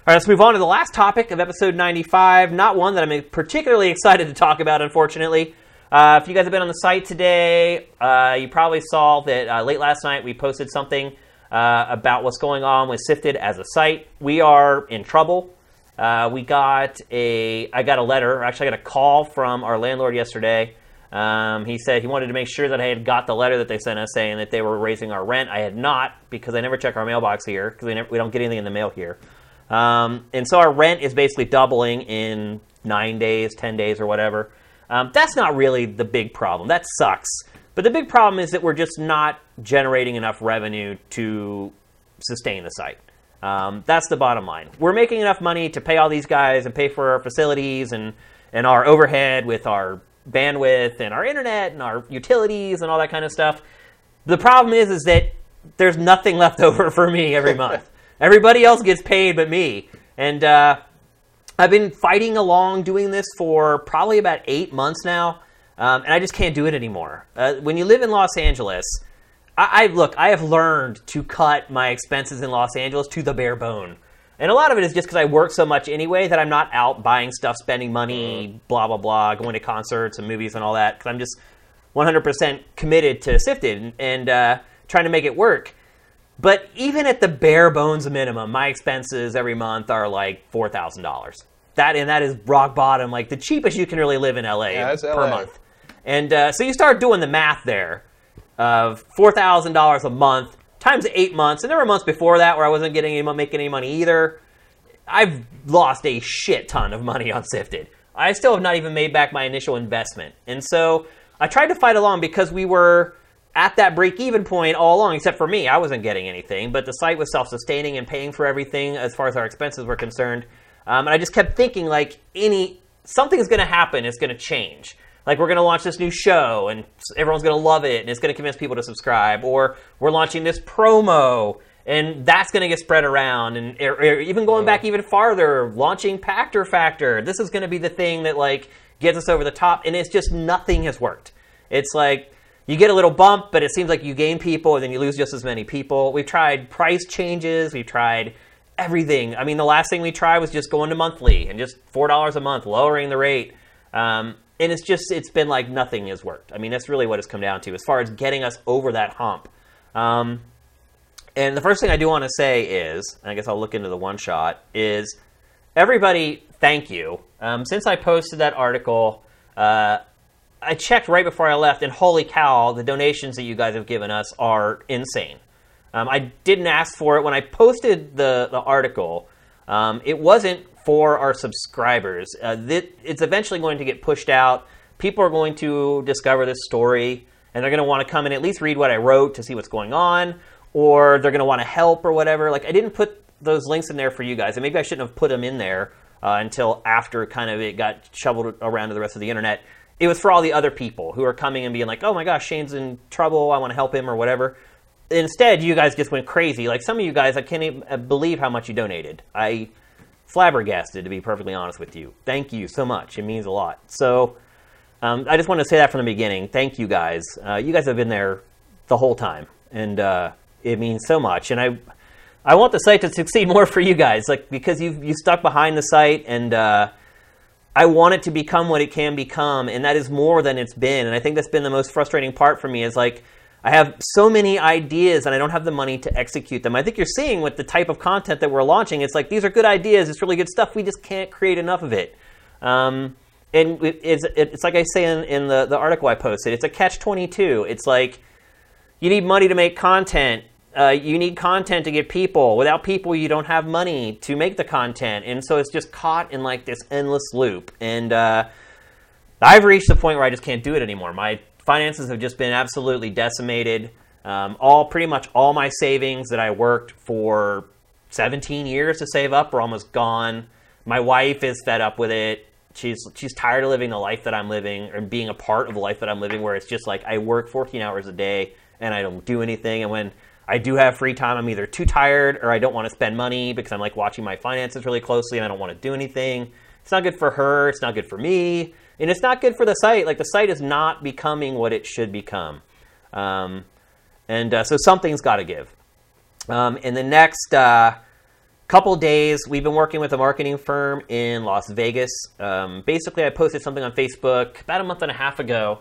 right, let's move on to the last topic of episode ninety-five. Not one that I'm particularly excited to talk about, unfortunately. Uh, if you guys have been on the site today, uh, you probably saw that uh, late last night we posted something uh, about what's going on with Sifted as a site. We are in trouble. Uh, we got a, I got a letter, or actually I got a call from our landlord yesterday. Um, he said he wanted to make sure that I had got the letter that they sent us saying that they were raising our rent. I had not, because I never check our mailbox here, because we, we don't get anything in the mail here. Um, and so our rent is basically doubling in nine days, ten days, or whatever. Um, that's not really the big problem. That sucks. But the big problem is that we're just not generating enough revenue to sustain the site. Um, that's the bottom line. We're making enough money to pay all these guys and pay for our facilities and, and our overhead with our bandwidth and our internet and our utilities and all that kind of stuff. The problem is, is that there's nothing left over for me every month. Everybody else gets paid but me. And uh, I've been fighting along doing this for probably about eight months now, um, and I just can't do it anymore. Uh, when you live in Los Angeles... I, I look, I have learned to cut my expenses in Los Angeles to the bare bone. And a lot of it is just because I work so much anyway that I'm not out buying stuff, spending money, blah, blah, blah, going to concerts and movies and all that. Because I'm just one hundred percent committed to Sifted and uh, trying to make it work. But even at the bare bones minimum, my expenses every month are like four thousand dollars. That and that is rock bottom, like the cheapest you can really live in L A yeah, that's per L A month. And uh, so you start doing the math there. Of four thousand dollars a month times eight months, and there were months before that where I wasn't getting any, making any money either. I've lost a shit ton of money on Sifted. I still have not even made back my initial investment, and so I tried to fight along because we were at that break-even point all along, except for me. I wasn't getting anything, but the site was self-sustaining and paying for everything as far as our expenses were concerned. Um, and I just kept thinking, like, any something's going to happen. It's going to change. Like, we're going to launch this new show, and everyone's going to love it, and it's going to convince people to subscribe. Or we're launching this promo, and that's going to get spread around. And or, or even going back even farther, launching Pactor Factor. This is going to be the thing that, like, gets us over the top. And it's just nothing has worked. It's like you get a little bump, but it seems like you gain people, and then you lose just as many people. We've tried price changes. We've tried everything. I mean, the last thing we tried was just going to monthly and just four dollars a month, lowering the rate. Um And it's just, it's been like nothing has worked. I mean, that's really what it's come down to as far as getting us over that hump. Um, and the first thing I do want to say is, and I guess I'll look into the one shot, is everybody, thank you. Um, since I posted that article, uh, I checked right before I left, and holy cow, the donations that you guys have given us are insane. Um, I didn't ask for it. When I posted the, the article, um, it wasn't for our subscribers. Uh, th- it's eventually going to get pushed out. People are going to discover this story, and they're going to want to come and at least read what I wrote to see what's going on, or they're going to want to help or whatever. Like, I didn't put those links in there for you guys, and maybe I shouldn't have put them in there uh, until after kind of it got shoveled around to the rest of the internet. It was for all the other people who are coming and being like, oh my gosh, Shane's in trouble, I want to help him or whatever. Instead, you guys just went crazy. Like, some of you guys, I can't even believe how much you donated. I... flabbergasted, to be perfectly honest with you. Thank you so much. It means a lot. So Um, I just want to say that from the beginning. Thank you guys. Uh, you guys have been there the whole time, and uh, it means so much. And I, I want the site to succeed more for you guys, like because you've you stuck behind the site, and uh, I want it to become what it can become, and that is more than it's been. And I think that's been the most frustrating part for me is like I have so many ideas, and I don't have the money to execute them. I think you're seeing with the type of content that we're launching, it's like these are good ideas, it's really good stuff. We just can't create enough of it. Um, And it's, it's like I say in, in the, the article I posted, it's a catch twenty-two. It's like you need money to make content. Uh, you need content to get people. Without people, you don't have money to make the content. And so it's just caught in like this endless loop. And uh, I've reached the point where I just can't do it anymore. My finances have just been absolutely decimated. Um, all pretty much all my savings that I worked for seventeen years to save up are almost gone. My wife is fed up with it. She's she's tired of living the life that I'm living and being a part of the life that I'm living where it's just like I work fourteen hours a day and I don't do anything. And when I do have free time, I'm either too tired or I don't want to spend money because I'm like watching my finances really closely and I don't want to do anything. It's not good for her. It's not good for me. And it's not good for the site. Like the site is not becoming what it should become. Um, and uh, so something's got to give. Um, and the next... Uh, Couple days, we've been working with a marketing firm in Las Vegas. Um, basically, I posted something on Facebook about a month and a half ago,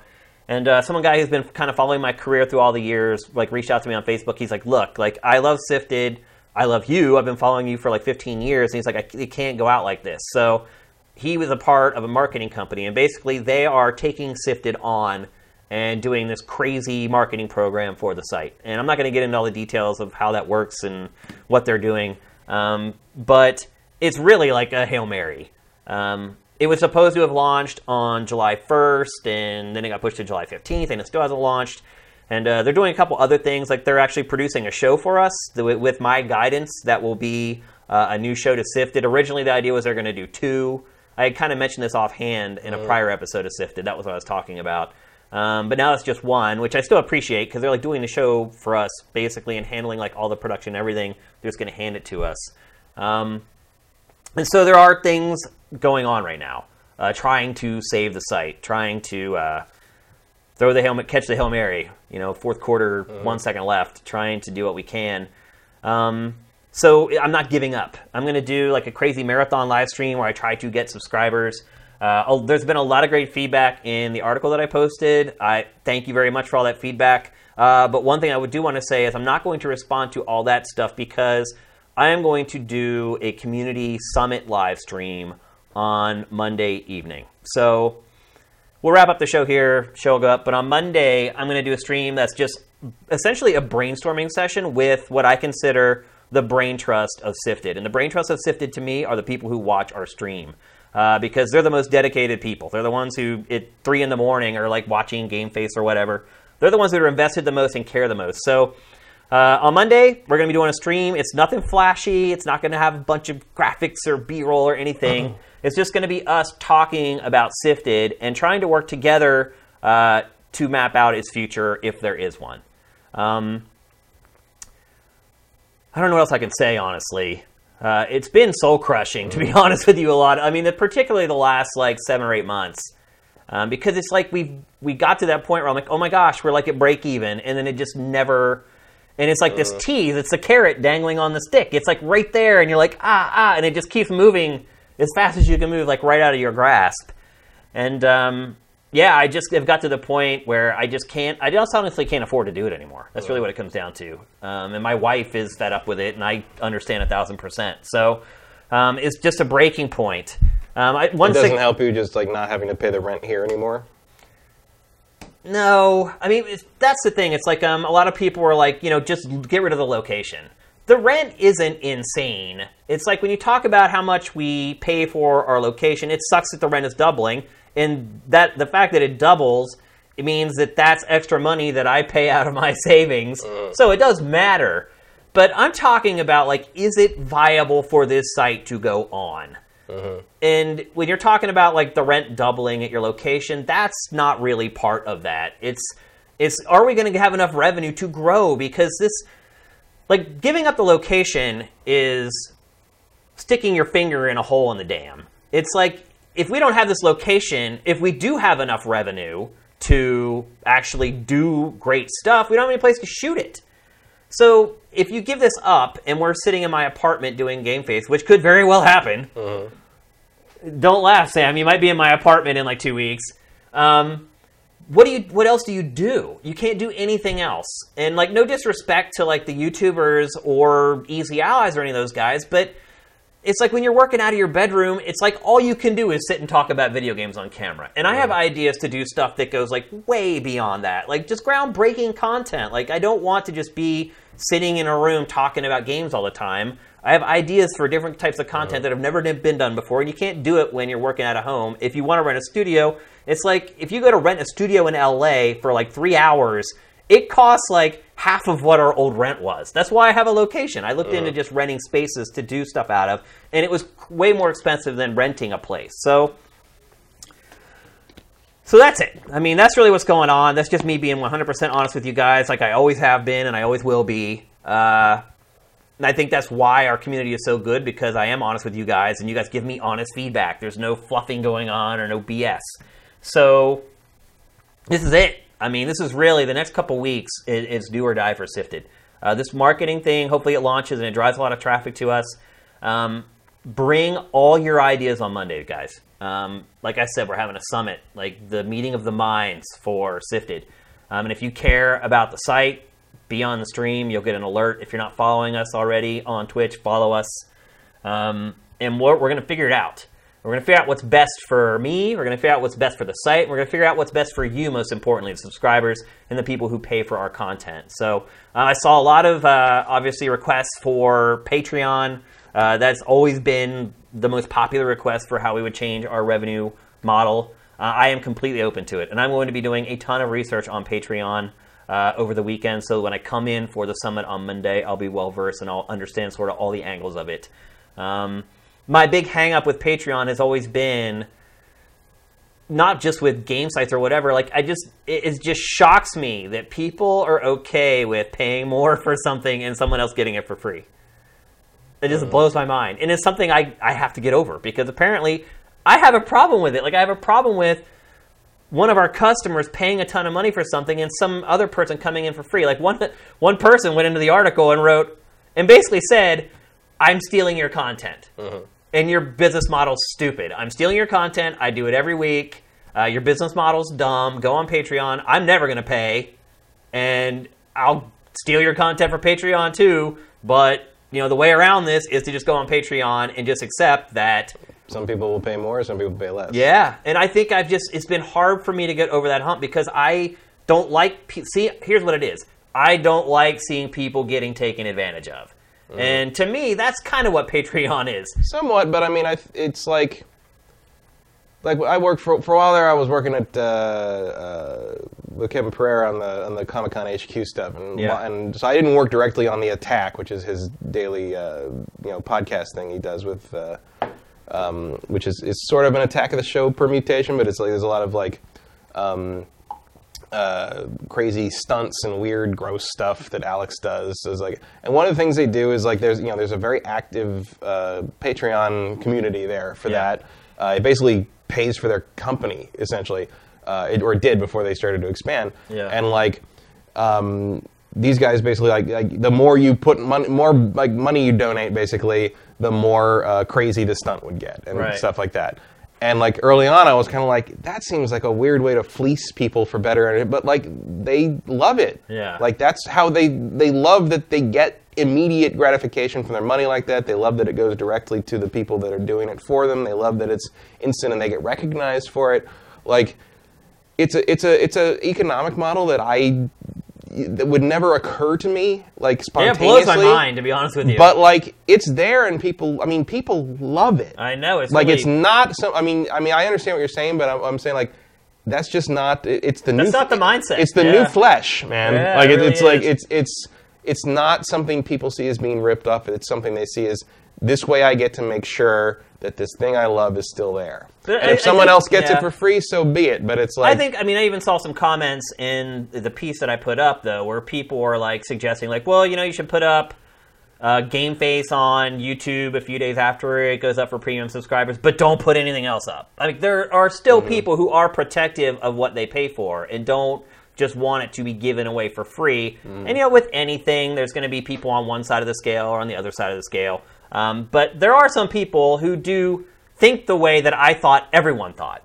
and uh, some guy who's been kind of following my career through all the years like reached out to me on Facebook. He's like, "Look, like I love Sifted, I love you. I've been following you for like fifteen years," and he's like, "I, "It can't go out like this." So he was a part of a marketing company, and basically, they are taking Sifted on and doing this crazy marketing program for the site. And I'm not going to get into all the details of how that works and what they're doing. Um, but it's really like a Hail Mary. Um, it was supposed to have launched on July first, and then it got pushed to July fifteenth, and it still hasn't launched. And uh, they're doing a couple other things, like they're actually producing a show for us th- with my guidance that will be uh, a new show to Sifted. Originally, the idea was they're going to do two. I had kind of mentioned this offhand in a prior episode of Sifted. That was what I was talking about. Um, but now it's just one, which I still appreciate because they're like doing the show for us basically and handling like all the production and everything. They're just going to hand it to us. Um, and so there are things going on right now, uh, trying to save the site, trying to uh, throw the Hail, catch the Hail Mary, you know, fourth quarter, mm-hmm. one second left, trying to do what we can. Um, so I'm not giving up. I'm going to do like a crazy marathon live stream where I try to get subscribers. Uh, there's been a lot of great feedback in the article that I posted. I thank you very much for all that feedback. Uh, but one thing I would do want to say is I'm not going to respond to all that stuff because I am going to do a community summit live stream on Monday evening. So we'll wrap up the show here. Show will go up. But on Monday, I'm going to do a stream that's just essentially a brainstorming session with what I consider the brain trust of Sifted. And the brain trust of Sifted to me are the people who watch our stream. Uh, because they're the most dedicated people. They're the ones who, at three in the morning, are like watching Game Face or whatever. They're the ones that are invested the most and care the most. So uh, on Monday, we're going to be doing a stream. It's nothing flashy. It's not going to have a bunch of graphics or B-roll or anything. It's just going to be us talking about Sifted and trying to work together uh, to map out its future if there is one. Um, I don't know what else I can say, honestly. Uh, it's been soul-crushing, to be honest with you, a lot. I mean, particularly the last, like, seven or eight months. Um, because it's like we we got to that point where I'm like, oh, my gosh, we're, like, at break-even. And then it just never... And it's like this tease. It's the carrot dangling on the stick. It's, like, right there. And you're like, ah, ah. And it just keeps moving as fast as you can move, like, right out of your grasp. And, um, yeah, I just have got to the point where I just can't... I just honestly can't afford to do it anymore. That's really what it comes down to. Um, and my wife is fed up with it, and I understand a thousand percent. So um, it's just a breaking point. Um, I, one it doesn't sig- help you just like not having to pay the rent here anymore? No. I mean, it's, that's the thing. It's like um, a lot of people are like, you know, just get rid of the location. The rent isn't insane. It's like when you talk about how much we pay for our location, it sucks that the rent is doubling. And that the fact that it doubles, it means that that's extra money that I pay out of my savings. Uh. So it does matter. But I'm talking about, like, is it viable for this site to go on? Uh-huh. And when you're talking about, like, the rent doubling at your location, that's not really part of that. It's, it's are we going to have enough revenue to grow? Because this, like, giving up the location is sticking your finger in a hole in the dam. It's like... if we don't have this location, if we do have enough revenue to actually do great stuff, we don't have any place to shoot it. So if you give this up and we're sitting in my apartment doing Game Face, which could very well happen. Uh-huh. Don't laugh, Sam. You might be in my apartment in like two weeks. Um, what do you? What else do you do? You can't do anything else. And like, no disrespect to like the YouTubers or Easy Allies or any of those guys, but it's like when you're working out of your bedroom, it's like all you can do is sit and talk about video games on camera. And I have ideas to do stuff that goes like way beyond that. Like just groundbreaking content. Like I don't want to just be sitting in a room talking about games all the time. I have ideas for different types of content that have never been done before. You can't do it when you're working out of home. If you want to rent a studio, it's like if you go to rent a studio in L A for like three hours, it costs like half of what our old rent was. That's why I have a location. I looked uh. into just renting spaces to do stuff out of, and it was way more expensive than renting a place. So, so that's it. I mean, that's really what's going on. That's just me being one hundred percent honest with you guys, like I always have been and I always will be. Uh, And I think that's why our community is so good, because I am honest with you guys, and you guys give me honest feedback. There's no fluffing going on or no B S. So this is it. I mean, this is really, the next couple weeks is do or die for Sifted. Uh, this marketing thing, hopefully it launches and it drives a lot of traffic to us. Um, bring all your ideas on Monday, guys. Um, like I said, we're having a summit, like the meeting of the minds for Sifted. Um, and if you care about the site, be on the stream. You'll get an alert. If you're not following us already on Twitch, follow us. Um, and we're, we're going to figure it out. We're going to figure out what's best for me. We're going to figure out what's best for the site. We're going to figure out what's best for you, most importantly, the subscribers and the people who pay for our content. So uh, I saw a lot of, uh, obviously, requests for Patreon. Uh, that's always been the most popular request for how we would change our revenue model. Uh, I am completely open to it. And I'm going to be doing a ton of research on Patreon Uh, over the weekend, so when I come in for the summit on Monday, I'll be well-versed and I'll understand sort of all the angles of it. Um, my big hang-up with Patreon has always been, not just with game sites or whatever, like, I just, it, it just shocks me that people are okay with paying more for something and someone else getting it for free. It just blows my mind. And it's something I, I have to get over, because apparently I have a problem with it. Like, I have a problem with one of our customers paying a ton of money for something and some other person coming in for free. Like one one person went into the article and wrote and basically said, I'm stealing your content. Uh-huh. And your business model's stupid. I'm stealing your content. I do it every week. Uh, your business model's dumb. Go on Patreon. I'm never going to pay. And I'll steal your content for Patreon too. But you know the way around this is to just go on Patreon and just accept that some people will pay more, some people will pay less. Yeah, and I think I've just, it's been hard for me to get over that hump because I don't like, pe- see, here's what it is. I don't like seeing people getting taken advantage of. Mm. And to me, that's kind of what Patreon is. Somewhat, but I mean, I, it's like, like I worked, for, for a while there I was working at, uh, uh, with Kevin Pereira on the on the Comic-Con H Q stuff. And, yeah. and so I didn't work directly on The Attack, which is his daily, uh, you know, podcast thing he does with, uh, Um, which is, is sort of an attack of the show permutation, but it's like there's a lot of like um, uh, crazy stunts and weird, gross stuff that Alex does. So it's like, and one of the things they do is like there's you know there's a very active uh, Patreon community there for yeah. that. Uh, it basically pays for their company essentially, uh, it, or it did before they started to expand. Yeah. And like. Um, These guys basically like, like the more you put money, more like money you donate, basically, the more uh, crazy the stunt would get and right. stuff like that. And like early on, I was kind of like, that seems like a weird way to fleece people for better. But like they love it. Yeah. Like that's how they they love that they get immediate gratification from their money like that. They love that it goes directly to the people that are doing it for them. They love that it's instant and they get recognized for it. Like it's a it's a it's a economic model that I. that would never occur to me, like, spontaneously. Yeah, it blows my mind, to be honest with you. But, like, it's there, and people, I mean, people love it. I know, it's Like, really... it's not, some, I mean, I mean, I understand what you're saying, but I'm, I'm saying, like, that's just not, it's the that's new... That's not the mindset. It's the yeah. new flesh, man. Yeah, like, it, it really it's is. like, it's, it's, it's not something people see as being ripped off, it's something they see as, this way I get to make sure that this thing I love is still there. But and if I, someone I think, else gets yeah. it for free, so be it. But it's like... I think, I mean, I even saw some comments in the piece that I put up, though, where people were, like, suggesting, like, well, you know, you should put up Uh, Game Face on YouTube a few days after it goes up for premium subscribers, but don't put anything else up. I mean, there are still mm-hmm. people who are protective of what they pay for and don't just want it to be given away for free. Mm. And, you know, with anything, there's going to be people on one side of the scale or on the other side of the scale. Um, but there are some people who do think the way that I thought everyone thought.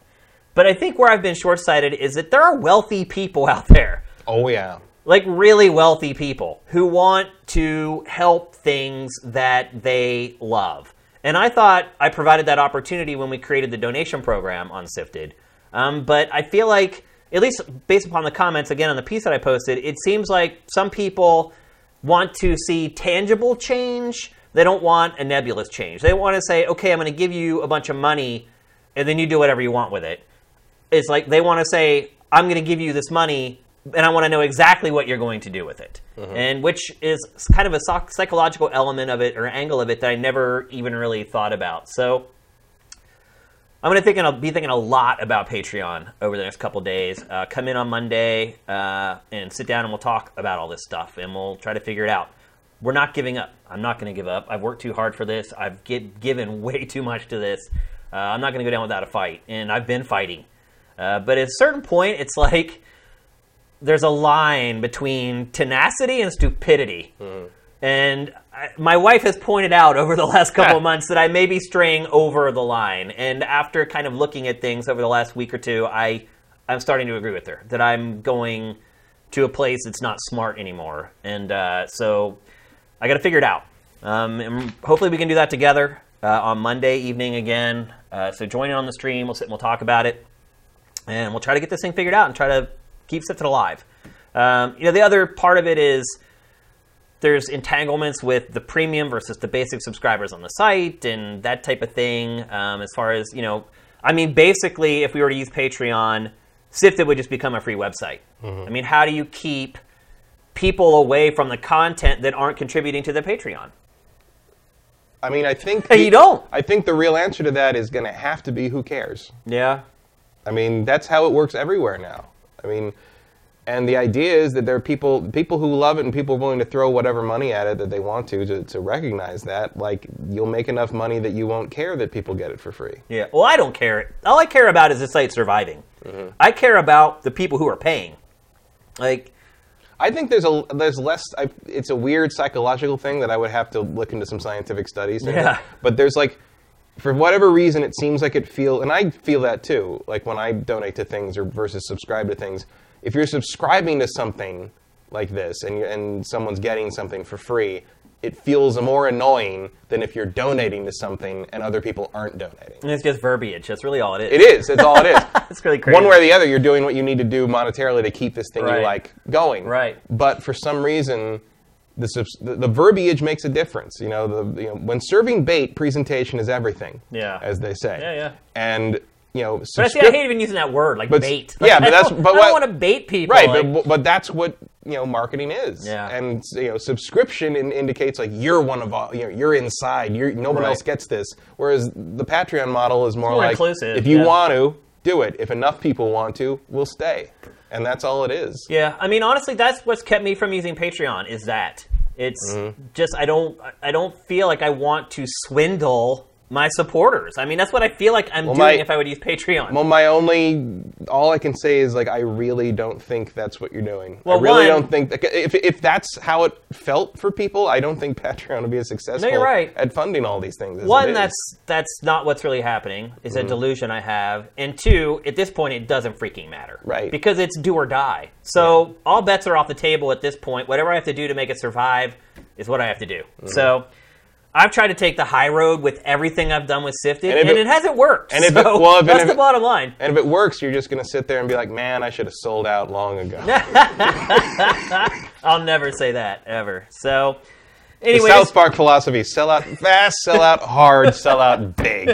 But I think where I've been short-sighted is that there are wealthy people out there. Oh, yeah. Like, really wealthy people who want to help things that they love. And I thought I provided that opportunity when we created the donation program on Sifted. Um, but I feel like, at least based upon the comments, again, on the piece that I posted, it seems like some people want to see tangible change. They don't want a nebulous change. They want to say, okay, I'm going to give you a bunch of money, and then you do whatever you want with it. It's like they want to say, I'm going to give you this money, and I want to know exactly what you're going to do with it. Mm-hmm. And which is kind of a psychological element of it or angle of it that I never even really thought about. So I'm going to think, and I'll be thinking a lot about Patreon over the next couple of days. Uh, come in on Monday uh, and sit down and we'll talk about all this stuff and we'll try to figure it out. We're not giving up. I'm not going to give up. I've worked too hard for this. I've get, given way too much to this. Uh, I'm not going to go down without a fight. And I've been fighting. Uh, but at a certain point, it's like there's a line between tenacity and stupidity. Mm. And I, my wife has pointed out over the last couple of months that I may be straying over the line. And after kind of looking at things over the last week or two, I, I'm starting to agree with her that I'm going to a place that's not smart anymore. And uh, so I got to figure it out. Um, and hopefully we can do that together uh, on Monday evening again. Uh, so join in on the stream. We'll sit and we'll talk about it. And we'll try to get this thing figured out and try to keep Sifted alive. Um, you know, the other part of it is there's entanglements with the premium versus the basic subscribers on the site and that type of thing. Um, as far as, you know, I mean, basically, if we were to use Patreon, Sifted would just become a free website. Mm-hmm. I mean, how do you keep people away from the content that aren't contributing to the Patreon? I mean, I think the, you don't. I think the real answer to that is going to have to be who cares. Yeah. I mean, that's how it works everywhere now. I mean, and the idea is that there are people people who love it and people willing to throw whatever money at it that they want to, to to recognize that. Like, you'll make enough money that you won't care that people get it for free. Yeah. Well, I don't care. All I care about is the site surviving. Mm-hmm. I care about the people who are paying. Like, I think there's a there's less. I, it's a weird psychological thing that I would have to look into some scientific studies. Yeah. But there's like, for whatever reason, it seems like it feel, and I feel that too, like when I donate to things or versus subscribe to things, if you're subscribing to something like this and, and someone's getting something for free, it feels more annoying than if you're donating to something and other people aren't donating. And it's just verbiage. That's really all it is. It is. It's all it is. It's really crazy. One way or the other, you're doing what you need to do monetarily to keep this thing right. you like going. Right. But for some reason, The, subs- the the verbiage makes a difference, you know. The you know, when serving bait, presentation is everything. Yeah, as they say. Yeah, yeah. And you know, subscri- but I, see, I hate even using that word, like but, bait. Like, yeah, but I that's but I what, don't want to bait people, right? Like, but but that's what you know, marketing is. Yeah. And you know, subscription in, indicates like you're one of all. You know, you're inside. You're no one right. else gets this. Whereas the Patreon model is more, more like inclusive, if you yeah. want to do it, if enough people want to, we'll stay. And that's all it is. Yeah, I mean, honestly, that's what's kept me from using Patreon, is that. It's mm-hmm. just, I don't I don't feel like I want to swindle my supporters. I mean, that's what I feel like I'm well, doing my, if I would use Patreon. Well, my only, all I can say is, like, I really don't think that's what you're doing. Well, I really one, don't think, if if that's how it felt for people, I don't think Patreon would be as successful no, you're right. at funding all these things. As one, that's that's not what's really happening. It's mm-hmm. a delusion I have. And two, at this point, it doesn't freaking matter. Right. Because it's do or die. So yeah. all bets are off the table at this point. Whatever I have to do to make it survive is what I have to do. Mm-hmm. So I've tried to take the high road with everything I've done with Sifted, and, and it, it hasn't worked. And if so it, well, if, that's and if the it, bottom line. And if it works, you're just going to sit there and be like, man, I should have sold out long ago. I'll never say that, ever. So, anyway, the South Park philosophy, sell out fast, sell out hard, sell out big.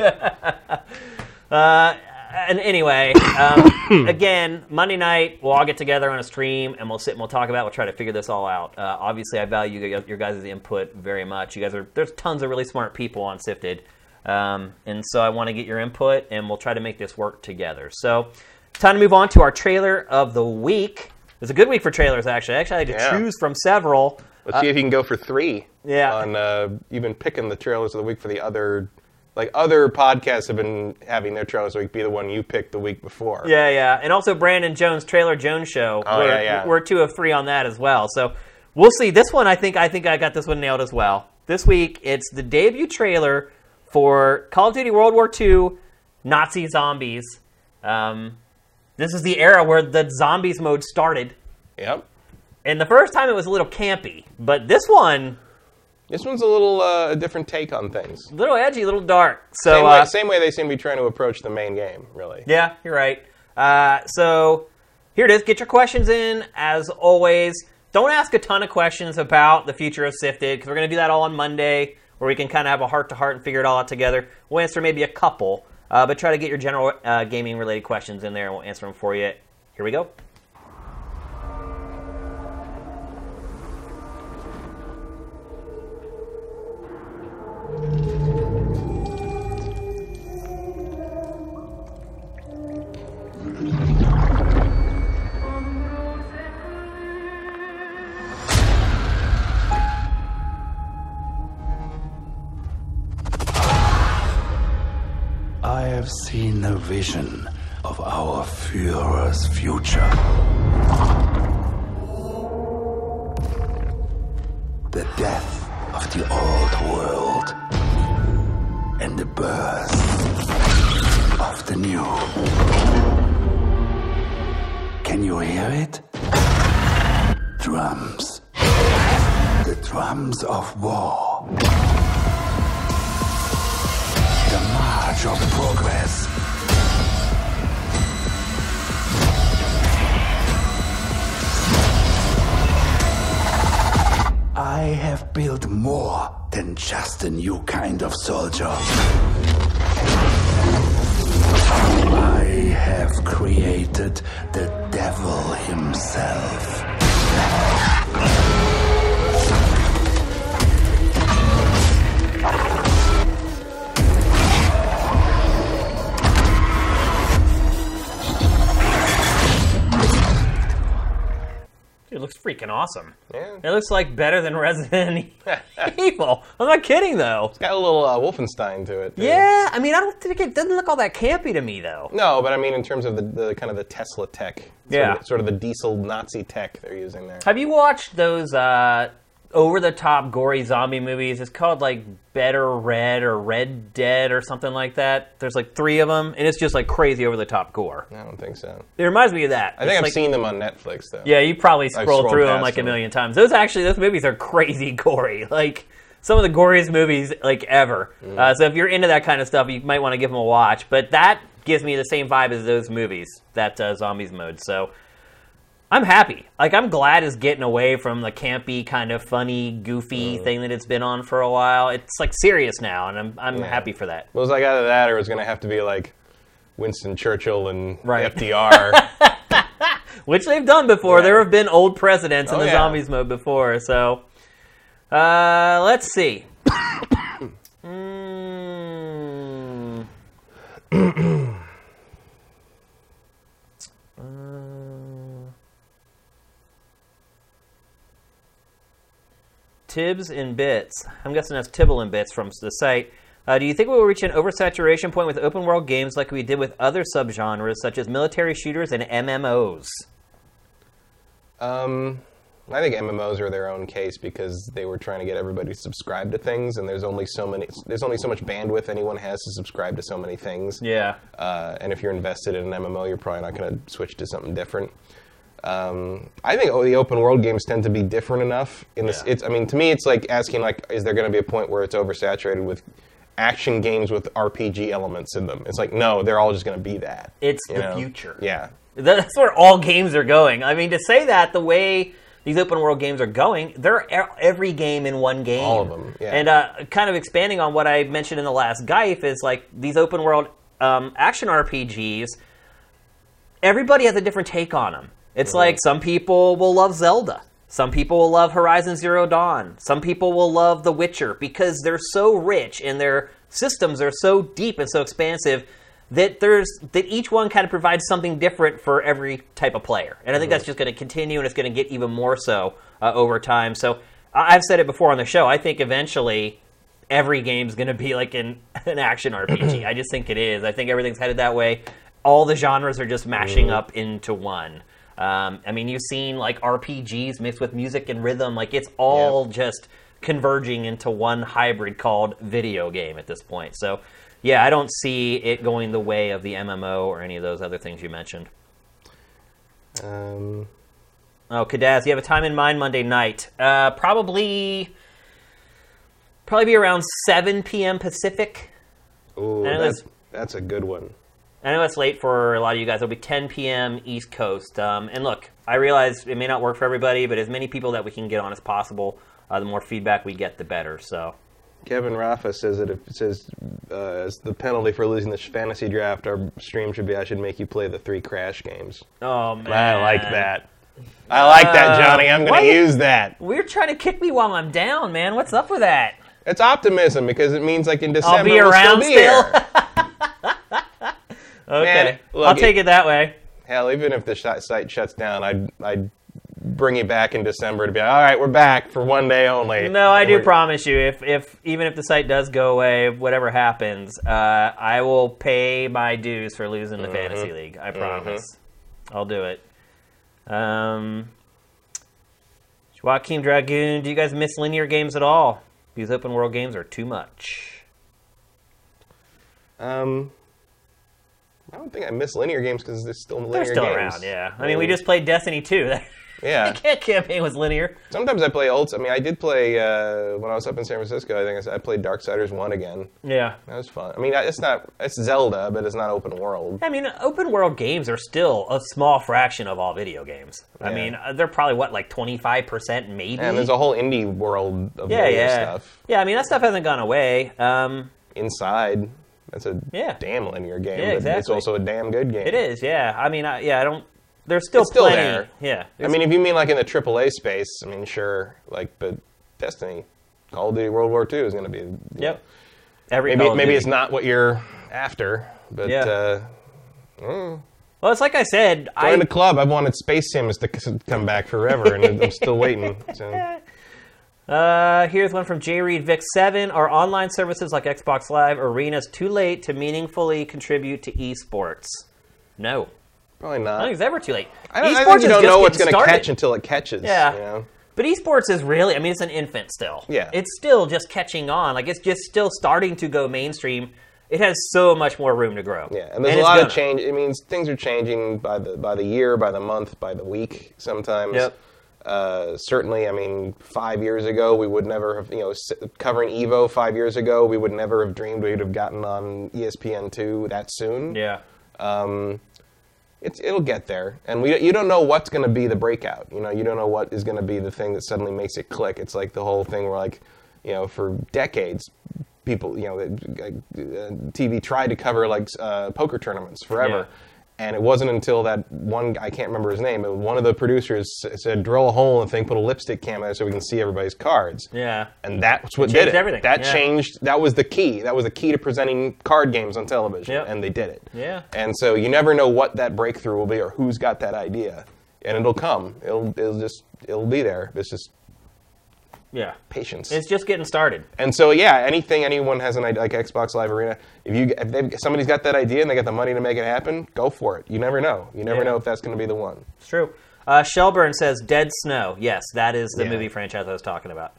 Uh, and anyway, um, again, Monday night, we'll all get together on a stream, and we'll sit and we'll talk about it. We'll try to figure this all out. Uh, obviously, I value your guys' input very much. You guys are There's tons of really smart people on Sifted, um, and so I want to get your input, and we'll try to make this work together. So time to move on to our trailer of the week. It's a good week for trailers, actually. Actually, I had to yeah. choose from several. Let's uh, see if you can go for three. Yeah. On uh, even picking the trailers of the week for the other, like other podcasts have been having their trailers of the week be the one you picked the week before. Yeah, yeah. And also Brandon Jones' Trailer Jones Show. Oh, we're, yeah, yeah. We're two of three on that as well. So we'll see. This one, I think I think I got this one nailed as well. This week, it's the debut trailer for Call of Duty World War Two Nazi Zombies. Um, this is the era where the zombies mode started. Yep. And the first time it was a little campy, but this one... This one's a little uh, a different take on things. A little edgy, a little dark. So same way, uh, same way they seem to be trying to approach the main game, really. Yeah, you're right. Uh, so here it is. Get your questions in, as always. Don't ask a ton of questions about the future of Sifted, because we're going to do that all on Monday, where we can kind of have a heart-to-heart and figure it all out together. We'll answer maybe a couple, uh, but try to get your general uh, gaming-related questions in there, and we'll answer them for you. Here we go. I have seen a vision of our Führer's future. The death of the old world and the birth of the new. Can you hear it? Drums. The drums of war. The march of progress. I have built more than just a new kind of soldier. I have created the devil himself. It looks freaking awesome. Yeah. It looks like better than Resident Evil. I'm not kidding, though. It's got a little uh, Wolfenstein to it, too. Yeah, I mean, I don't think it doesn't look all that campy to me, though. No, but I mean, in terms of the, the kind of the Tesla tech, sort yeah, of, sort of the diesel Nazi tech they're using there. Have you watched those uh, over-the-top gory zombie movies? It's called like Better Red or Red Dead or something like that. There's like three of them, and it's just like crazy over-the-top gore. I don't think so. It reminds me of that. I think it's I've like, seen them on Netflix though. Yeah, you probably scrolled, scrolled through them like them. a million times. Those actually, those movies are crazy gory. Like some of the goriest movies like ever. Mm. Uh, so if you're into that kind of stuff, you might want to give them a watch. But that gives me the same vibe as those movies, that uh, zombies mode. So. I'm happy. Like, I'm glad it's getting away from the campy, kind of funny, goofy mm. thing that it's been on for a while. It's, like, serious now, and I'm I'm yeah. happy for that. What was I got out of that, or was going to have to be, like, Winston Churchill and right. F D R. Which they've done before. Yeah. There have been old presidents oh, in the yeah. zombies mode before, so... Uh, let's see. mm. Tibbs and Bits. I'm guessing that's Tibble and Bits from the site. Uh, do you think we will reach an oversaturation point with open world games like we did with other subgenres such as military shooters and M M Os? Um, I think M M Os are their own case because they were trying to get everybody to subscribe to things, and there's only so many. There's only so much bandwidth anyone has to subscribe to so many things. Yeah. Uh, and if you're invested in an M M O, you're probably not going to switch to something different. Um, I think oh, the open world games tend to be different enough. In this, yeah. it's I mean, to me, it's like asking like, is there going to be a point where it's oversaturated with action games with R P G elements in them? It's like, no, they're all just going to be that. It's the know? future. Yeah, that's where all games are going. I mean, to say that the way these open world games are going, they're every game in one game. All of them. Yeah. And uh, kind of expanding on what I mentioned in the last G I F is like these open world um, action R P Gs. Everybody has a different take on them. It's mm-hmm. like some people will love Zelda. Some people will love Horizon Zero Dawn. Some people will love The Witcher because they're so rich and their systems are so deep and so expansive that there's that each one kind of provides something different for every type of player. And I think mm-hmm. that's just going to continue and it's going to get even more so uh, over time. So I've said it before on the show, I think eventually every game's going to be like an, an action R P G. I just think it is. I think everything's headed that way. All the genres are just mashing mm. up into one. Um, I mean, you've seen like R P Gs mixed with music and rhythm. Like it's all yeah. just converging into one hybrid called video game at this point. So yeah, I don't see it going the way of the M M O or any of those other things you mentioned. Um... Oh, Kadaz, you have a time in mind Monday night? Uh, probably, probably be around seven p.m. Pacific. Ooh, that's, that's a good one. I know it's late for a lot of you guys. It'll be ten p.m. East Coast. Um, and look, I realize it may not work for everybody, but as many people that we can get on as possible, uh, the more feedback we get, the better. So, Kevin Rafa says that if it says uh, as the penalty for losing this fantasy draft, our stream should be I should make you play the three Crash games. Oh man, I like that. I like that, Johnny. I'm going to use that. We're trying to kick me while I'm down, man. What's up with that? It's optimism because it means like in December I'll be around we'll still be still. Here. Okay, man, look, I'll take it, it that way. Hell, even if the site shuts down, I'd I'd bring you back in December to be like, all right, we're back for one day only. No, I and do we're... promise you, if if even if the site does go away, whatever happens, uh, I will pay my dues for losing the mm-hmm. fantasy league. I promise. Mm-hmm. I'll do it. Um, Joaquin Dragoon, do you guys miss linear games at all? These open world games are too much. Um, I don't think I miss linear games because they're still linear games. They're still games. Around, yeah. I mean, um, we just played Destiny two. Yeah. That campaign was linear. Sometimes I play old. I mean, I did play, uh, when I was up in San Francisco, I think I, I played Darksiders one again. Yeah. That was fun. I mean, it's not, it's Zelda, but it's not open world. I mean, open world games are still a small fraction of all video games. Yeah. I mean, they're probably, what, like twenty-five percent maybe? And there's a whole indie world of yeah, yeah. stuff. Yeah, I mean, that stuff hasn't gone away. Um, Inside. That's a yeah. damn linear game. Yeah, but exactly. It's also a damn good game. It is, yeah. I mean, I, yeah, I don't... There's still it's still plenty. There. Yeah. I mean, if you mean like in the triple A space, I mean, sure, like, but Destiny, Call of Duty World War Two is going to be. Yep. Every maybe maybe it's not what you're after, but. Yeah. Uh, mm. Well, it's like I said. Join I, the club. I've wanted Space Sims to come back forever, and I'm still waiting. So. Uh, here's one from J. Reed Vic seven. Are online services like Xbox Live Arenas too late to meaningfully contribute to esports? No. Probably not. I don't think it's ever too late. I don't, I think you don't know what's going to catch until it catches. Yeah. You know? But esports is really, I mean, it's an infant still. Yeah. It's still just catching on. Like, it's just still starting to go mainstream. It has so much more room to grow. Yeah, and there's and a lot of change. It means things are changing by the by the year, by the month, by the week sometimes. Yep. Uh, certainly, I mean, five years ago, we would never have, you know, covering EVO five years ago, we would never have dreamed we would have gotten on E S P N two that soon. Yeah. Um... It's, it'll get there, and we you don't know what's going to be the breakout. You know, you don't know what is going to be the thing that suddenly makes it click. It's like the whole thing where, like, you know, for decades, people, you know, T V tried to cover like uh, poker tournaments forever, yeah. and it wasn't until that one I can't remember his name, but one of the producers said, "Drill a hole in the thing, put a lipstick cam in it, so we can see everybody's cards." Yeah, and that's what it did it. Everything. That yeah. changed. That was the key. That was the key to presenting card games on television, yep. and they did it. Yeah, and so you never know what that breakthrough will be or who's got that idea, and it'll come. It'll it'll just it'll be there. It's just yeah, patience. It's just getting started. And so yeah, anything anyone has an idea like Xbox Live Arena. If you if they, somebody's got that idea and they got the money to make it happen, go for it. You never know. You never yeah. know if that's going to be the one. It's true. Uh, Shelburne says Dead Snow. Yes, that is the yeah. movie franchise I was talking about.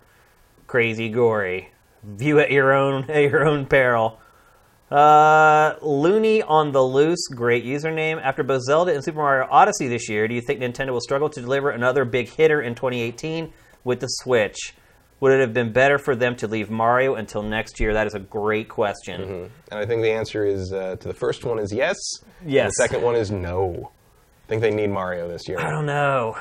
Crazy gory. View at your own at your own peril. Uh, Looney on the Loose, great username. After both Zelda and Super Mario Odyssey this year, do you think Nintendo will struggle to deliver another big hitter in twenty eighteen with the Switch? Would it have been better for them to leave Mario until next year? That is a great question. Mm-hmm. And I think the answer is, uh, to the first one is yes. Yes. And the second one is no. I think they need Mario this year. I don't know.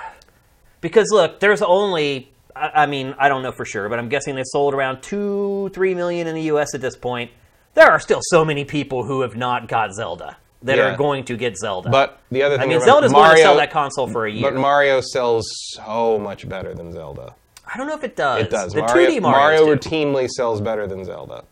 Because, look, there's only, I, I mean, I don't know for sure, but I'm guessing they sold around two, three million in the U S at this point. There are still so many people who have not got Zelda that yeah. are going to get Zelda. But the other thing, I mean, Zelda's Mario, going to sell that console for a year. But Mario sells so much better than Zelda. I don't know if it does. It does. The Mario, two D Mario routinely sells better than Zelda.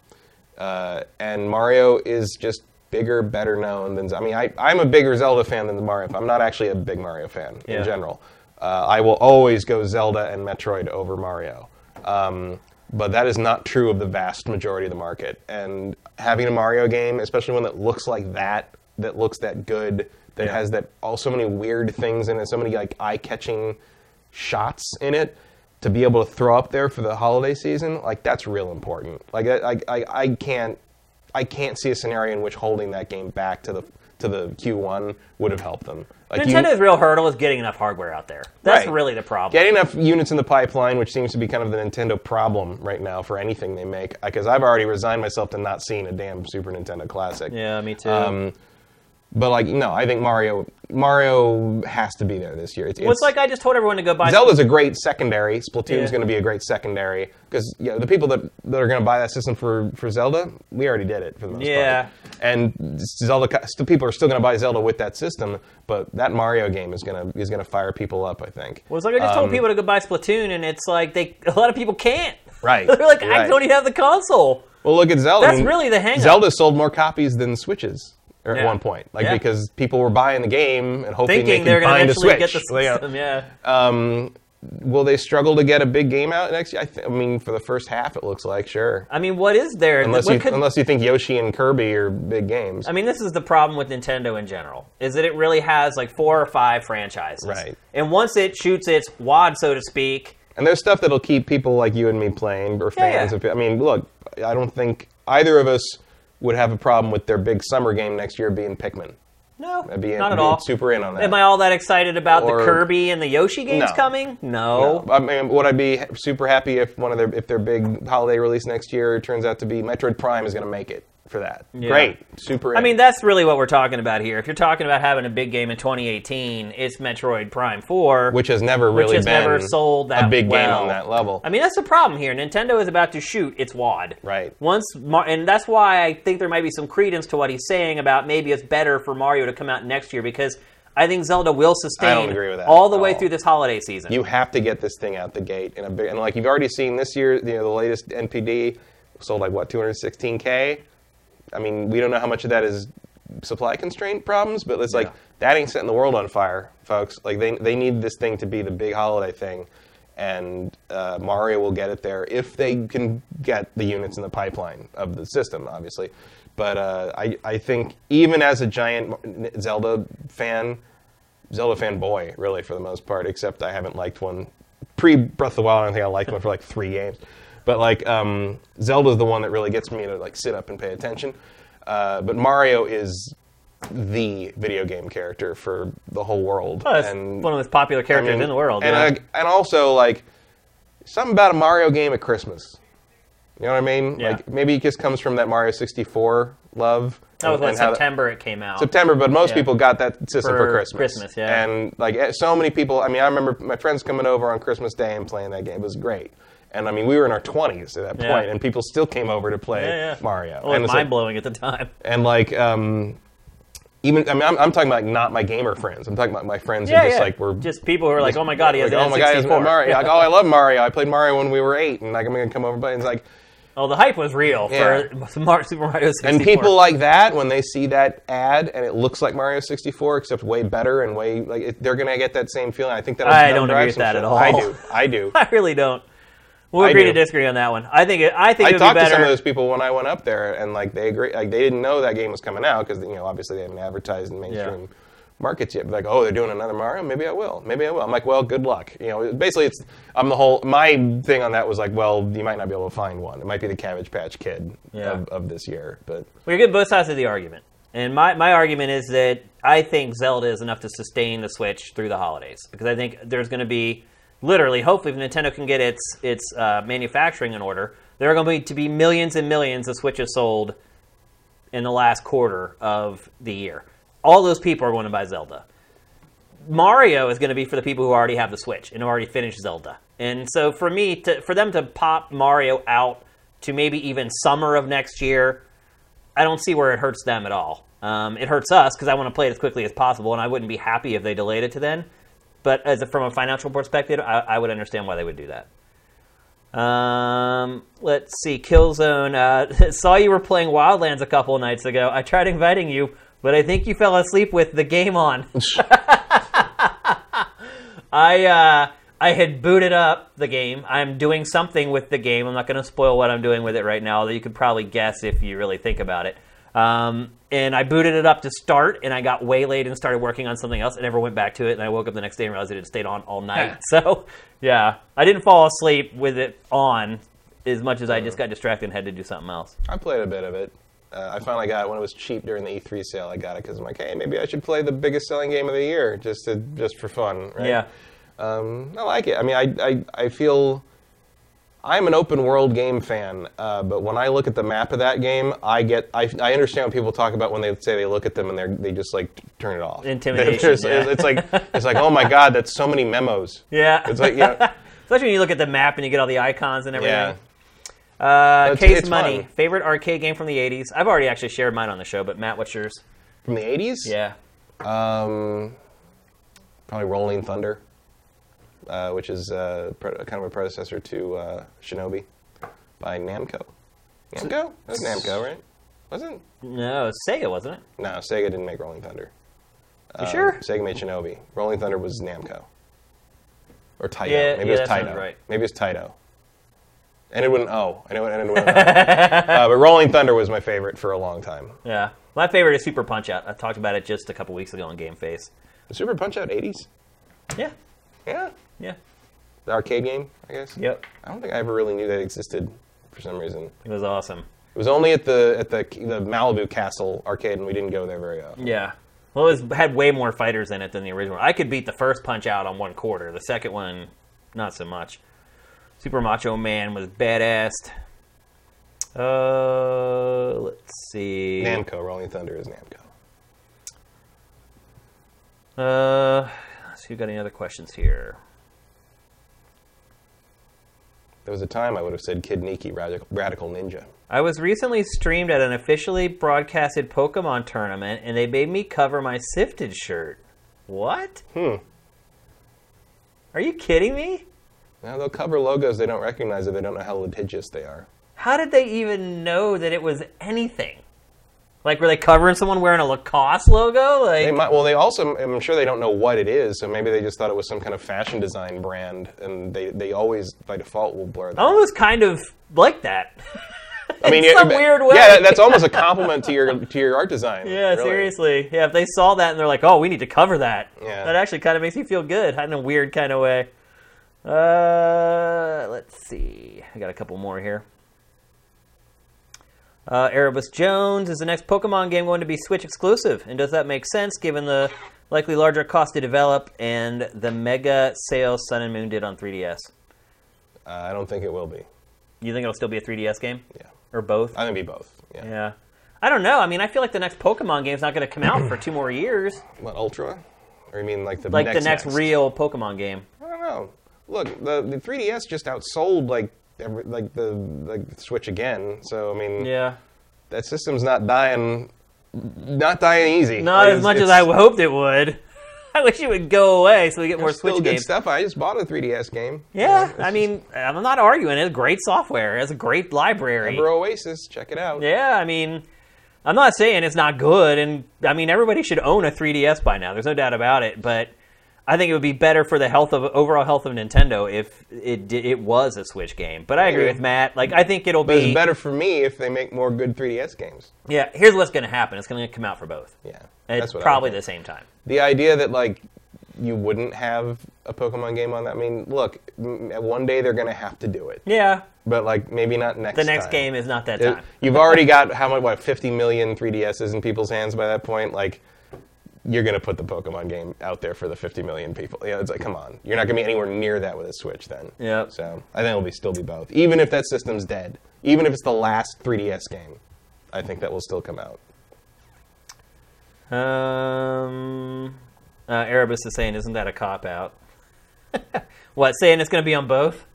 Uh, and Mario is just bigger, better known than Zelda. I mean, I, I'm a bigger Zelda fan than the Mario fan. I'm not actually a big Mario fan yeah. in general. Uh, I will always go Zelda and Metroid over Mario. Um, but that is not true of the vast majority of the market. And having a Mario game, especially one that looks like that, that looks that good, that yeah. has that all so many weird things in it, so many like eye-catching shots in it, to be able to throw up there for the holiday season, like that's real important. Like I, I, I can't, I can't see a scenario in which holding that game back to the to the Q one would have helped them. Like Nintendo's you, real hurdle is getting enough hardware out there. That's right. Really the problem. Getting enough units in the pipeline, which seems to be kind of the Nintendo problem right now for anything they make, because I've already resigned myself to not seeing a damn Super Nintendo Classic. Yeah, me too. Um, But, like, no, I think Mario Mario has to be there this year. It's, well, it's, it's like I just told everyone to go buy... Zelda's some... a great secondary. Splatoon's yeah. going to be a great secondary. Because, you know, the people that, that are going to buy that system for, for Zelda, we already did it for the most yeah. part. And Zelda, people are still going to buy Zelda with that system, but that Mario game is going to is going to fire people up, I think. Well, it's like I just um, told people to go buy Splatoon, and it's like they a lot of people can't. Right. They're like, right. I don't even have the console. Well, look at Zelda. That's really the hang-up. Zelda sold more copies than Switches. Or yeah. at one point, like yeah. because people were buying the game and hoping Thinking they could find a Switch. Get the system, so, you know, yeah. Um, will they struggle to get a big game out next year? I, th- I mean, for the first half, it looks like sure. I mean, what is there? Unless what you could... unless you think Yoshi and Kirby are big games. I mean, this is the problem with Nintendo in general: is that it really has like four or five franchises, right? And once it shoots its wad, so to speak, and there's stuff that'll keep people like you and me playing, or fans. Yeah, yeah. Of, I mean, look, I don't think either of us would have a problem with their big summer game next year being Pikmin. No, not in, at all. Super in on that. Am I all that excited about or, the Kirby and the Yoshi games no. coming? No. no. I mean, would I be super happy if one of their if their big holiday release next year turns out to be Metroid Prime is going to make it for that? Yeah. Great, super. In. I mean, that's really what we're talking about here. If you're talking about having a big game in twenty eighteen, it's Metroid Prime four, which has never really which has been never sold that a big well. game on that level. I mean, that's the problem here. Nintendo is about to shoot its wad. Right. Once, Mar- and that's why I think there might be some credence to what he's saying about maybe it's better for Mario to come out next year, because I think Zelda will sustain all the way all. through this holiday season. You have to get this thing out the gate in a big, and like you've already seen this year, you know, the latest N P D sold like what two hundred sixteen thousand. I mean, we don't know how much of that is supply constraint problems, but it's like, yeah. that ain't setting the world on fire, folks. Like, they they need this thing to be the big holiday thing, and uh, Mario will get it there if they can get the units in the pipeline of the system, obviously. But uh, I, I think even as a giant Zelda fan, Zelda fanboy, really, for the most part, except I haven't liked one. Pre-Breath of the Wild, I don't think I liked one for, like, three games. But, like, um, Zelda's the one that really gets me to, like, sit up and pay attention. Uh, but Mario is the video game character for the whole world. Oh, that's and, one of the most popular characters I mean, in the world. And, yeah. I, and also, like, something about a Mario game at Christmas. You know what I mean? Yeah. Like, maybe it just comes from that Mario sixty-four love. That was like September that, it came out. September, but most yeah. people got that system for, for Christmas. Christmas, yeah. And, like, so many people, I mean, I remember my friends coming over on Christmas Day and playing that game. It was great. And, I mean, we were in our twenties at that point, yeah. and people still came over to play yeah, yeah. Mario. Well, it was mind-blowing like, at the time. And, like, um, even, I mean, I'm, I'm talking about like, not my gamer friends. I'm talking about my friends yeah, who just, yeah. like, were... Just people who were like, oh, my God, he has like, an N sixty-four. Oh, my God, he has more Mario. Yeah. Like, oh, I love Mario. I played Mario when we were eight, and, like, I'm going to come over and play. And it's like... Oh, the hype was real yeah. for Super Mario sixty-four. And people like that, when they see that ad, and it looks like Mario sixty-four, except way better and way... like they're going to get that same feeling. I think that... I don't agree with that shit. At all. I do. I do. I really don't. We'll agree to disagree on that one. I think it, I think it would be better. I talked to some of those people when I went up there, and like they agree, like they didn't know that game was coming out because you know obviously they haven't advertised in mainstream yeah. markets yet. But like, oh, they're doing another Mario. Maybe I will. Maybe I will. I'm like, well, good luck. You know, basically, it's I'm the whole my thing on that was like, well, you might not be able to find one. It might be the Cabbage Patch Kid yeah. of, of this year. But we get both sides of the argument, and my my argument is that I think Zelda is enough to sustain the Switch through the holidays because I think there's going to be. Literally, hopefully, if Nintendo can get its its uh, manufacturing in order, there are going to be, to be millions and millions of Switches sold in the last quarter of the year. All those people are going to buy Zelda. Mario is going to be for the people who already have the Switch and already finished Zelda. And so for me, to, for them to pop Mario out to maybe even summer of next year, I don't see where it hurts them at all. Um, it hurts us because I want to play it as quickly as possible, and I wouldn't be happy if they delayed it to then. But as a, from a financial perspective, I, I would understand why they would do that. Um, let's see. Killzone. Uh, saw you were playing Wildlands a couple nights ago. I tried inviting you, but I think you fell asleep with the game on. I uh, I had booted up the game. I'm doing something with the game. I'm not going to spoil what I'm doing with it right now, although you could probably guess if you really think about it. Um, and I booted it up to start, and I got waylaid and started working on something else. I never went back to it, and I woke up the next day and realized it had stayed on all night. So, yeah, I didn't fall asleep with it on as much as I just got distracted and had to do something else. I played a bit of it. Uh, I finally got it when it was cheap during the E three sale. I got it because I'm like, hey, maybe I should play the biggest selling game of the year just to, just for fun, right? Yeah. Um, I like it. I mean, I, I, I feel... I'm an open-world game fan, uh, but when I look at the map of that game, I get I, I understand what people talk about when they say they look at them and they they just, like, t- turn it off. Intimidation, just, yeah. It's like, it's like, oh, my God, that's so many memos. Yeah. It's like, yeah. You know, especially when you look at the map and you get all the icons and everything. Yeah. Uh, it's, Case it's Money, fun. Favorite arcade game from the eighties. I've already actually shared mine on the show, but Matt, what's yours? From the eighties? Yeah. Um, probably Rolling Thunder. Uh, which is uh, pre- kind of a predecessor to uh, Shinobi by Namco. Namco? That was Namco, right? Wasn't it? No, it was Sega, wasn't it? No, Sega didn't make Rolling Thunder. Um, you sure? Sega made Shinobi. Rolling Thunder was Namco. Or Taito. Yeah, Maybe yeah, it was Taito. Right. Maybe it was Taito. Ended with an O. I know it ended with an O. uh, but Rolling Thunder was my favorite for a long time. Yeah. My favorite is Super Punch-Out. I talked about it just a couple weeks ago on Game Face. Was Super Punch-Out eighties? Yeah. Yeah. Yeah. The arcade game, I guess? Yep. I don't think I ever really knew that existed for some reason. It was awesome. It was only at the at the, the Malibu Castle arcade, and we didn't go there very often. Yeah. Well, it was, had way more fighters in it than the original. I could beat the first Punch-Out on one quarter. The second one, not so much. Super Macho Man was badass. Uh, let's see. Namco. Rolling Thunder is Namco. Uh... So you got any other questions here? There was a time I would have said Kid Niki, Radical, Radical Ninja. I was recently streamed at an officially broadcasted Pokemon tournament, and they made me cover my Sifted shirt. What? Hmm. Are you kidding me? No, they'll cover logos they don't recognize if they don't know how litigious they are. How did they even know that it was anything? Like, were they covering someone wearing a Lacoste logo? Like, they might, well, they also, I'm sure they don't know what it is, so maybe they just thought it was some kind of fashion design brand, and they, they always, by default, will blur that. I almost kind of like that. I mean, in yeah, some weird way. Yeah, that's almost a compliment to your to your art design. Yeah, really. Seriously. Yeah, if they saw that and they're like, oh, we need to cover that. Yeah. That actually kind of makes me feel good in a weird kind of way. Uh, let's see. I got a couple more here. Uh, Erebus Jones, is the next Pokemon game going to be Switch exclusive? And does that make sense given the likely larger cost to develop and the mega sales Sun and Moon did on three D S? Uh, I don't think it will be. You think it'll still be a three D S game? Yeah. Or both? I think it'll be both, yeah. Yeah. I don't know. I mean, I feel like the next Pokemon game's not going to come out for two more years. What, Ultra? Or you mean like the like next Like the next, next real Pokemon game. I don't know. Look, the, the three D S just outsold, like, Every, like the like Switch again, so I mean, yeah, that system's not dying, not dying easy. Not like as much as I hoped it would. I wish it would go away so we get more Switch still good games. Stuff. I just bought a three D S game. Yeah, yeah I mean, just... I'm not arguing. It's great software. It's a great library. Ever Oasis, check it out. Yeah, I mean, I'm not saying it's not good, and I mean everybody should own a three D S by now. There's no doubt about it, but. I think it would be better for the health of overall health of Nintendo if it it was a Switch game. But I agree yeah. with Matt. Like I think it'll but be it's better for me if they make more good three D S games. Yeah, here's what's going to happen. It's going to come out for both. Yeah. And it's probably the same time. The idea that like you wouldn't have a Pokemon game on that. I mean, look, one day they're going to have to do it. Yeah. But like maybe not next time. The next time. game is not that time. It, you've already got how much what fifty million three D Ss in people's hands by that point like you're going to put the Pokemon game out there for the fifty million people. Yeah, it's like, come on. You're not going to be anywhere near that with a Switch then. Yeah. So I think it'll be still be both. Even if that system's dead, even if it's the last three D S game, I think that will still come out. Um, uh, Erebus is saying, isn't that a cop-out? What, saying it's going to be on both?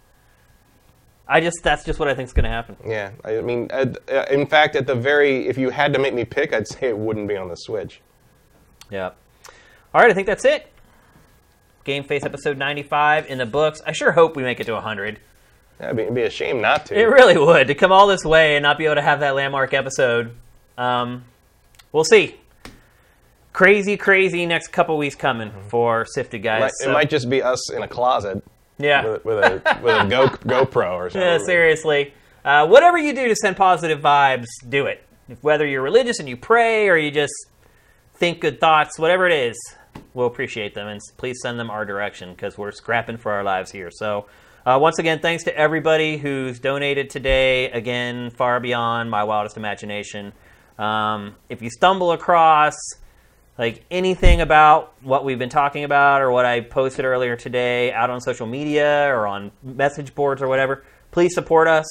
I just that's just what I think is going to happen. Yeah. I mean, I'd, uh, in fact, at the very, if you had to make me pick, I'd say it wouldn't be on the Switch. Yeah. All right, I think that's it. Game Face episode ninety-five in the books. I sure hope we make it to one hundred. That'd be, it'd be a shame not to. It really would. To come all this way and not be able to have that landmark episode. Um, we'll see. Crazy, crazy next couple weeks coming for Sifted Guys. It might, so. It might just be us in a closet. Yeah. With, with a with a Go, GoPro or something. Yeah, seriously. Uh, whatever you do to send positive vibes, do it. Whether you're religious and you pray or you just think good thoughts, whatever it is, we'll appreciate them. And please send them our direction because we're scrapping for our lives here. So uh, once again, thanks to everybody who's donated today. Again, far beyond my wildest imagination. Um, if you stumble across like anything about what we've been talking about or what I posted earlier today out on social media or on message boards or whatever, please support us.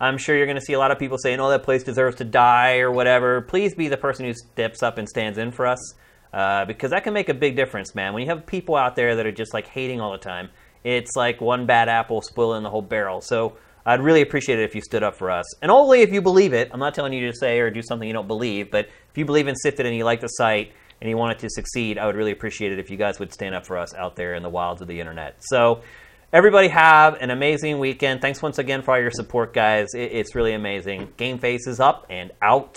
I'm sure you're going to see a lot of people saying, oh, that place deserves to die or whatever. Please be the person who steps up and stands in for us uh, because that can make a big difference, man. When you have people out there that are just like hating all the time, it's like one bad apple spoiling the whole barrel. So I'd really appreciate it if you stood up for us. And only if you believe it. I'm not telling you to say or do something you don't believe, but if you believe in Sifted and you like the site and you want it to succeed, I would really appreciate it if you guys would stand up for us out there in the wilds of the internet. So everybody have an amazing weekend. Thanks once again for all your support, guys. It's really amazing. Game Face is up and out.